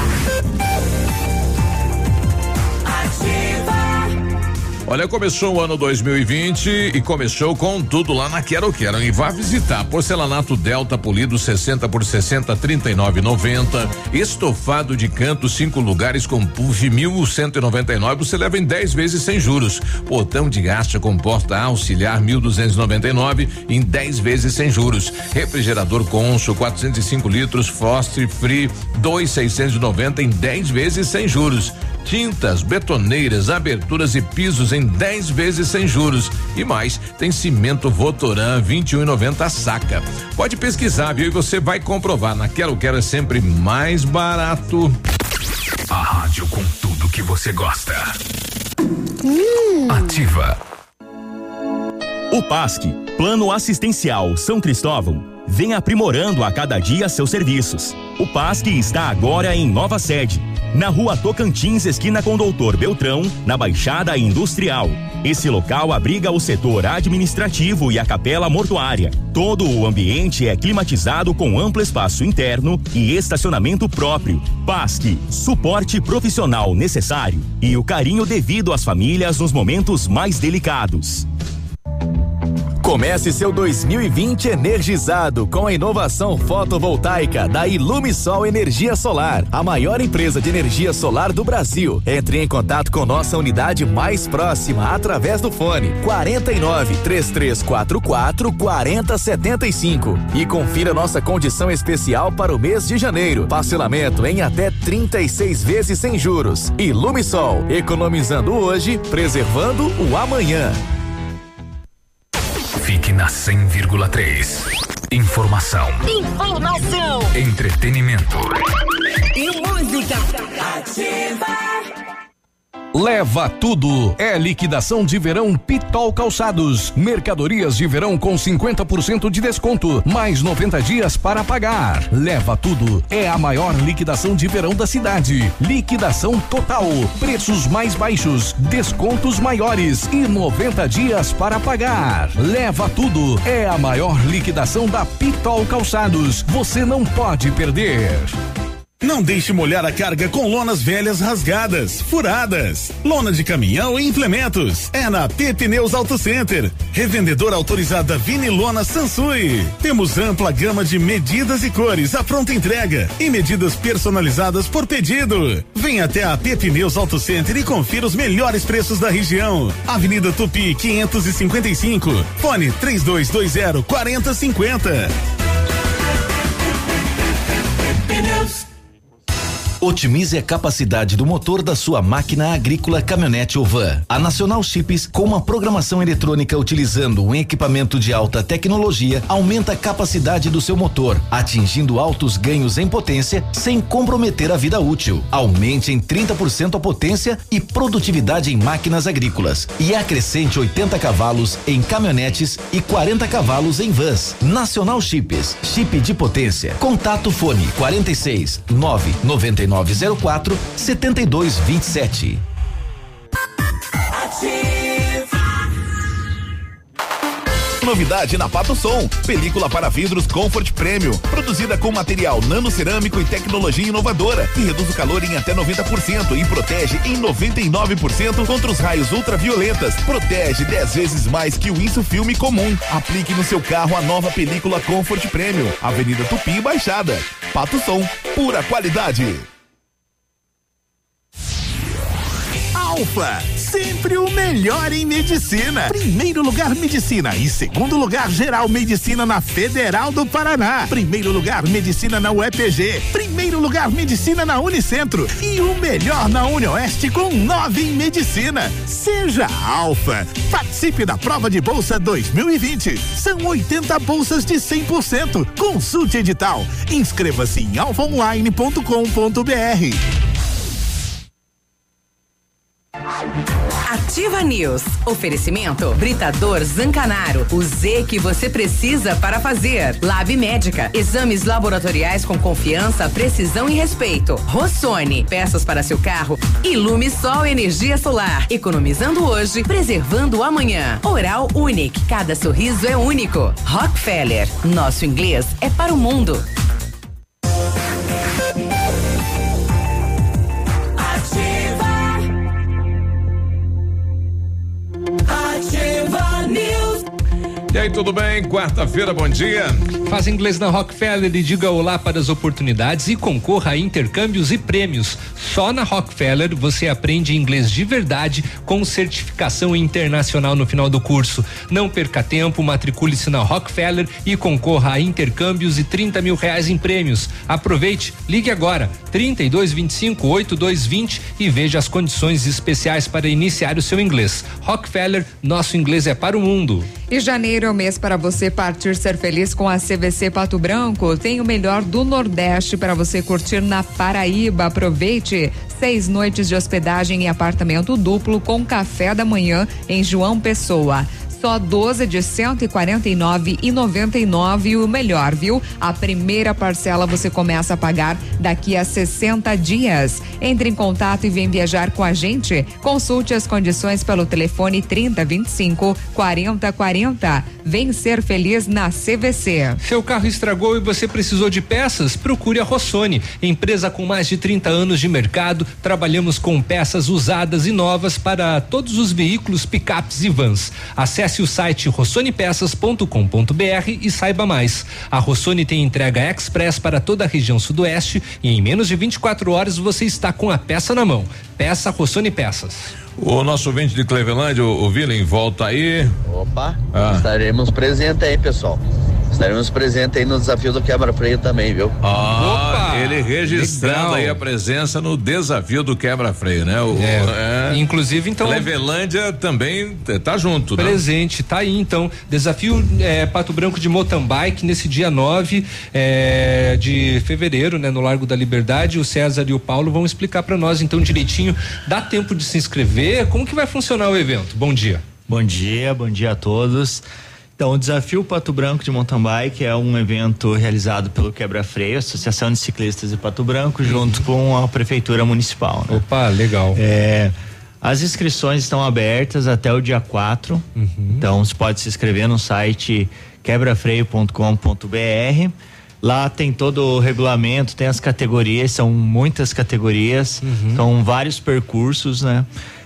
Olha, começou o ano dois mil e vinte e começou com tudo lá na Quero Quero. E vá visitar porcelanato Delta polido sessenta por sessenta trinta e nove e noventa, estofado de canto cinco lugares com puff mil cento e noventa e nove, você leva em dez vezes sem juros. Portão de haste comporta auxiliar mil duzentos e noventa e nove em dez vezes sem juros. Refrigerador Consul quatrocentos e cinco litros Frost Free dois mil seiscentos e noventa em dez vezes sem juros. Tintas, betoneiras, aberturas e pisos em dez vezes sem juros. E mais, tem cimento Votoran vinte e um e noventa a saca. Pode pesquisar, viu? E você vai comprovar. Na Quero Quero é sempre mais barato. A rádio com tudo que você gosta. Hum. Ativa. O P A S C, Plano Assistencial São Cristóvão, vem aprimorando a cada dia seus serviços. O P A S C está agora em nova sede, na Rua Tocantins, esquina com Doutor Beltrão, na Baixada Industrial. Esse local abriga o setor administrativo e a capela mortuária. Todo o ambiente é climatizado com amplo espaço interno e estacionamento próprio. P A S C, suporte profissional necessário e o carinho devido às famílias nos momentos mais delicados. Comece seu dois mil e vinte energizado com a inovação fotovoltaica da Ilumisol Energia Solar, a maior empresa de energia solar do Brasil. Entre em contato com nossa unidade mais próxima através do fone quarenta e nove, três três quatro quatro, quatro zero sete cinco e confira nossa condição especial para o mês de janeiro. Parcelamento em até trinta e seis vezes sem juros. Ilumisol, economizando hoje, preservando o amanhã. Fique na cem vírgula três. Informação. Informação. Entretenimento. E música. Ativa. Leva tudo. É liquidação de verão Pitol Calçados. Mercadorias de verão com cinquenta por cento de desconto, mais noventa dias para pagar. Leva tudo. É a maior liquidação de verão da cidade. Liquidação total. Preços mais baixos, descontos maiores e noventa dias para pagar. Leva tudo. É a maior liquidação da Pitol Calçados. Você não pode perder. Não deixe molhar a carga com lonas velhas rasgadas, furadas, lona de caminhão e implementos. É na P Pneus Auto Center, revendedora autorizada Vinilona Sansui. Temos ampla gama de medidas e cores à pronta entrega e medidas personalizadas por pedido. Venha até a P Pneus Auto Center e confira os melhores preços da região. Avenida Tupi quinhentos e cinquenta e cinco, fone trinta e dois vinte, quarenta cinquenta. Otimize a capacidade do motor da sua máquina agrícola, caminhonete ou van. A Nacional Chips, com uma programação eletrônica utilizando um equipamento de alta tecnologia, aumenta a capacidade do seu motor, atingindo altos ganhos em potência sem comprometer a vida útil. Aumente em trinta por cento a potência e produtividade em máquinas agrícolas e acrescente oitenta cavalos em caminhonetes e quarenta cavalos em vans. Nacional Chips, chip de potência. Contato fone quarenta e seis, nove nove zero quatro, setenta e dois vinte e sete. Novidade na Pato Som, película para vidros Comfort Premium, produzida com material nanocerâmico e tecnologia inovadora, que reduz o calor em até noventa por cento e protege em noventa e nove por cento contra os raios ultravioletas. Protege dez vezes mais que o insufilme comum. Aplique no seu carro a nova película Comfort Premium, Avenida Tupi Baixada. Pato Som, pura qualidade. Alfa sempre o melhor em medicina. Primeiro lugar medicina e segundo lugar geral medicina na Federal do Paraná. Primeiro lugar medicina na U E P G. Primeiro lugar medicina na Unicentro e o melhor na UniOeste com nove em medicina. Seja Alfa. Participe da prova de bolsa dois mil e vinte. São oitenta bolsas de cem por cento. Consulte edital. Inscreva-se em alfa online ponto com ponto br. Ativa News. Oferecimento Britador Zancanaro. O Z que você precisa para fazer. Lab Médica. Exames laboratoriais com confiança, precisão e respeito. Rossoni. Peças para seu carro. Ilume Sol Energia Solar. Economizando hoje, preservando amanhã. Oral Unique. Cada sorriso é único. Rockefeller. Nosso inglês é para o mundo. E aí, tudo bem? Quarta-feira, bom dia. Faça inglês na Rockefeller e diga olá para as oportunidades e concorra a intercâmbios e prêmios. Só na Rockefeller você aprende inglês de verdade com certificação internacional no final do curso. Não perca tempo, matricule-se na Rockefeller e concorra a intercâmbios e trinta mil reais em prêmios. Aproveite, ligue agora, trinta e dois vinte e cinco, oitenta e dois vinte e veja as condições especiais para iniciar o seu inglês. Rockefeller, nosso inglês é para o mundo. E janeiro é o mês para você partir ser feliz com a C V C Pato Branco. Tem o melhor do Nordeste para você curtir na Paraíba. Aproveite! Seis noites de hospedagem e apartamento duplo com café da manhã em João Pessoa. Só doze de cento e quarenta e nove reais e noventa e nove centavos. E o melhor, viu? A primeira parcela você começa a pagar daqui a sessenta dias. Entre em contato e vem viajar com a gente. Consulte as condições pelo telefone trinta, vinte e cinco, quarenta, quarenta. Vem ser feliz na C V C. Seu carro estragou e você precisou de peças? Procure a Rossoni, empresa com mais de trinta anos de mercado. Trabalhamos com peças usadas e novas para todos os veículos, picapes e vans. Acesse Acesse o site rossoni peças ponto com ponto br e saiba mais. A Rossoni tem entrega express para toda a região sudoeste e em menos de vinte e quatro horas você está com a peça na mão. Peça Rossoni Peças. O nosso ouvinte de Cleveland, o, o Villain, volta aí. Opa, ah. estaremos presentes aí, pessoal. Estaremos presentes aí no desafio do quebra-freio também, viu? Ah, opa, ele registrando legal. Aí a presença no desafio do quebra-freio, né? O, é, é, inclusive, então. Clevelândia também tá junto, presente, né? Presente, tá aí então. Desafio é, Pato Branco de mountain bike nesse dia nove é, de fevereiro, né? No Largo da Liberdade. O César e o Paulo vão explicar pra nós então direitinho. Dá tempo de se inscrever? Como que vai funcionar o evento? Bom dia. Bom dia, bom dia a todos. Então, o Desafio Pato Branco de Mountain Bike é um evento realizado pelo Quebra-Freio, Associação de Ciclistas de Pato Branco, junto com a Prefeitura Municipal. Né? Opa, legal. É, as inscrições estão abertas até o dia quatro. Uhum. Então, você pode se inscrever no site quebra freio ponto com ponto br. Lá tem todo o regulamento, tem as categorias, são muitas categorias, uhum. São vários percursos, né?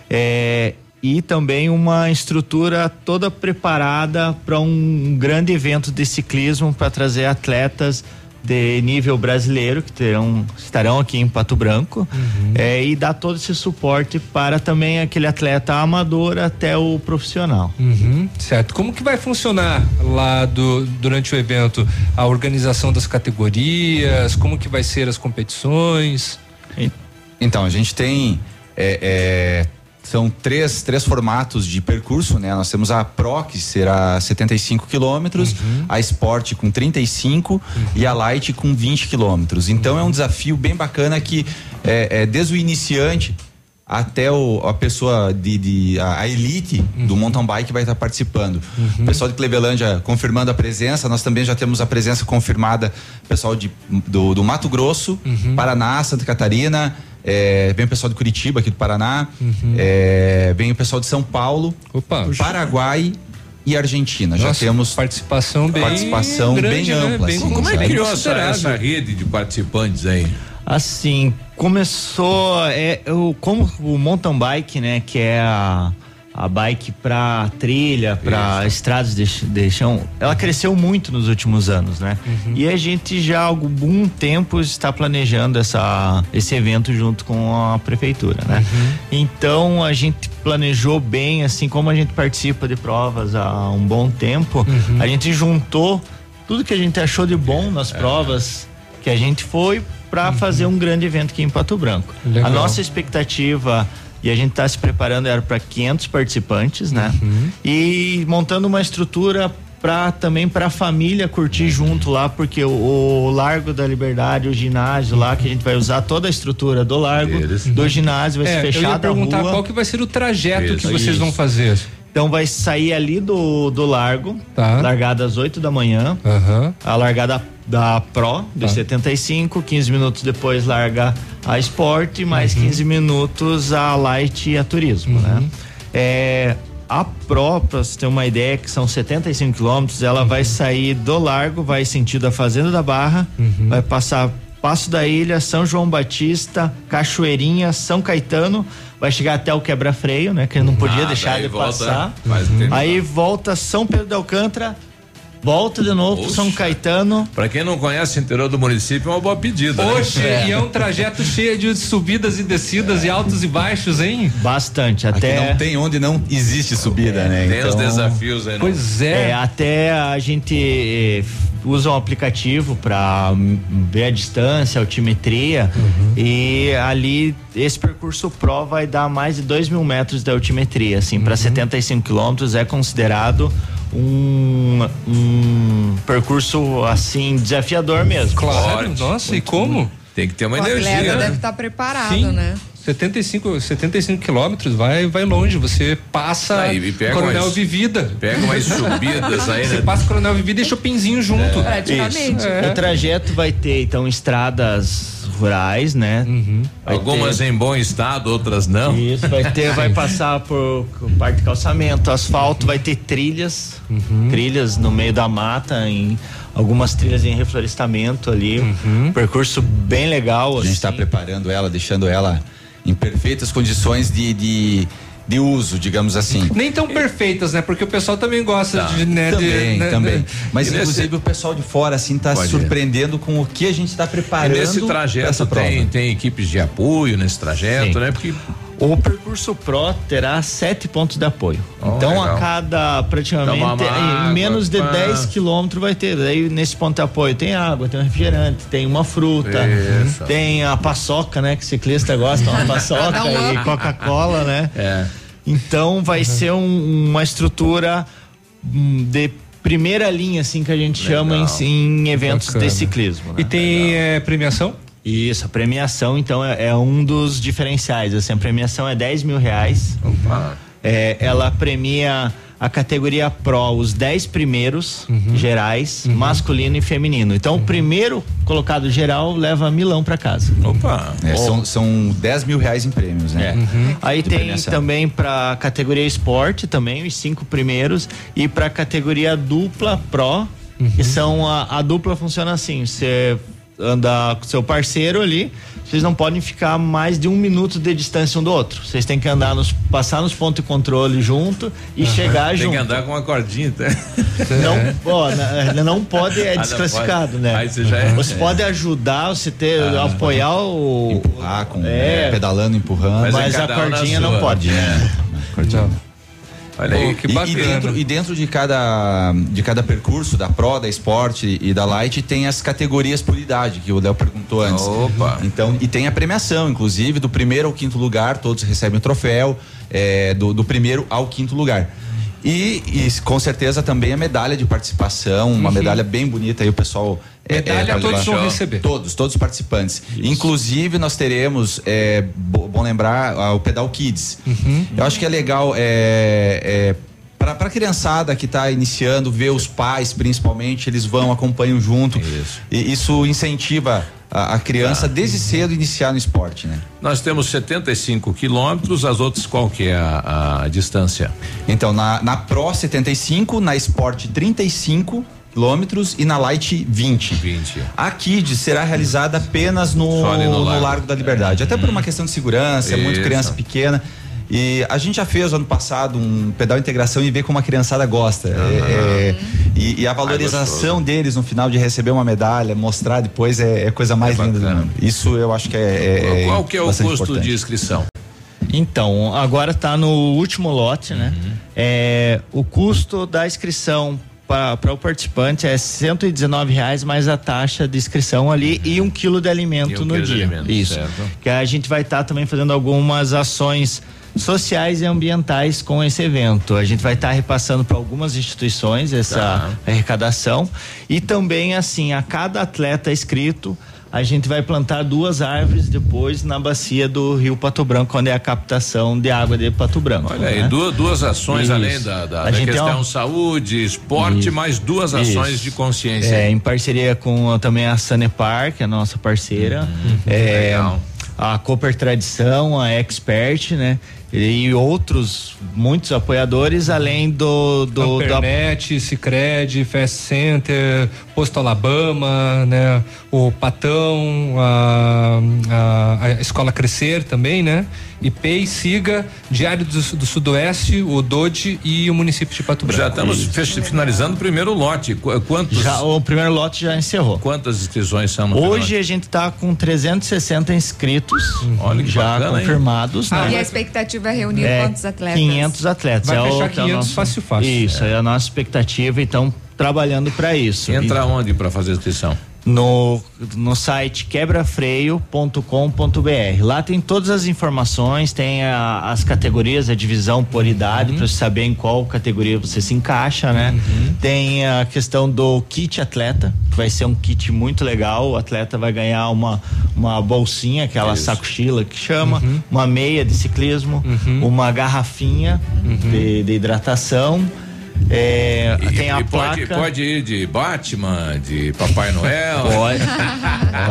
É, e também uma estrutura toda preparada para um grande evento de ciclismo para trazer atletas de nível brasileiro que terão, estarão aqui em Pato Branco, uhum. é, e dar todo esse suporte para também aquele atleta amador até o profissional. Uhum, certo. Como que vai funcionar lá do, durante o evento a organização das categorias? Como que vai ser as competições? Então, a gente tem... É, é... São três, três formatos de percurso, né? Nós temos a Pro, que será setenta e cinco quilômetros, uhum. A Sport com trinta e cinco, uhum. E a Light com vinte quilômetros. Então, uhum. É um desafio bem bacana que é, é, desde o iniciante até o, a pessoa de, de a, a elite, uhum. Do mountain bike vai estar participando. Uhum. O pessoal de Clevelândia confirmando a presença, nós também já temos a presença confirmada, pessoal de, do, do Mato Grosso, uhum. Paraná, Santa Catarina, é, vem o pessoal de Curitiba, aqui do Paraná, uhum. É, vem o pessoal de São Paulo, opa, Paraguai e Argentina. Nossa, já temos participação bem, participação grande, bem ampla. Né? Bem, assim, como é que criou essa, essa rede de participantes aí? Assim, começou é, eu, como o mountain bike, né, que é a, a bike para trilha, para estradas de, de chão, ela cresceu muito nos últimos anos, né? Uhum. E a gente já há algum tempo está planejando essa, esse evento junto com a prefeitura, né? Uhum. Então a gente planejou bem, assim como a gente participa de provas há um bom tempo, uhum. a gente juntou tudo que a gente achou de bom nas é. provas que a gente foi para uhum. fazer um grande evento aqui em Pato Branco. Legal. A nossa expectativa, e a gente está se preparando, era para quinhentos participantes, né? Uhum. E montando uma estrutura para também para a família curtir uhum. junto lá, porque o, o Largo da Liberdade, o ginásio uhum. lá, que a gente vai usar toda a estrutura do largo, Eles. do ginásio, vai é, ser fechada a rua. Eu ia perguntar qual que vai ser o trajeto Eles. que vocês Isso. vão fazer. Então vai sair ali do, do largo, tá. largada às oito da manhã, uhum. a largada da Pro, dos tá. setenta e cinco, quinze minutos depois larga a Sport, mais uhum. quinze minutos a Light e a Turismo, uhum. né? É, a Pro, pra você ter uma ideia, que são setenta e cinco quilômetros, ela uhum. vai sair do largo, vai sentido a Fazenda da Barra, uhum. vai passar Passo da Ilha, São João Batista, Cachoeirinha, São Caetano, vai chegar até o quebra-freio, né? Que ele não podia Nada, deixar de volta, passar. Aí volta São Pedro de Alcântara, volta de novo Oxa. São Caetano. Pra quem não conhece o interior do município, é uma boa pedida. Poxa, né? é. E é um trajeto cheio de subidas e descidas é. e altos e baixos, hein? Bastante, até. Aqui não tem onde não existe subida, é, né? Tem então... os desafios aí. Não... Pois é. é. Até a gente usa um aplicativo pra ver a distância, a altimetria uhum. e ali esse percurso Pro vai dar mais de dois mil metros de altimetria, assim, uhum. pra setenta e cinco quilômetros é considerado Um, um percurso assim desafiador mesmo. Claro, Forte. nossa, e como? Tem que ter uma o energia. O atleta né? deve estar preparado, Sim. né? setenta e cinco quilômetros, vai, vai longe, você passa aí, e pega Coronel umas, Vivida. Pega umas subidas aí, né? Você passa Coronel Vivida e Chopinzinho junto. É, praticamente. É. O trajeto vai ter, então, estradas rurais, né? Uhum. Algumas ter... em bom estado, outras não. Isso, vai ter, vai passar por parte de calçamento, asfalto, vai ter trilhas, uhum. trilhas no meio da mata, em algumas trilhas em reflorestamento ali, uhum. percurso bem legal. A gente está assim. preparando ela, deixando ela em perfeitas condições de, de, de uso, digamos assim. Nem tão perfeitas, né? Porque o pessoal também gosta tá. de, né? Também, de, né? também. Mas e inclusive nesse... o pessoal de fora, assim, tá Pode se surpreendendo é. com o que a gente tá preparando. E nesse trajeto essa tem, tem equipes de apoio nesse trajeto, Sim. né? Porque o percurso Pro terá sete pontos de apoio. Oh, então legal. a cada praticamente água, menos de pra... dez quilômetros vai ter. Daí nesse ponto de apoio tem água, tem um refrigerante, tem uma fruta, Isso. tem a paçoca, né? Que ciclista gosta, uma paçoca e Coca-Cola, né? É. Então vai uhum. ser um, uma estrutura de primeira linha, assim, que a gente legal. chama em, em eventos Bacana. de ciclismo. Né? E tem é, premiação? Isso, a premiação então é, é um dos diferenciais, assim, a premiação é dez mil reais. Opa. É, ela premia a categoria Pro, os dez primeiros uhum. gerais, uhum. masculino e feminino. Então uhum. o primeiro colocado geral leva milão pra casa. Opa! É, são, são dez mil reais em prêmios, né? É. Uhum. Aí de tem premiação. Também pra categoria esporte também, os cinco primeiros, e pra categoria dupla Pro, uhum. que são a, a dupla funciona assim, você andar com seu parceiro ali, vocês não podem ficar mais de um minuto de distância um do outro. Vocês têm que andar nos, passar nos pontos de controle junto e uhum. chegar Tem junto. Tem que andar com uma cordinha, tá? Não, ó, não pode, é ah, desclassificado, pode. né? Aí você já é, você é. pode ajudar, você ter, ah, apoiar o... Empurrar, com, é, é, pedalando, empurrando. Mas, mas a cordinha não pode. É. Cordinha. Olha aí, que bacana. E, e, dentro, e dentro de cada de cada percurso, da Pro, da Sport e da Light, tem as categorias por idade, que o Léo perguntou antes. Opa. Então, e tem a premiação, inclusive, do primeiro ao quinto lugar, todos recebem o troféu, é, do, do primeiro ao quinto lugar. E, e com certeza também a medalha de participação, uma uhum. medalha bem bonita aí, o pessoal. Medalha é, é, todos vão receber. Todos, todos os participantes. Isso. Inclusive nós teremos, é bom lembrar, o Pedal Kids. Uhum. Eu acho que é legal é, é, para a criançada que está iniciando, ver os pais principalmente, eles vão, acompanham junto. Isso, e isso incentiva a, a criança ah, desde uhum. cedo iniciar no esporte, né? Nós temos setenta e cinco quilômetros, as outras qual que é a, a distância? Então, na, na Pro setenta e cinco, na Sport trinta e cinco quilômetros e na Light vinte. vinte. A Kids será realizada apenas no, no, no Largo da Liberdade, é. até por uma questão de segurança, é muito criança pequena. E a gente já fez ano passado um pedal integração e ver como a criançada gosta. Uhum. É, e, e a valorização Ai, deles no final de receber uma medalha, mostrar depois é, é coisa mais é linda do mundo. Isso eu acho que é. é Qual que é o custo importante. de inscrição? Então, agora está no último lote, né? Uhum. É, o custo da inscrição para o participante é cento e dezenove reais mais a taxa de inscrição ali e um quilo de alimento um no dia. Alimento, isso. Certo. Que a gente vai estar tá também fazendo algumas ações sociais e ambientais com esse evento. A gente vai estar tá repassando para algumas instituições essa tá. arrecadação e também assim, a cada atleta inscrito, a gente vai plantar duas árvores depois na bacia do Rio Pato Branco, onde é a captação de água de Pato Branco. Olha aí, né? duas, duas ações Isso. além da, da, da questão é um... saúde, esporte, Isso. mais duas ações Isso. de consciência. É, em parceria com também a Sanepar, que é a nossa parceira. Uhum. É, Legal. A Cooper Tradição, a Expert, né? E outros, muitos apoiadores, além do... do Ampernet, da... Sicredi, Fast Center, Posto Alabama, né? O Patão, a, a, a Escola Crescer também, né? I P E I, Siga, Diário do, do Sudoeste, o D O D e o município de Pato Branco. Já estamos Isso. finalizando o primeiro lote. Quantos? Já, o primeiro lote já encerrou. Quantas inscrições são no Hoje final? A gente está com trezentos e sessenta inscritos. Uhum. Olha que já bacana, confirmados. Ah, né? E a expectativa é reunir é, quantos atletas? quinhentos atletas. Vai é fechar o, quinhentos é nosso, fácil, fácil. Isso, é. é a nossa expectativa, então trabalhando para isso. Entra e, onde para fazer a inscrição? No, no site quebra freio ponto com ponto b r. Lá tem todas as informações, tem a, as categorias, a divisão por idade, uhum. para você saber em qual categoria você se encaixa, né? Uhum. Tem a questão do kit atleta, que vai ser um kit muito legal. O atleta vai ganhar uma, uma bolsinha, aquela Isso. sacochila que chama, uhum. uma meia de ciclismo, uhum. uma garrafinha uhum. de, de hidratação. É, e, tem a e placa. Pode, pode ir de Batman, de Papai Noel. Pode.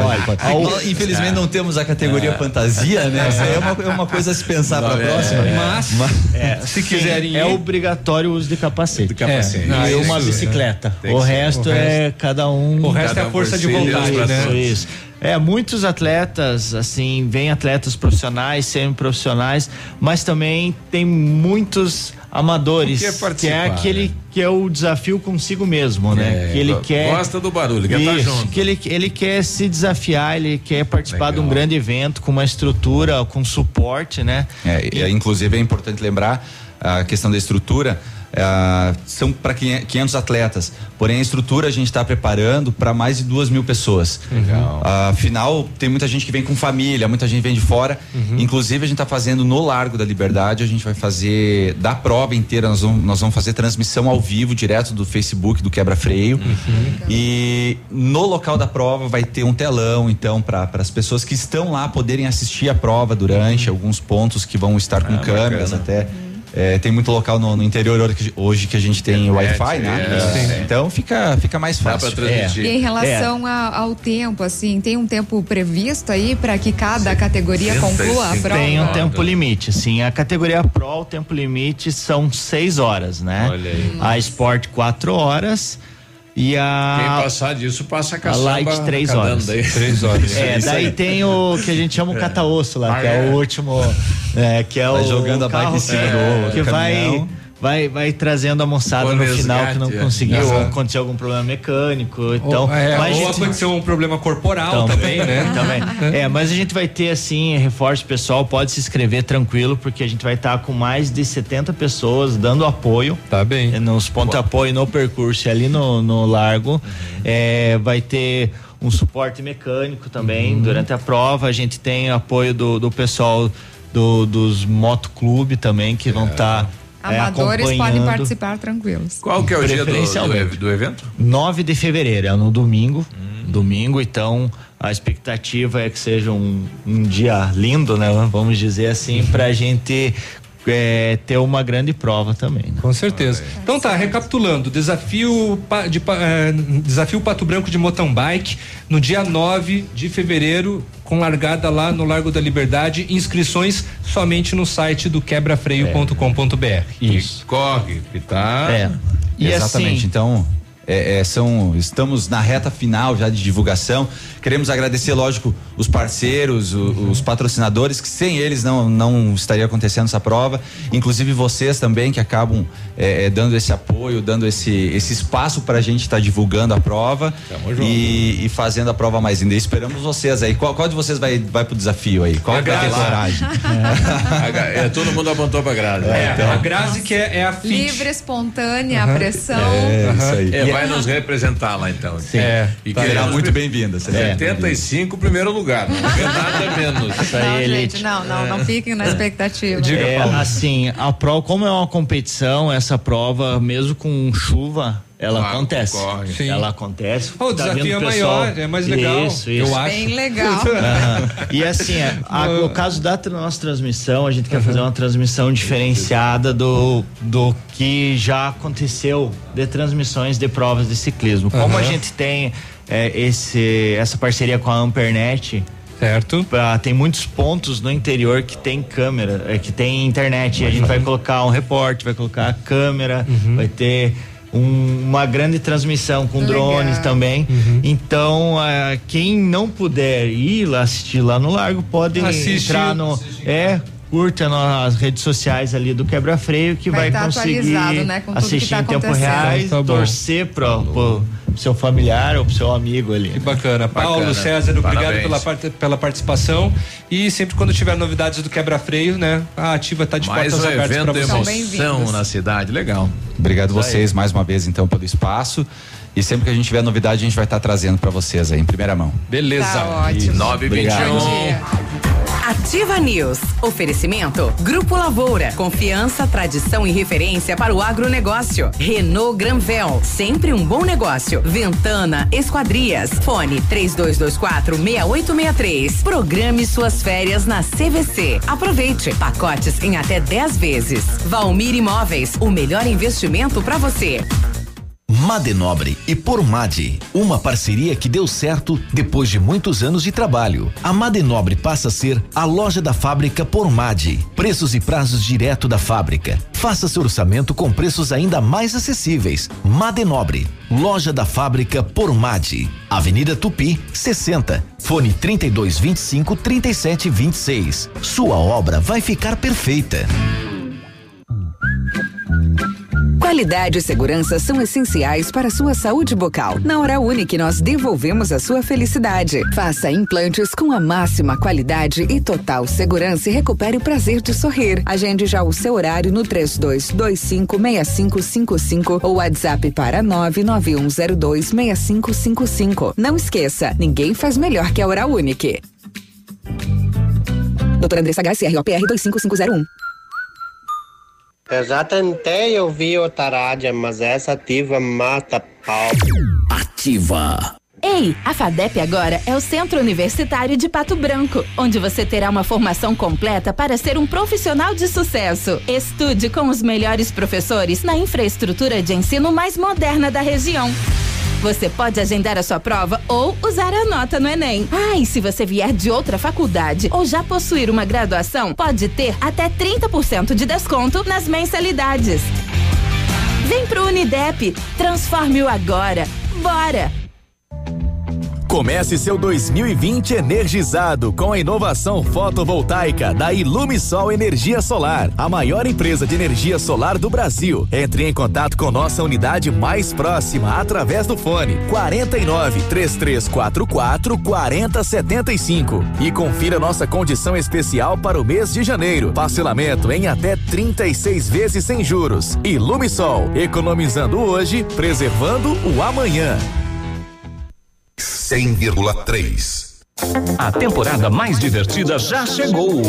pode, pode. Ao, infelizmente é. não temos a categoria é. fantasia, né? Essa é uma, é uma coisa a se pensar para a próxima. É. Mas, mas é, se quiserem. É obrigatório o uso de capacete. De capacete. É. Não, e uma bicicleta. É. O, resto o resto é cada um. O resto é a força de vontade, né? Isso, isso. É, muitos atletas, assim, vêm atletas profissionais, semi-profissionais, mas também tem muitos amadores, que é aquele que é o desafio consigo mesmo, né? É, que ele quer... Gosta do barulho, quer estar tá junto. Que ele, ele quer se desafiar, ele quer participar Legal. de um grande evento com uma estrutura, com suporte, né? É, e, inclusive é importante lembrar a questão da estrutura, Uh, são para quinhentos atletas, porém a estrutura a gente está preparando para mais de duas mil pessoas. Legal. Uh, afinal, tem muita gente que vem com família, muita gente vem de fora. Uhum. Inclusive, a gente está fazendo no Largo da Liberdade, a gente vai fazer da prova inteira, nós vamos, nós vamos fazer transmissão ao vivo, direto do Facebook do Quebra Freio. Uhum. E no local da prova vai ter um telão, então, para as pessoas que estão lá poderem assistir a prova durante uhum. alguns pontos que vão estar com ah, câmeras bacana. até. É, tem muito local no, no interior hoje que a gente tem Wi-Fi, né? É, então fica, fica mais fácil. Dá pra transmitir. É. E em relação é. a, ao tempo, assim, tem um tempo previsto aí para que cada categoria conclua a prova? Tem um tempo limite, sim. A categoria Pro, o tempo limite são seis horas, né? Olha aí. A Sport, quatro horas. E a... Quem passar disso, passa a caçamba. A Light, três horas. Três horas. É, daí tem o que a gente chama o cataosso lá, ah, que é, é o último, é, que é vai o jogando a bike em cima do que vai, vai, vai trazendo a moçada no final que não conseguiu, ou aconteceu algum problema mecânico, então... Ou, é, mas ou gente... aconteceu um problema corporal também, também né? Também. É, mas a gente vai ter, assim, reforço pessoal, pode se inscrever tranquilo, porque a gente vai estar tá com mais de setenta pessoas dando apoio. Tá bem. Nos pontos de apoio, no percurso ali no, no largo. É, vai ter um suporte mecânico também, uhum. durante a prova, a gente tem apoio do, do pessoal do, dos motoclube também, que é. vão estar... Tá Amadores é, podem participar tranquilos. Qual que é o dia do, do, do evento? nove de fevereiro, é no domingo. Hum. Domingo, então a expectativa é que seja um, um dia lindo, né? Vamos dizer assim, pra gente é, ter uma grande prova também. Né? Com certeza. Ah, é. Então tá, recapitulando, desafio, de, eh, desafio Pato Branco de mountain bike no dia nove de fevereiro, com largada lá no Largo da Liberdade, inscrições somente no site do quebra freio ponto com ponto b r. Isso. E corre, que tá. É. E exatamente, assim, então é, é, são, estamos na reta final já de divulgação. Queremos agradecer, lógico, os parceiros, o, uhum. os patrocinadores, que sem eles não, não estaria acontecendo essa prova. Inclusive vocês também, que acabam é, é, dando esse apoio, dando esse, esse espaço para a gente estar tá divulgando a prova e, e fazendo a prova mais ainda. E esperamos vocês aí. Qual, qual de vocês vai, vai pro desafio aí? Qual é que vai ter coragem? É. É, todo mundo apontou pra Grazi. É, é, então. A Grazi que é, é a fit. Livre, espontânea, uhum. a pressão. É, uhum. isso aí. É, vai uhum. nos representar lá então. Sim. É, e tá, será muito bem-vinda. É, setenta e cinco, primeiro lugar. Não é nada menos. Isso aí, não, elite. Gente, não, não, não fiquem na expectativa. Diga, é, Paulo. Assim, a prova, como é uma competição, essa prova, mesmo com chuva, ela ah, acontece. Sim. Ela acontece. O tá desafio é pessoal, maior, é mais legal. Isso, isso. Eu acho. Bem legal. Ah, e assim, a, no caso da nossa transmissão, a gente quer uhum. fazer uma transmissão diferenciada do, do que já aconteceu de transmissões de provas de ciclismo. Como uhum. a gente tem é, esse, essa parceria com a Ampernet, certo. Ah, tem muitos pontos no interior que tem câmera, que tem internet. Uhum. E a gente vai colocar um repórter, vai colocar a câmera, uhum. vai ter Um, uma grande transmissão com Legal. drones também. Uhum. Então, uh, quem não puder ir lá assistir lá no Largo, pode assiste, entrar no. Assiste, é, curta nas redes sociais ali do Quebra Freio, que vai, vai tá conseguir, né, assistir tá em tempo real e tá torcer pro, pro seu familiar ou pro seu amigo ali. Que bacana. Né? Paulo, bacana. César, obrigado pela, parte, pela participação. E sempre quando tiver novidades do Quebra Freio, né? A Ativa tá de mais portas um abertas para vocês. Emoção na cidade, legal. Obrigado a vocês mais uma vez então pelo espaço. E sempre que a gente tiver novidade, a gente vai estar tá trazendo para vocês aí em primeira mão. Beleza. Tá ótimo. nove e vinte e um. Ativa News. Oferecimento Grupo Lavoura. Confiança, tradição e referência para o agronegócio. Renault Granvel. Sempre um bom negócio. Ventana Esquadrias. Fone três dois dois quatro, seis oito seis três. Programe suas férias na C V C. Aproveite. Pacotes em até dez vezes. Valmir Imóveis. O melhor investimento para você. Madenobre e Pormade, uma parceria que deu certo depois de muitos anos de trabalho. A Madenobre passa a ser a loja da fábrica Pormade. Preços e prazos direto da fábrica. Faça seu orçamento com preços ainda mais acessíveis. Madenobre, loja da fábrica Pormade. Avenida Tupi, sessenta. Fone trinta e dois, vinte e cinco, trinta e sete, vinte e seis. Sua obra vai ficar perfeita. Qualidade e segurança são essenciais para a sua saúde bucal. Na Oral Unique nós devolvemos a sua felicidade. Faça implantes com a máxima qualidade e total segurança e recupere o prazer de sorrir. Agende já o seu horário no três dois dois cinco, seis cinco cinco cinco ou WhatsApp para nove nove um zero dois, seis cinco cinco cinco. Não esqueça, ninguém faz melhor que a Oral Unique. Doutora Andressa Gás, C R O P R dois cinco cinco zero um. Eu já tentei ouvir o Tarádia, mas essa ativa mata pau. Ativa. Ei, a FADEP agora é o Centro Universitário de Pato Branco, onde você terá uma formação completa para ser um profissional de sucesso. Estude com os melhores professores na infraestrutura de ensino mais moderna da região. Você pode agendar a sua prova ou usar a nota no Enem. Ah, e se você vier de outra faculdade ou já possuir uma graduação, pode ter até trinta por cento de desconto nas mensalidades. Vem pro Unidep, transforme-o agora. Bora! Comece seu dois mil e vinte energizado com a inovação fotovoltaica da Ilumisol Energia Solar, a maior empresa de energia solar do Brasil. Entre em contato com nossa unidade mais próxima através do fone quarenta e nove, três três quatro quatro, quatro zero sete cinco e confira nossa condição especial para o mês de janeiro. Parcelamento em até trinta e seis vezes sem juros. Ilumisol, economizando hoje, preservando o amanhã. cem vírgula três. A temporada mais divertida já chegou.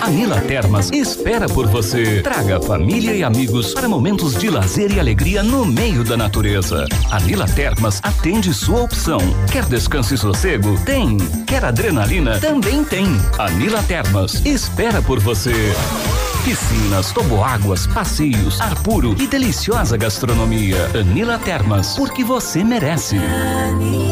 A Nila Termas espera por você. Traga família e amigos para momentos de lazer e alegria no meio da natureza. A Nila Termas atende sua opção. Quer descanso e sossego? Tem. Quer adrenalina? Também tem. A Nila Termas espera por você. Piscinas, toboáguas, passeios, ar puro e deliciosa gastronomia. Anila Termas, porque você merece. Anila.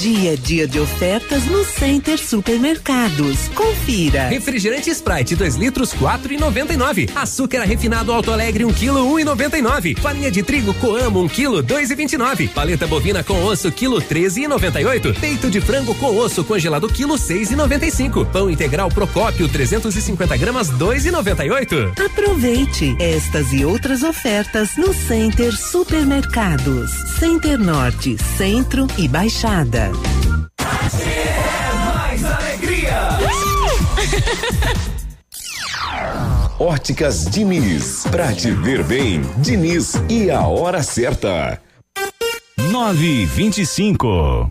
Dia a dia de ofertas no Center Supermercados. Confira. Refrigerante Sprite dois litros quatro e noventa e nove. Açúcar refinado Alto Alegre um quilo um e noventa e nove. Farinha de trigo Coamo um quilo dois e vinte e nove. Paleta bovina com osso quilo treze e noventa e oito. Peito de frango com osso congelado quilo seis e noventa e cinco. Pão integral Procópio trezentos e cinquenta gramas dois e noventa e oito. Aproveite estas e outras ofertas no Center Supermercados. Center Norte, Centro e Baixada. É mais alegria. Uh! Óticas Diniz, pra te ver bem. Diniz e a hora certa. nove e vinte e cinco.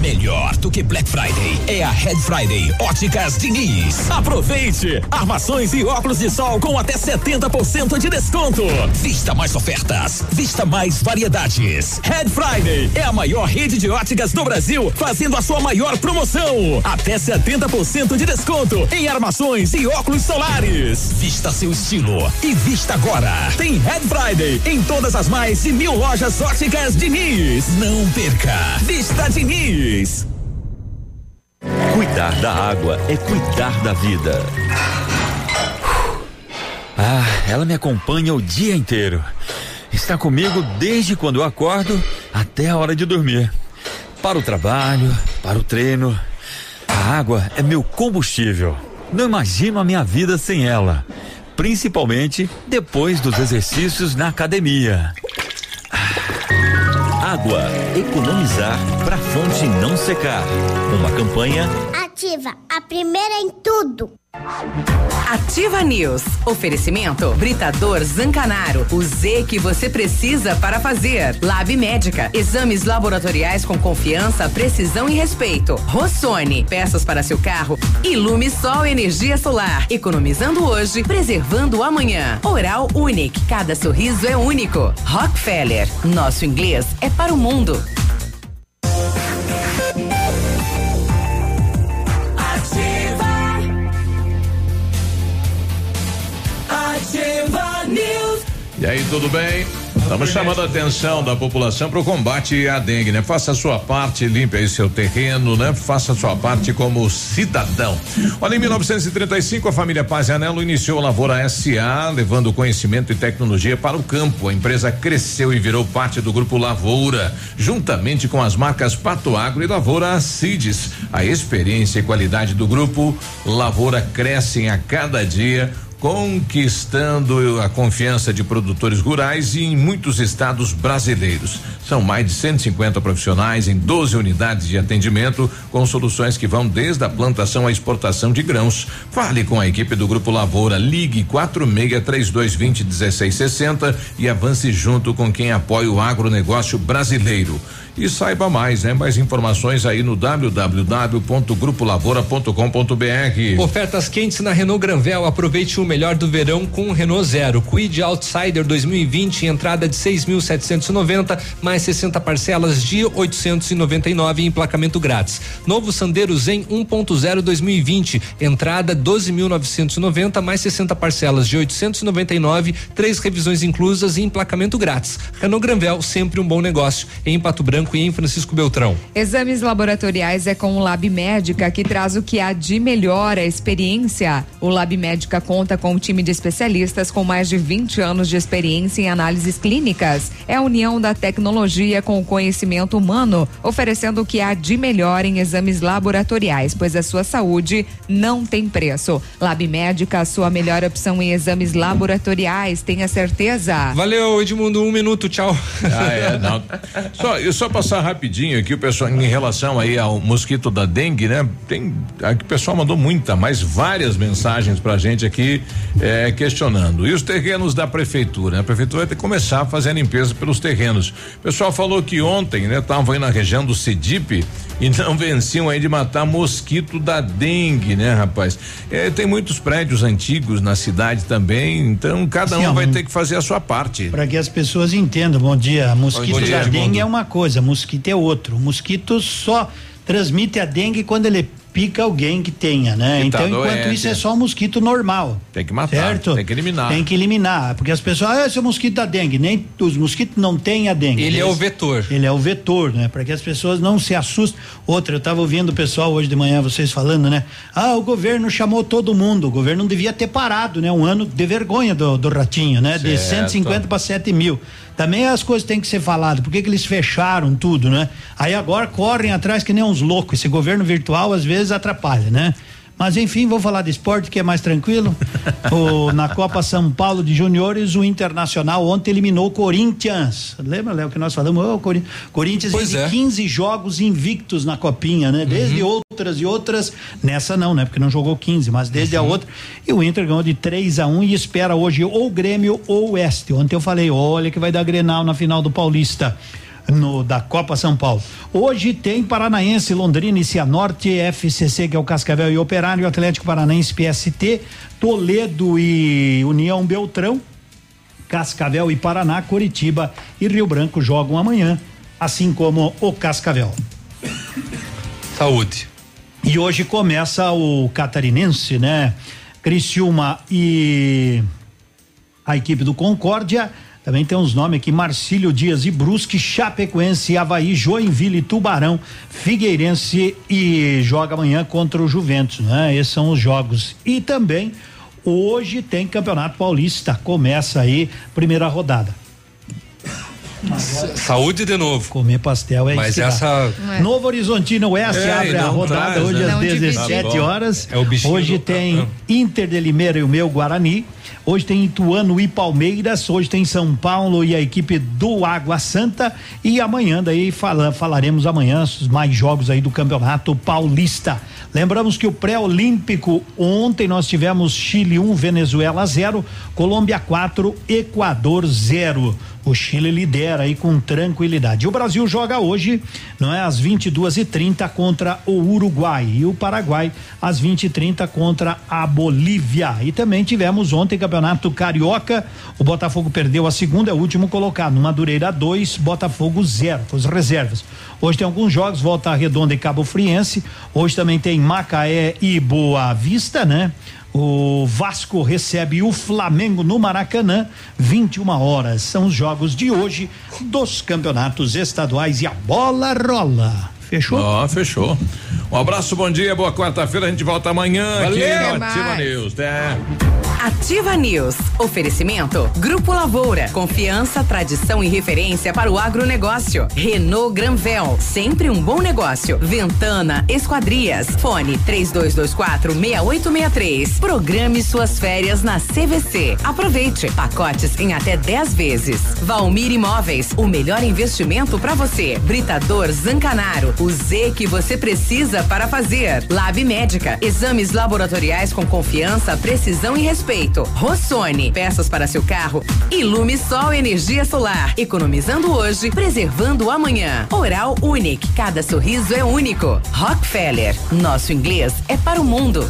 Melhor do que Black Friday é a Red Friday Óticas Diniz. Aproveite! Armações e óculos de sol com até setenta por cento de desconto. Vista mais ofertas, vista mais variedades. Red Friday é a maior rede de óticas do Brasil, fazendo a sua maior promoção. Até setenta por cento de desconto em armações e óculos solares. Vista seu estilo e vista agora. Tem Red Friday em todas as mais de mil lojas Óticas Diniz. Não perca! Vista Diniz. Cuidar da água é cuidar da vida. Ah, ela me acompanha o dia inteiro. Está comigo desde quando eu acordo até a hora de dormir. Para o trabalho, para o treino. A água é meu combustível. Não imagino a minha vida sem ela. Principalmente depois dos exercícios na academia. Água, economizar pra fonte não secar. Uma campanha Ativa, a primeira em tudo. Ativa News. Oferecimento Britador Zancanaro. O Z que você precisa para fazer. Lab Médica. Exames laboratoriais com confiança, precisão e respeito. Rossoni. Peças para seu carro. Ilume Sol Energia Solar. Economizando hoje, preservando amanhã. Oral Unique. Cada sorriso é único. Rockefeller. Nosso inglês é para o mundo. E aí, tudo bem? Estamos chamando a atenção da população para o combate à dengue, né? Faça a sua parte, limpe aí seu terreno, né? Faça a sua parte como cidadão. Olha, em mil novecentos e trinta e cinco, a família Pazianello iniciou a Lavoura S A, levando conhecimento e tecnologia para o campo. A empresa cresceu e virou parte do grupo Lavoura, juntamente com as marcas Pato Agro e Lavoura Acides. A experiência e qualidade do grupo Lavoura crescem a cada dia, conquistando a confiança de produtores rurais e em muitos estados brasileiros. São mais de cento e cinquenta profissionais em doze unidades de atendimento, com soluções que vão desde a plantação à exportação de grãos. Fale com a equipe do Grupo Lavoura, ligue quatro seis três dois dois zero um seis seis zero e avance junto com quem apoia o agronegócio brasileiro. E saiba mais, né? Mais informações aí no w w w ponto grupo lavoura ponto com ponto b r. Ofertas quentes na Renault Granvel. Aproveite o melhor do verão com o Renault Zero. Kwid Outsider dois mil e vinte, entrada de seis mil setecentos e noventa, mais sessenta parcelas de oitocentos e noventa e nove, emplacamento grátis. Novo Sandero Zen um ponto zero dois mil e vinte, entrada doze mil novecentos e noventa, mais sessenta parcelas de oitocentos e noventa e nove, três revisões inclusas e emplacamento grátis. Renault Granvel, sempre um bom negócio. Em Pato Branco e em Francisco Beltrão. Exames laboratoriais é com o Lab Médica, que traz o que há de melhor, a experiência. O Lab Médica conta com um time de especialistas com mais de vinte anos de experiência em análises clínicas. É a união da tecnologia com o conhecimento humano, oferecendo o que há de melhor em exames laboratoriais, pois a sua saúde não tem preço. Lab Médica, a sua melhor opção em exames laboratoriais, tenha certeza. Valeu, Edmundo, um minuto, tchau. Ah, é, não. Só, eu só passar rapidinho aqui o pessoal em relação aí ao mosquito da dengue, né? Tem, aqui o pessoal mandou muita, mas várias mensagens pra gente aqui eh, questionando. E os terrenos da prefeitura? A prefeitura vai ter que começar a fazer a limpeza pelos terrenos. O pessoal falou que ontem, né? Estavam aí na região do Cedipe e não venciam aí de matar mosquito da dengue, né, rapaz? Eh, tem muitos prédios antigos na cidade também, então cada Sim, um vai ter que fazer a sua parte. Para que as pessoas entendam, bom dia, mosquito bom dia, da dengue é uma coisa, mosquito é outro. O mosquito só transmite a dengue quando ele pica alguém que tenha, né? Que então, tá enquanto doente. Isso é só um mosquito normal. Tem que matar, certo? Tem que eliminar. Tem que eliminar, porque as pessoas, ah, esse é o mosquito da dengue, nem os mosquitos não têm a dengue. Ele eles, é o vetor. Ele é o vetor, né? Para que as pessoas não se assustem. Outra, eu tava ouvindo o pessoal hoje de manhã, vocês falando, né? Ah, o governo chamou todo mundo, o governo não devia ter parado, né? Um ano de vergonha do, do ratinho, né? Certo. De cento e cinquenta para sete mil. Também as coisas têm que ser faladas, por que que eles fecharam tudo, né? Aí agora correm atrás que nem uns loucos, esse governo virtual às vezes atrapalha, né? Mas enfim, vou falar de esporte que é mais tranquilo. O, na Copa São Paulo de Juniores, o Internacional ontem eliminou o Corinthians. Lembra, Léo, que nós falamos? Oh, Cori Corinthians teve é. quinze jogos invictos na Copinha, né? Desde uhum. outras e outras, nessa não, né? Porque não jogou quinze, mas desde uhum. a outra. E o Inter ganhou de três a um e espera hoje ou o Grêmio ou o Oeste. Ontem eu falei, olha que vai dar Grenal na final do Paulista. No, da Copa São Paulo. Hoje tem Paranaense, Londrina e Cianorte, F C C, que é o Cascavel e Operário, Atlético Paranaense, P S T, Toledo e União Beltrão, Cascavel e Paraná, Coritiba e Rio Branco jogam amanhã, assim como o Cascavel. Saúde. E hoje começa o Catarinense, né? Criciúma e a equipe do Concórdia. Também tem uns nomes aqui, Marcílio Dias e Brusque, Chapecoense, Avaí, Joinville, Tubarão, Figueirense e joga amanhã contra o Juventus, né? Esses são os jogos. E também hoje tem Campeonato Paulista, começa aí primeira rodada. Saúde de novo. Comer pastel é isso. Mas essa. É. Novo Horizontino Oeste é, abre a rodada traz, hoje né? às dezessete horas. É o bichinho hoje do... tem ah, Inter de Limeira e o meu Guarani. Hoje tem Ituano e Palmeiras. Hoje tem São Paulo e a equipe do Água Santa. E amanhã, daí fala, falaremos amanhã os mais jogos aí do Campeonato Paulista. Lembramos que o pré-olímpico ontem nós tivemos Chile um, Venezuela zero, Colômbia quatro, Equador zero. O Chile lidera aí com tranquilidade. O Brasil joga hoje, não é? Às vinte e duas e trinta contra o Uruguai e o Paraguai às vinte e trinta contra a Bolívia. E também tivemos ontem Campeonato Carioca, o Botafogo perdeu a segunda, é o último colocado, Madureira dois, Botafogo zero, os reservas. Hoje tem alguns jogos, Volta Redonda e Cabo Friense, hoje também tem Macaé e Boa Vista, né? O Vasco recebe o Flamengo no Maracanã, vinte e uma horas. São os jogos de hoje dos campeonatos estaduais e a bola rola. Fechou? Ó, fechou. Um abraço, bom dia, boa quarta-feira. A gente volta amanhã. Valeu, aqui no Ativa News, né? Ativa News. Oferecimento Grupo Lavoura. Confiança, tradição e referência para o agronegócio. Renault Granvel. Sempre um bom negócio. Ventana Esquadrias. Fone três dois dois quatro, seis oito seis três. Programe suas férias na C V C. Aproveite. Pacotes em até dez vezes. Valmir Imóveis. O melhor investimento para você. Britador Zancanaro. O Z que você precisa para fazer. Lab Médica. Exames laboratoriais com confiança, precisão e respeito. Rossoni. Peças para seu carro. Ilume Sol Energia Solar. Economizando hoje, preservando amanhã. Oral Unique. Cada sorriso é único. Rockefeller. Nosso inglês é para o mundo.